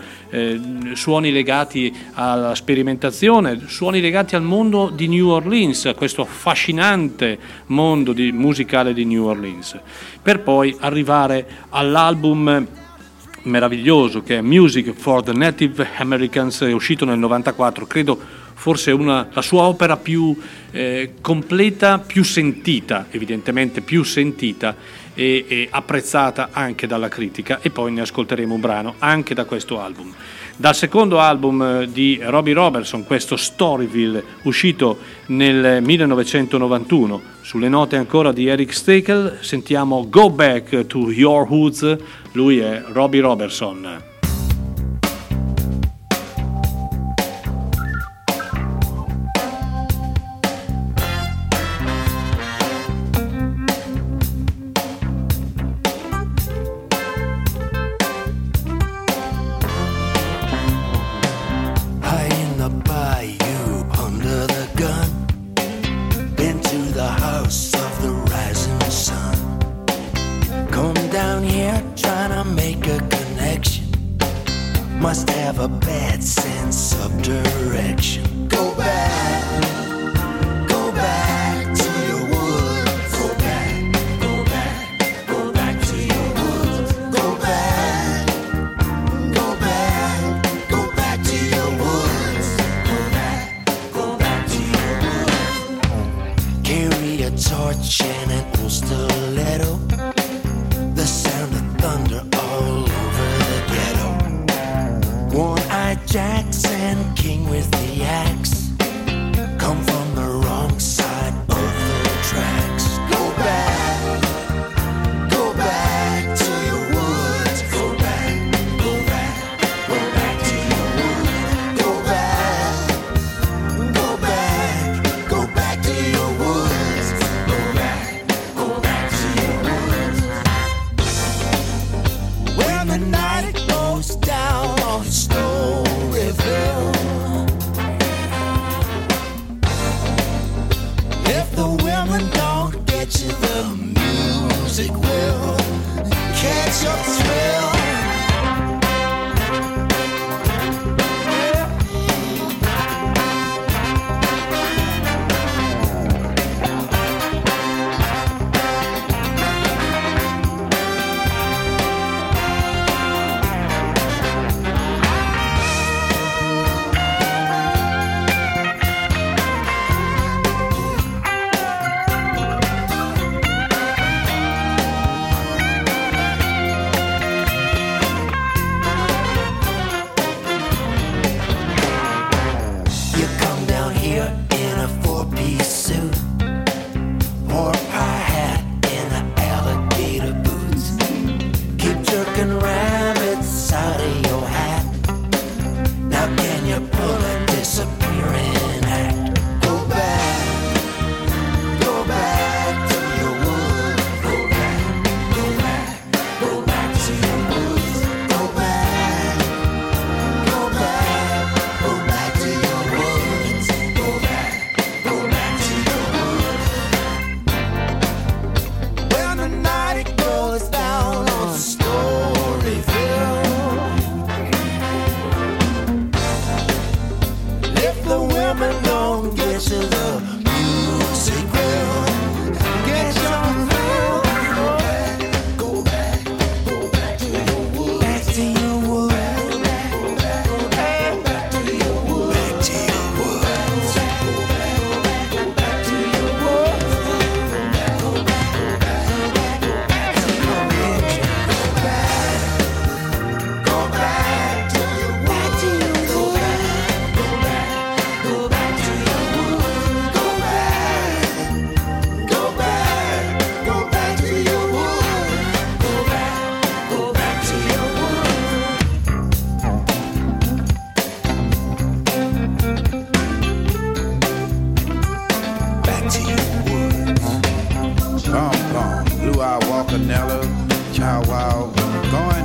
suoni legati alla sperimentazione, suoni legati al mondo di New Orleans, a questo affascinante mondo musicale di New Orleans, per poi arrivare all'album meraviglioso che è Music for the Native Americans, è uscito nel 94, credo forse la sua opera più completa, più sentita, evidentemente più sentita e apprezzata anche dalla critica, e poi ne ascolteremo un brano anche da questo album. Dal secondo album di Robbie Robertson, questo Storyville, uscito nel 1991, sulle note ancora di Eric Steckel, sentiamo Go Back to Your Woods. Lui è Robbie Robertson.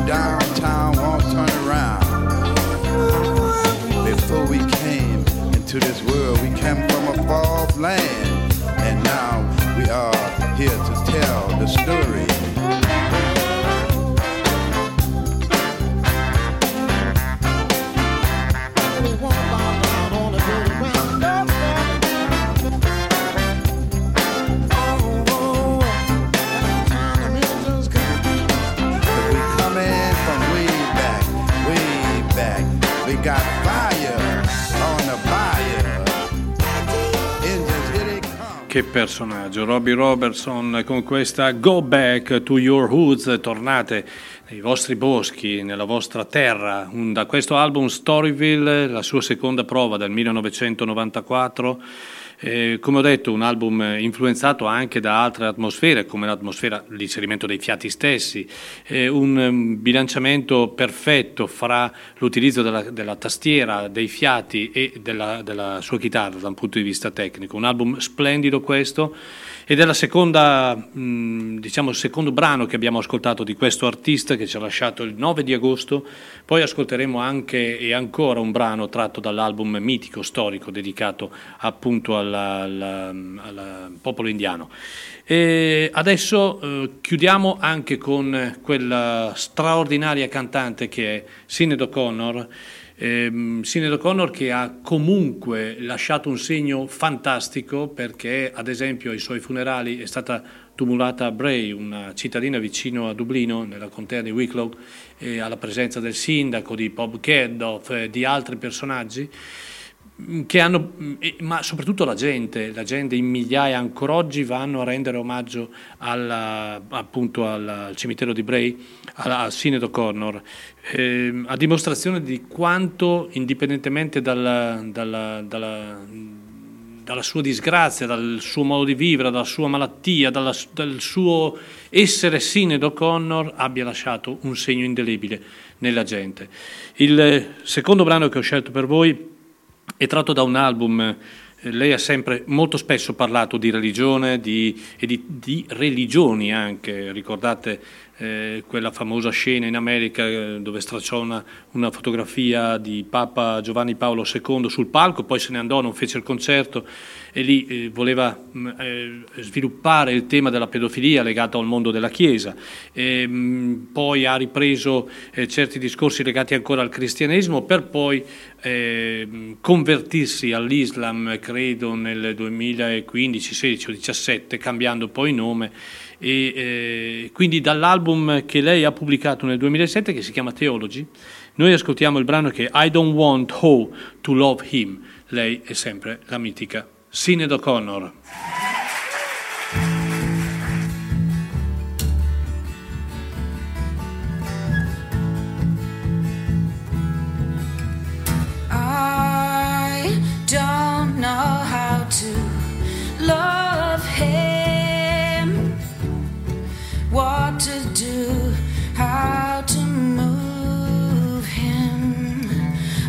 downtown won't turn around. Before we came into this world, we came from a false land, and now we are here to tell the story. Che personaggio, Robbie Robertson, con questa Go Back to Your Woods, tornate nei vostri boschi, nella vostra terra, da questo album Storyville, la sua seconda prova del 1994, come ho detto un album influenzato anche da altre atmosfere, come l'atmosfera, l'inserimento dei fiati stessi, un bilanciamento perfetto fra l'utilizzo della tastiera, dei fiati e della sua chitarra da un punto di vista tecnico, un album splendido questo, ed è la secondo brano che abbiamo ascoltato di questo artista che ci ha lasciato il 9 di agosto, poi ascolteremo anche e ancora un brano tratto dall'album mitico, storico, dedicato appunto al popolo indiano. E adesso chiudiamo anche con quella straordinaria cantante che è Sinéad O'Connor. Sinéad O'Connor che ha comunque lasciato un segno fantastico, perché ad esempio ai suoi funerali è stata tumulata a Bray, una cittadina vicino a Dublino, nella contea di Wicklow, alla presenza del sindaco, di Bob Geldof, di altri personaggi che hanno, ma soprattutto la gente in migliaia ancora oggi vanno a rendere omaggio al cimitero di Bray, a Sinéad O'Connor, a dimostrazione di quanto, indipendentemente dalla sua disgrazia, dal suo modo di vivere, dalla sua malattia, dal suo essere Sinéad O'Connor, abbia lasciato un segno indelebile nella gente. Il secondo brano che ho scelto per voi è tratto da un album. Lei ha sempre molto spesso parlato di religione e di religioni anche, ricordate quella famosa scena in America dove stracciò una fotografia di Papa Giovanni Paolo II sul palco, poi se ne andò, non fece il concerto e lì voleva sviluppare il tema della pedofilia legato al mondo della Chiesa, poi ha ripreso certi discorsi legati ancora al cristianesimo per poi convertirsi all'Islam, credo nel 2015, 16 o 17, cambiando poi nome, e quindi dall'album che lei ha pubblicato nel 2007, che si chiama Theology, noi ascoltiamo il brano che è I Don't Want How to Love Him. Lei è sempre la mitica Sinéad O'Connor.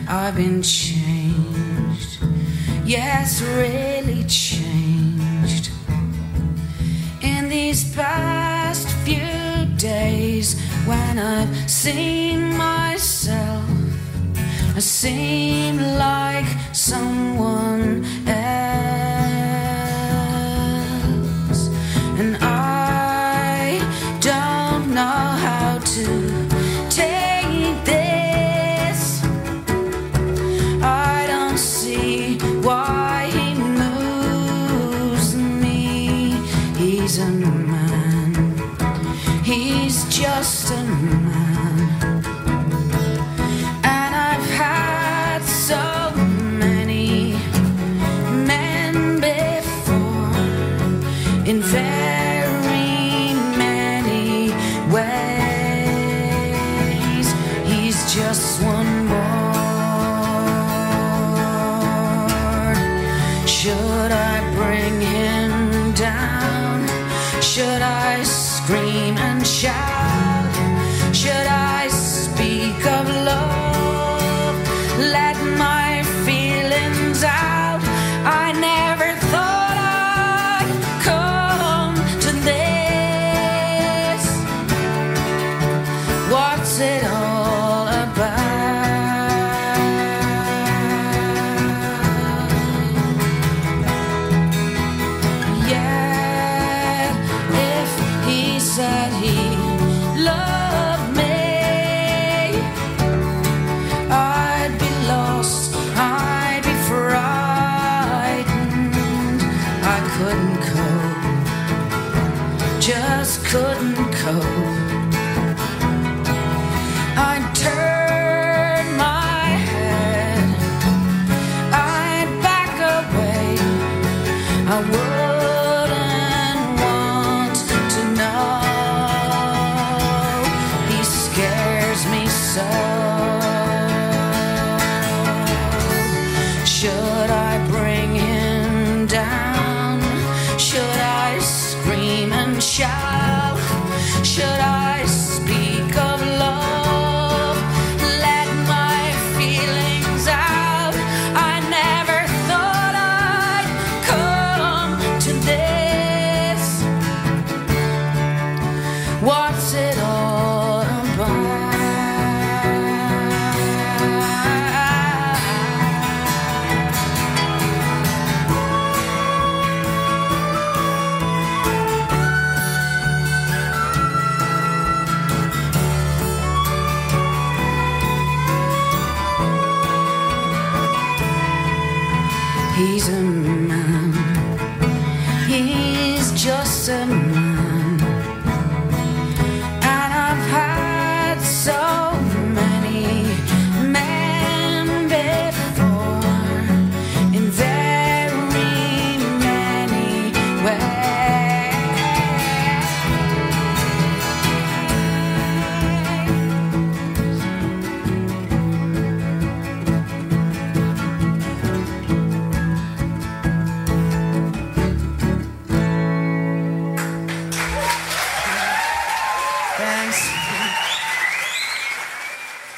I've been changed, yes, really changed. In these past few days, when I've seen myself, I seem like someone else, and I don't know how to. Just a man, and I've had so many men before in very many ways. He's just one more. Should I bring him down? Should I scream and shout? What's was it all about? Yeah, if he said he loved me, I'd be lost, I'd be frightened. I couldn't cope, just couldn't cope.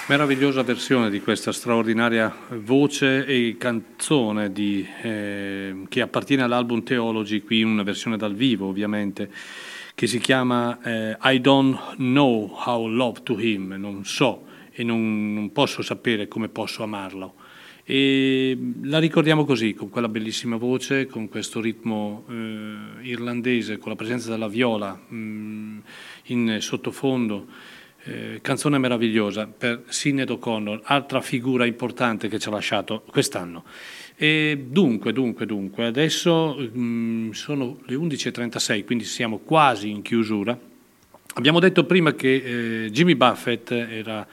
Meravigliosa versione di questa straordinaria voce e canzone che appartiene all'album Theology, qui una versione dal vivo ovviamente, che si chiama I Don't Know How Love to Him, non so e non posso sapere come posso amarlo. E la ricordiamo così, con quella bellissima voce, con questo ritmo irlandese, con la presenza della viola in sottofondo. Canzone meravigliosa per Sinéad O'Connor, altra figura importante che ci ha lasciato quest'anno. E dunque, adesso sono le 11.36, quindi siamo quasi in chiusura. Abbiamo detto prima che Jimmy Buffett era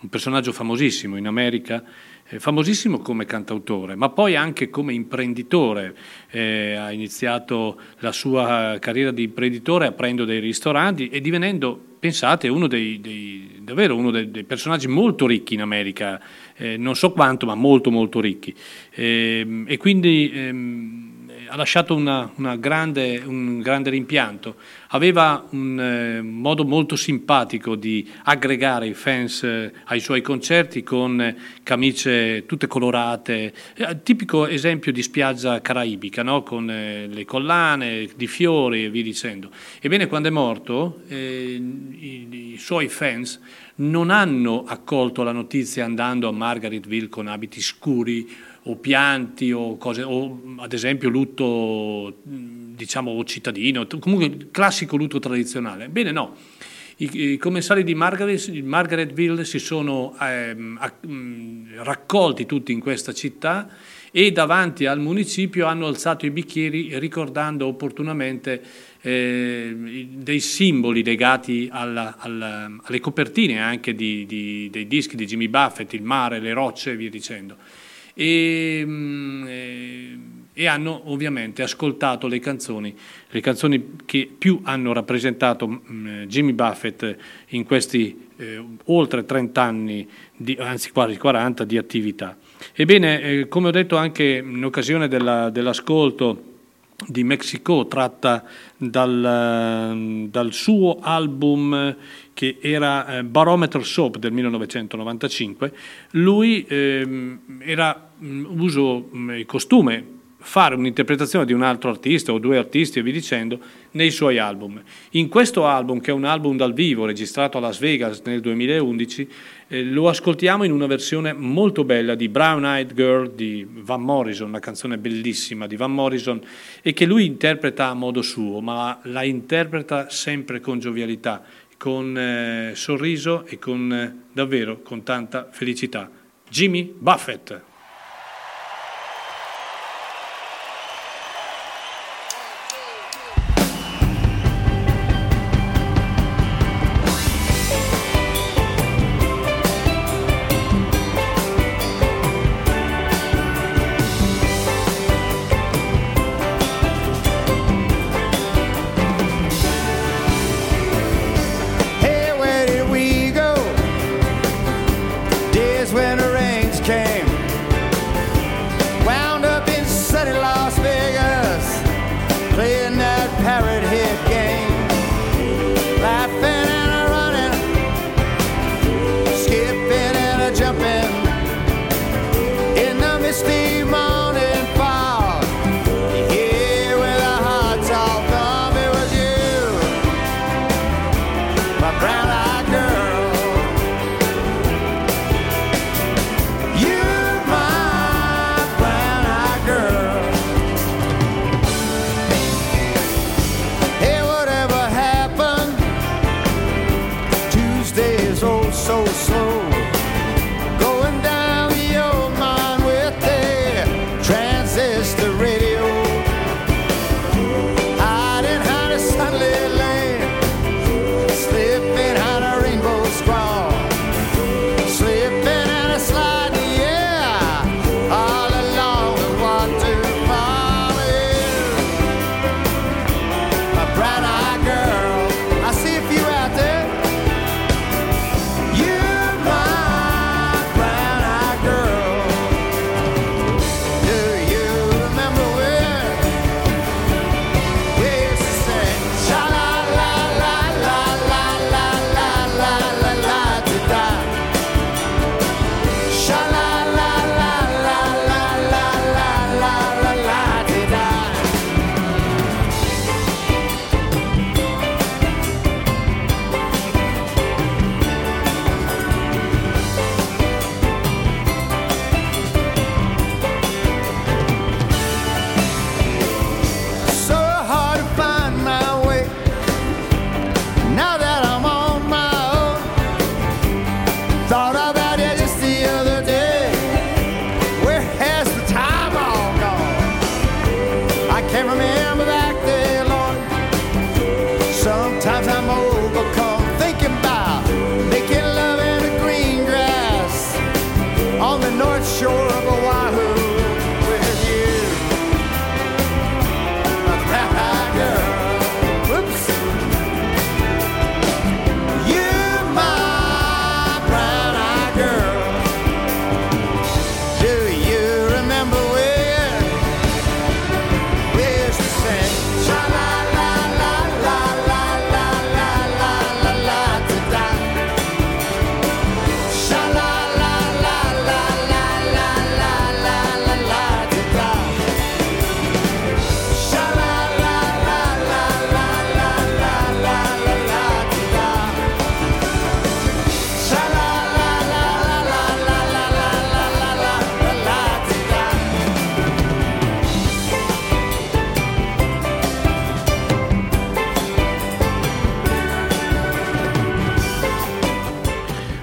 un personaggio famosissimo in America, famosissimo come cantautore, ma poi anche come imprenditore. Ha iniziato la sua carriera di imprenditore aprendo dei ristoranti e divenendo, pensate, uno dei personaggi molto ricchi in America, non so quanto, ma molto molto ricchi. E quindi ha lasciato un grande rimpianto. Aveva un modo molto simpatico di aggregare i fans ai suoi concerti con camicie tutte colorate, tipico esempio di spiaggia caraibica, no? Con le collane di fiori e via dicendo. Ebbene, quando è morto, i suoi fans non hanno accolto la notizia andando a Margaretville con abiti scuri o pianti o cose, o ad esempio lutto, diciamo, cittadino, comunque classico lutto tradizionale. Bene, no, i commensali di Margaretville si sono raccolti tutti in questa città e davanti al municipio hanno alzato i bicchieri ricordando opportunamente dei simboli legati alle copertine anche dei dischi di Jimmy Buffett, il mare, le rocce e via dicendo. E hanno ovviamente ascoltato le canzoni che più hanno rappresentato Jimmy Buffett in questi oltre 30 anni, anzi quasi 40, di attività. Ebbene, come ho detto anche in occasione dell'ascolto di Mexico, tratta dal suo album che era Barometer Soap del 1995, lui era uso e costume fare un'interpretazione di un altro artista o due artisti e via dicendo nei suoi album. In questo album, che è un album dal vivo registrato a Las Vegas nel 2011, lo ascoltiamo in una versione molto bella di Brown Eyed Girl di Van Morrison, una canzone bellissima di Van Morrison, e che lui interpreta a modo suo, ma la interpreta sempre con giovialità, con sorriso e con davvero con tanta felicità. Jimmy Buffett.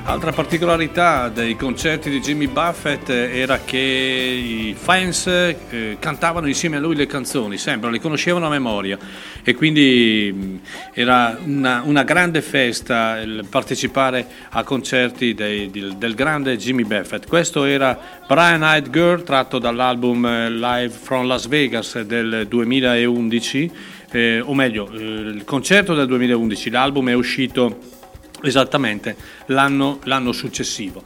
Altra particolarità dei concerti di Jimmy Buffett era che i fans cantavano insieme a lui le canzoni, sempre le conoscevano a memoria, e quindi era una grande festa il partecipare a concerti del grande Jimmy Buffett. Questo era Brown Eyed Girl, tratto dall'album Live from Las Vegas del 2011, o meglio il concerto del 2011, l'album è uscito esattamente l'anno successivo.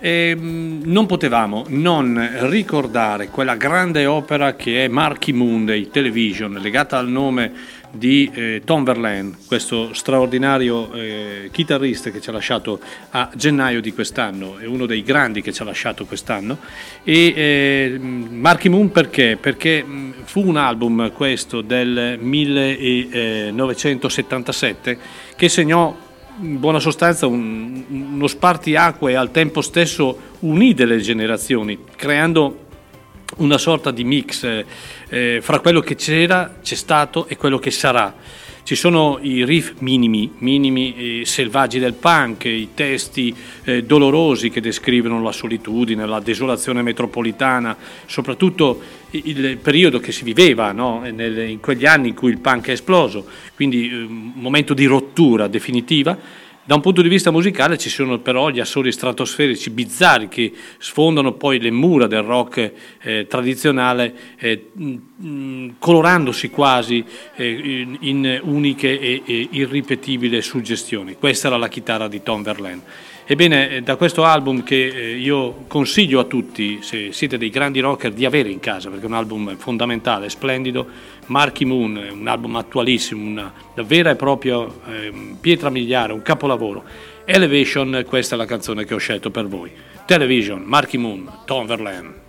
Non potevamo non ricordare quella grande opera che è Marquee Moon dei Television, legata al nome di Tom Verlaine, questo straordinario chitarrista che ci ha lasciato a gennaio di quest'anno, è uno dei grandi che ci ha lasciato quest'anno. E Marky Moon perché? Perché fu un album, questo, del 1977, che segnò in buona sostanza uno spartiacque e al tempo stesso unì delle generazioni, creando una sorta di mix fra quello che c'era, c'è stato e quello che sarà. Ci sono i riff minimi selvaggi del punk, i testi dolorosi che descrivono la solitudine, la desolazione metropolitana, soprattutto il periodo che si viveva, no? In quegli anni in cui il punk è esploso, quindi un momento di rottura definitiva. Da un punto di vista musicale ci sono però gli assoli stratosferici bizzarri che sfondano poi le mura del rock tradizionale, colorandosi quasi in uniche e irripetibili suggestioni. Questa era la chitarra di Tom Verlaine. Ebbene, da questo album, che io consiglio a tutti, se siete dei grandi rocker, di avere in casa, perché è un album fondamentale, splendido, Marky Moon, un album attualissimo, una vera e propria pietra miliare, un capolavoro. Elevation, questa è la canzone che ho scelto per voi. Television, Marky Moon, Tom Verlaine.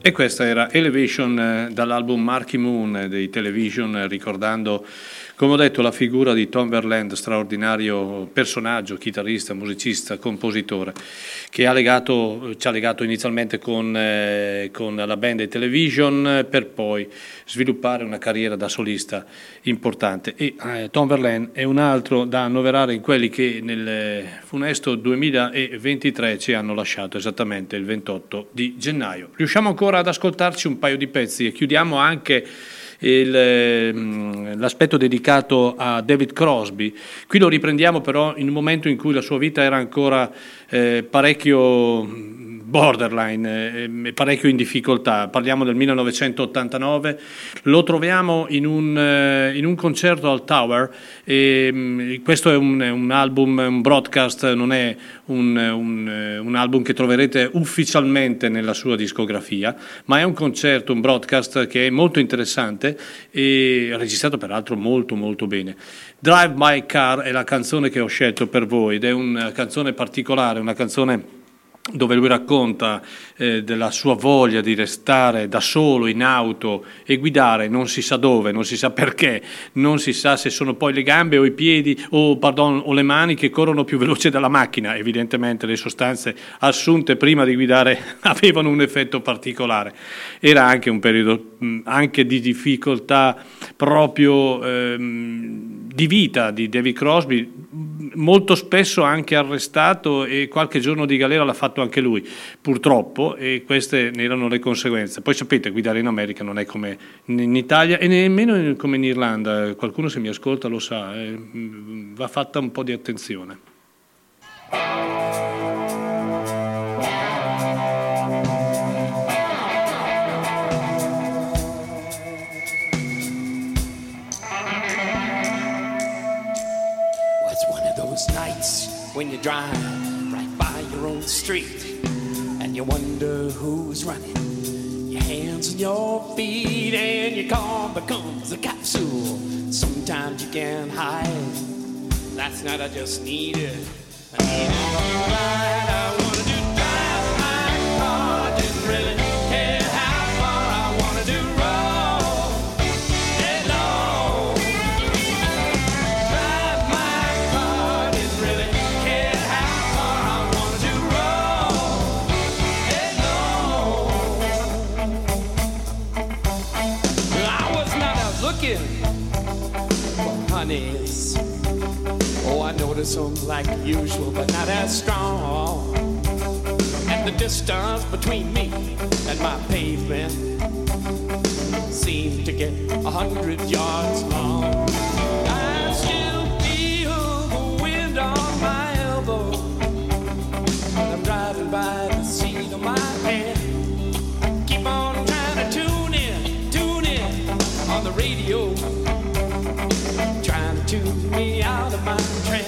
E questa era Elevation dall'album Marquee Moon dei Television, ricordando, come ho detto, la figura di Tom Verlaine, straordinario personaggio, chitarrista, musicista, compositore, che ha legato, ci ha legato inizialmente con la band dei Television per poi sviluppare una carriera da solista importante. E Tom Verlaine è un altro da annoverare in quelli che nel funesto 2023 ci hanno lasciato esattamente il 28 di gennaio. Riusciamo ancora ad ascoltarci un paio di pezzi e chiudiamo anche l'aspetto dedicato a David Crosby. Qui lo riprendiamo però in un momento in cui la sua vita era ancora parecchio borderline, parecchio in difficoltà. Parliamo del 1989, lo troviamo in un concerto al Tower, e questo è un album, un broadcast, non è un album che troverete ufficialmente nella sua discografia, ma è un concerto, un broadcast che è molto interessante e registrato peraltro molto molto bene. Drive My Car è la canzone che ho scelto per voi ed è una canzone particolare, una canzone dove lui racconta della sua voglia di restare da solo in auto e guidare, non si sa dove, non si sa perché, non si sa se sono poi le gambe o i piedi o le mani che corrono più veloce della macchina. Evidentemente le sostanze assunte prima di guidare avevano un effetto particolare. Era anche un periodo anche di difficoltà proprio di vita di David Crosby, molto spesso anche arrestato, e qualche giorno di galera l'ha fatto anche lui, purtroppo, e queste ne erano le conseguenze. Poi sapete, guidare in America non è come in Italia e nemmeno come in Irlanda, qualcuno se mi ascolta lo sa, va fatta un po' di attenzione. What's one of those nights when you drive street and you wonder who's running, your hands and your feet, and your car becomes a capsule. Sometimes you can't hide. Last night I just needed a ride. I wanted to drive my car, didn't really care how far. I wanted to roll it low, drive my car, didn't really care how far. I wanted to for honeys. Oh, I notice them like usual, but not as strong. And the distance between me and my pavement seemed to get 100 yards long. I still feel the wind on my elbow when I'm driving by the seat of my hand. Keep on trying to tune in on the radio, trying to tune me out of my trance.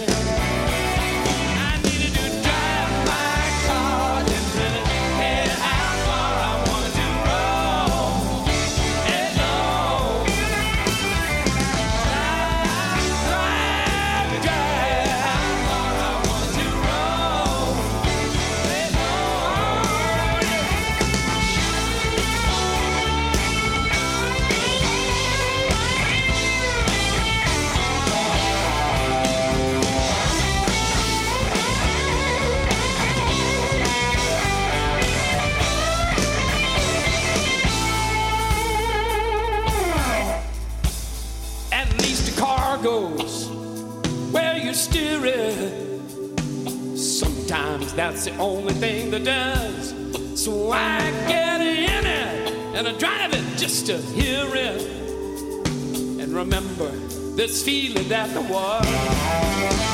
I needed to drive my car, didn't really care how far. I wanted to roll it low, drive how far. I wanted to roll it low. Goes where you're steering. Sometimes that's the only thing that does. So I get in it and I drive it just to hear it and remember this feeling that there was.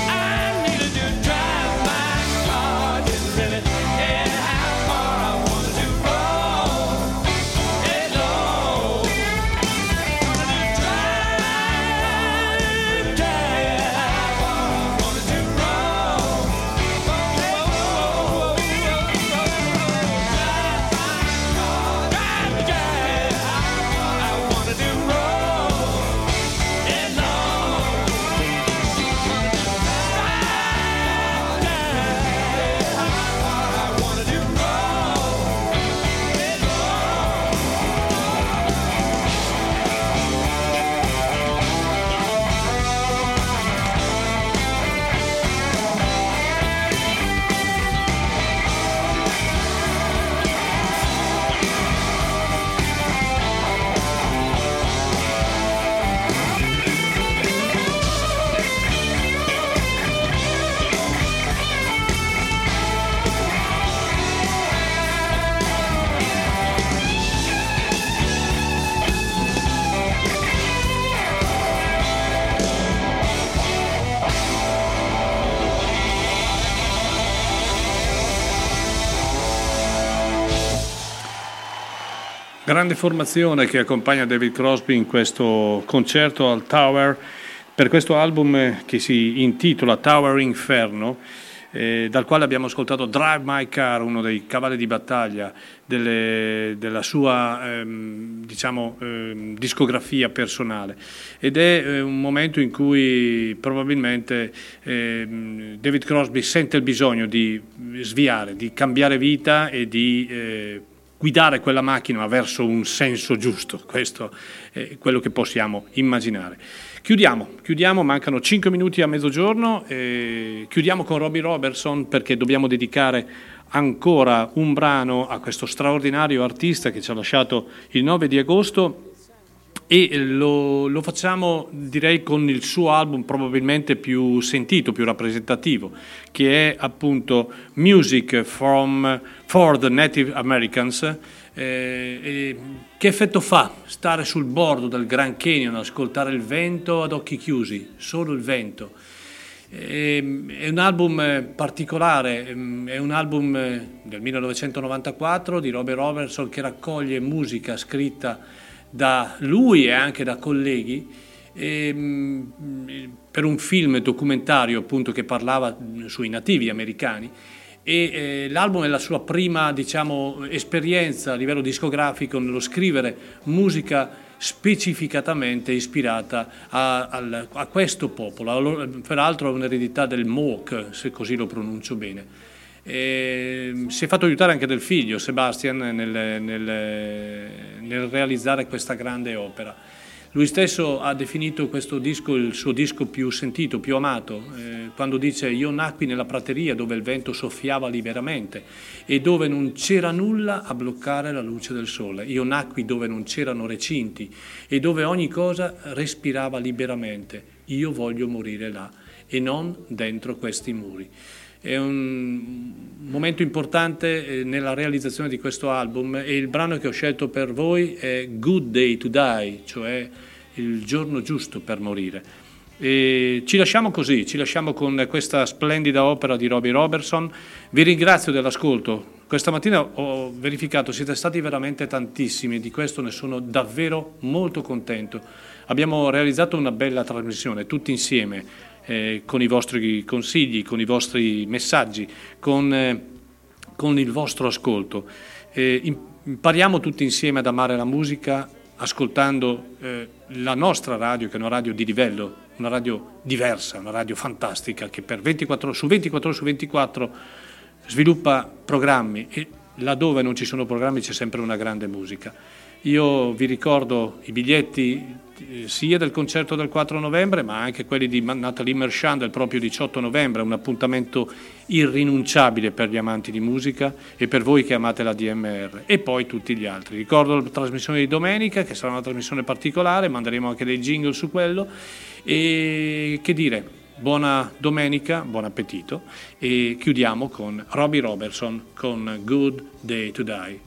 I needed to drive my car, didn't really care how far. I wanted to roll it low. Roll it low. Grande formazione che accompagna David Crosby in questo concerto al Tower per questo album che si intitola Tower Inferno, dal quale abbiamo ascoltato Drive My Car, uno dei cavalli di battaglia della sua discografia personale, ed è un momento in cui probabilmente David Crosby sente il bisogno di sviare, di cambiare vita e di guidare quella macchina verso un senso giusto. Questo è quello che possiamo immaginare. Chiudiamo, mancano 5 minuti a mezzogiorno, chiudiamo con Robbie Robertson perché dobbiamo dedicare ancora un brano a questo straordinario artista che ci ha lasciato il 9 di agosto e lo facciamo, direi, con il suo album probabilmente più sentito, più rappresentativo, che è appunto Music for the Native Americans. Che effetto fa stare sul bordo del Grand Canyon, ascoltare il vento ad occhi chiusi, solo il vento? È un album particolare, è un album del 1994 di Robbie Robertson che raccoglie musica scritta da lui e anche da colleghi per un film documentario appunto che parlava sui nativi americani. E l'album è la sua prima, esperienza a livello discografico nello scrivere musica specificatamente ispirata a questo popolo. Peraltro è un'eredità del Mohawk, se così lo pronuncio bene. Si è fatto aiutare anche del figlio Sebastian nel realizzare questa grande opera. Lui stesso ha definito questo disco il suo disco più sentito, più amato, quando dice: io nacqui nella prateria dove il vento soffiava liberamente e dove non c'era nulla a bloccare la luce del sole. Io nacqui dove non c'erano recinti e dove ogni cosa respirava liberamente. Io voglio morire là e non dentro questi muri. È un momento importante nella realizzazione di questo album e il brano che ho scelto per voi è Good Day to Die, cioè il giorno giusto per morire. E ci lasciamo così, ci lasciamo con questa splendida opera di Robbie Robertson. Vi ringrazio dell'ascolto. Questa mattina ho verificato, siete stati veramente tantissimi, di questo ne sono davvero molto contento. Abbiamo realizzato una bella trasmissione tutti insieme. Con i vostri consigli, con i vostri messaggi, con il vostro ascolto. Impariamo tutti insieme ad amare la musica ascoltando la nostra radio, che è una radio di livello, una radio diversa, una radio fantastica che per 24 ore su 24 sviluppa programmi e laddove non ci sono programmi c'è sempre una grande musica. Io vi ricordo i biglietti sia del concerto del 4 novembre ma anche quelli di Natalie Merchant del proprio 18 novembre, un appuntamento irrinunciabile per gli amanti di musica e per voi che amate la DMR, e poi tutti gli altri. Ricordo la trasmissione di domenica che sarà una trasmissione particolare, manderemo anche dei jingle su quello e che dire, buona domenica, buon appetito e chiudiamo con Robbie Robertson con Good Day to Die.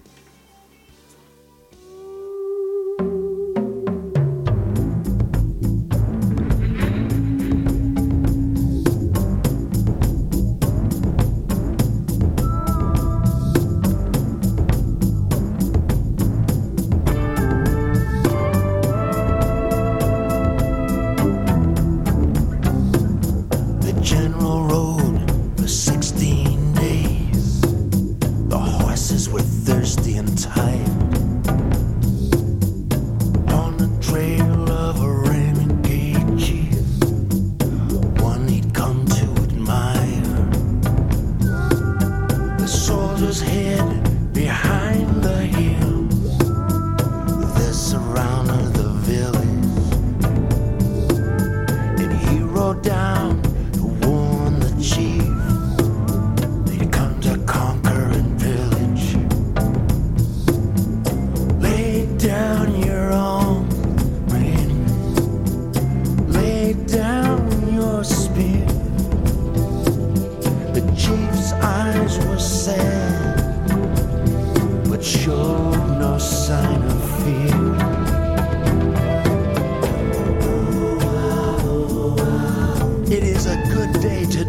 Good day to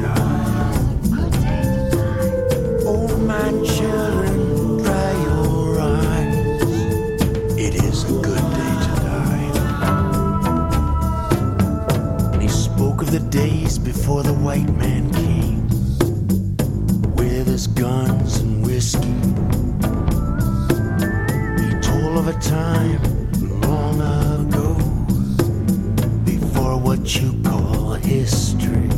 die. Oh, my children, cry. days before the white man came with his guns and whiskey. He told of a time long ago before what you call history.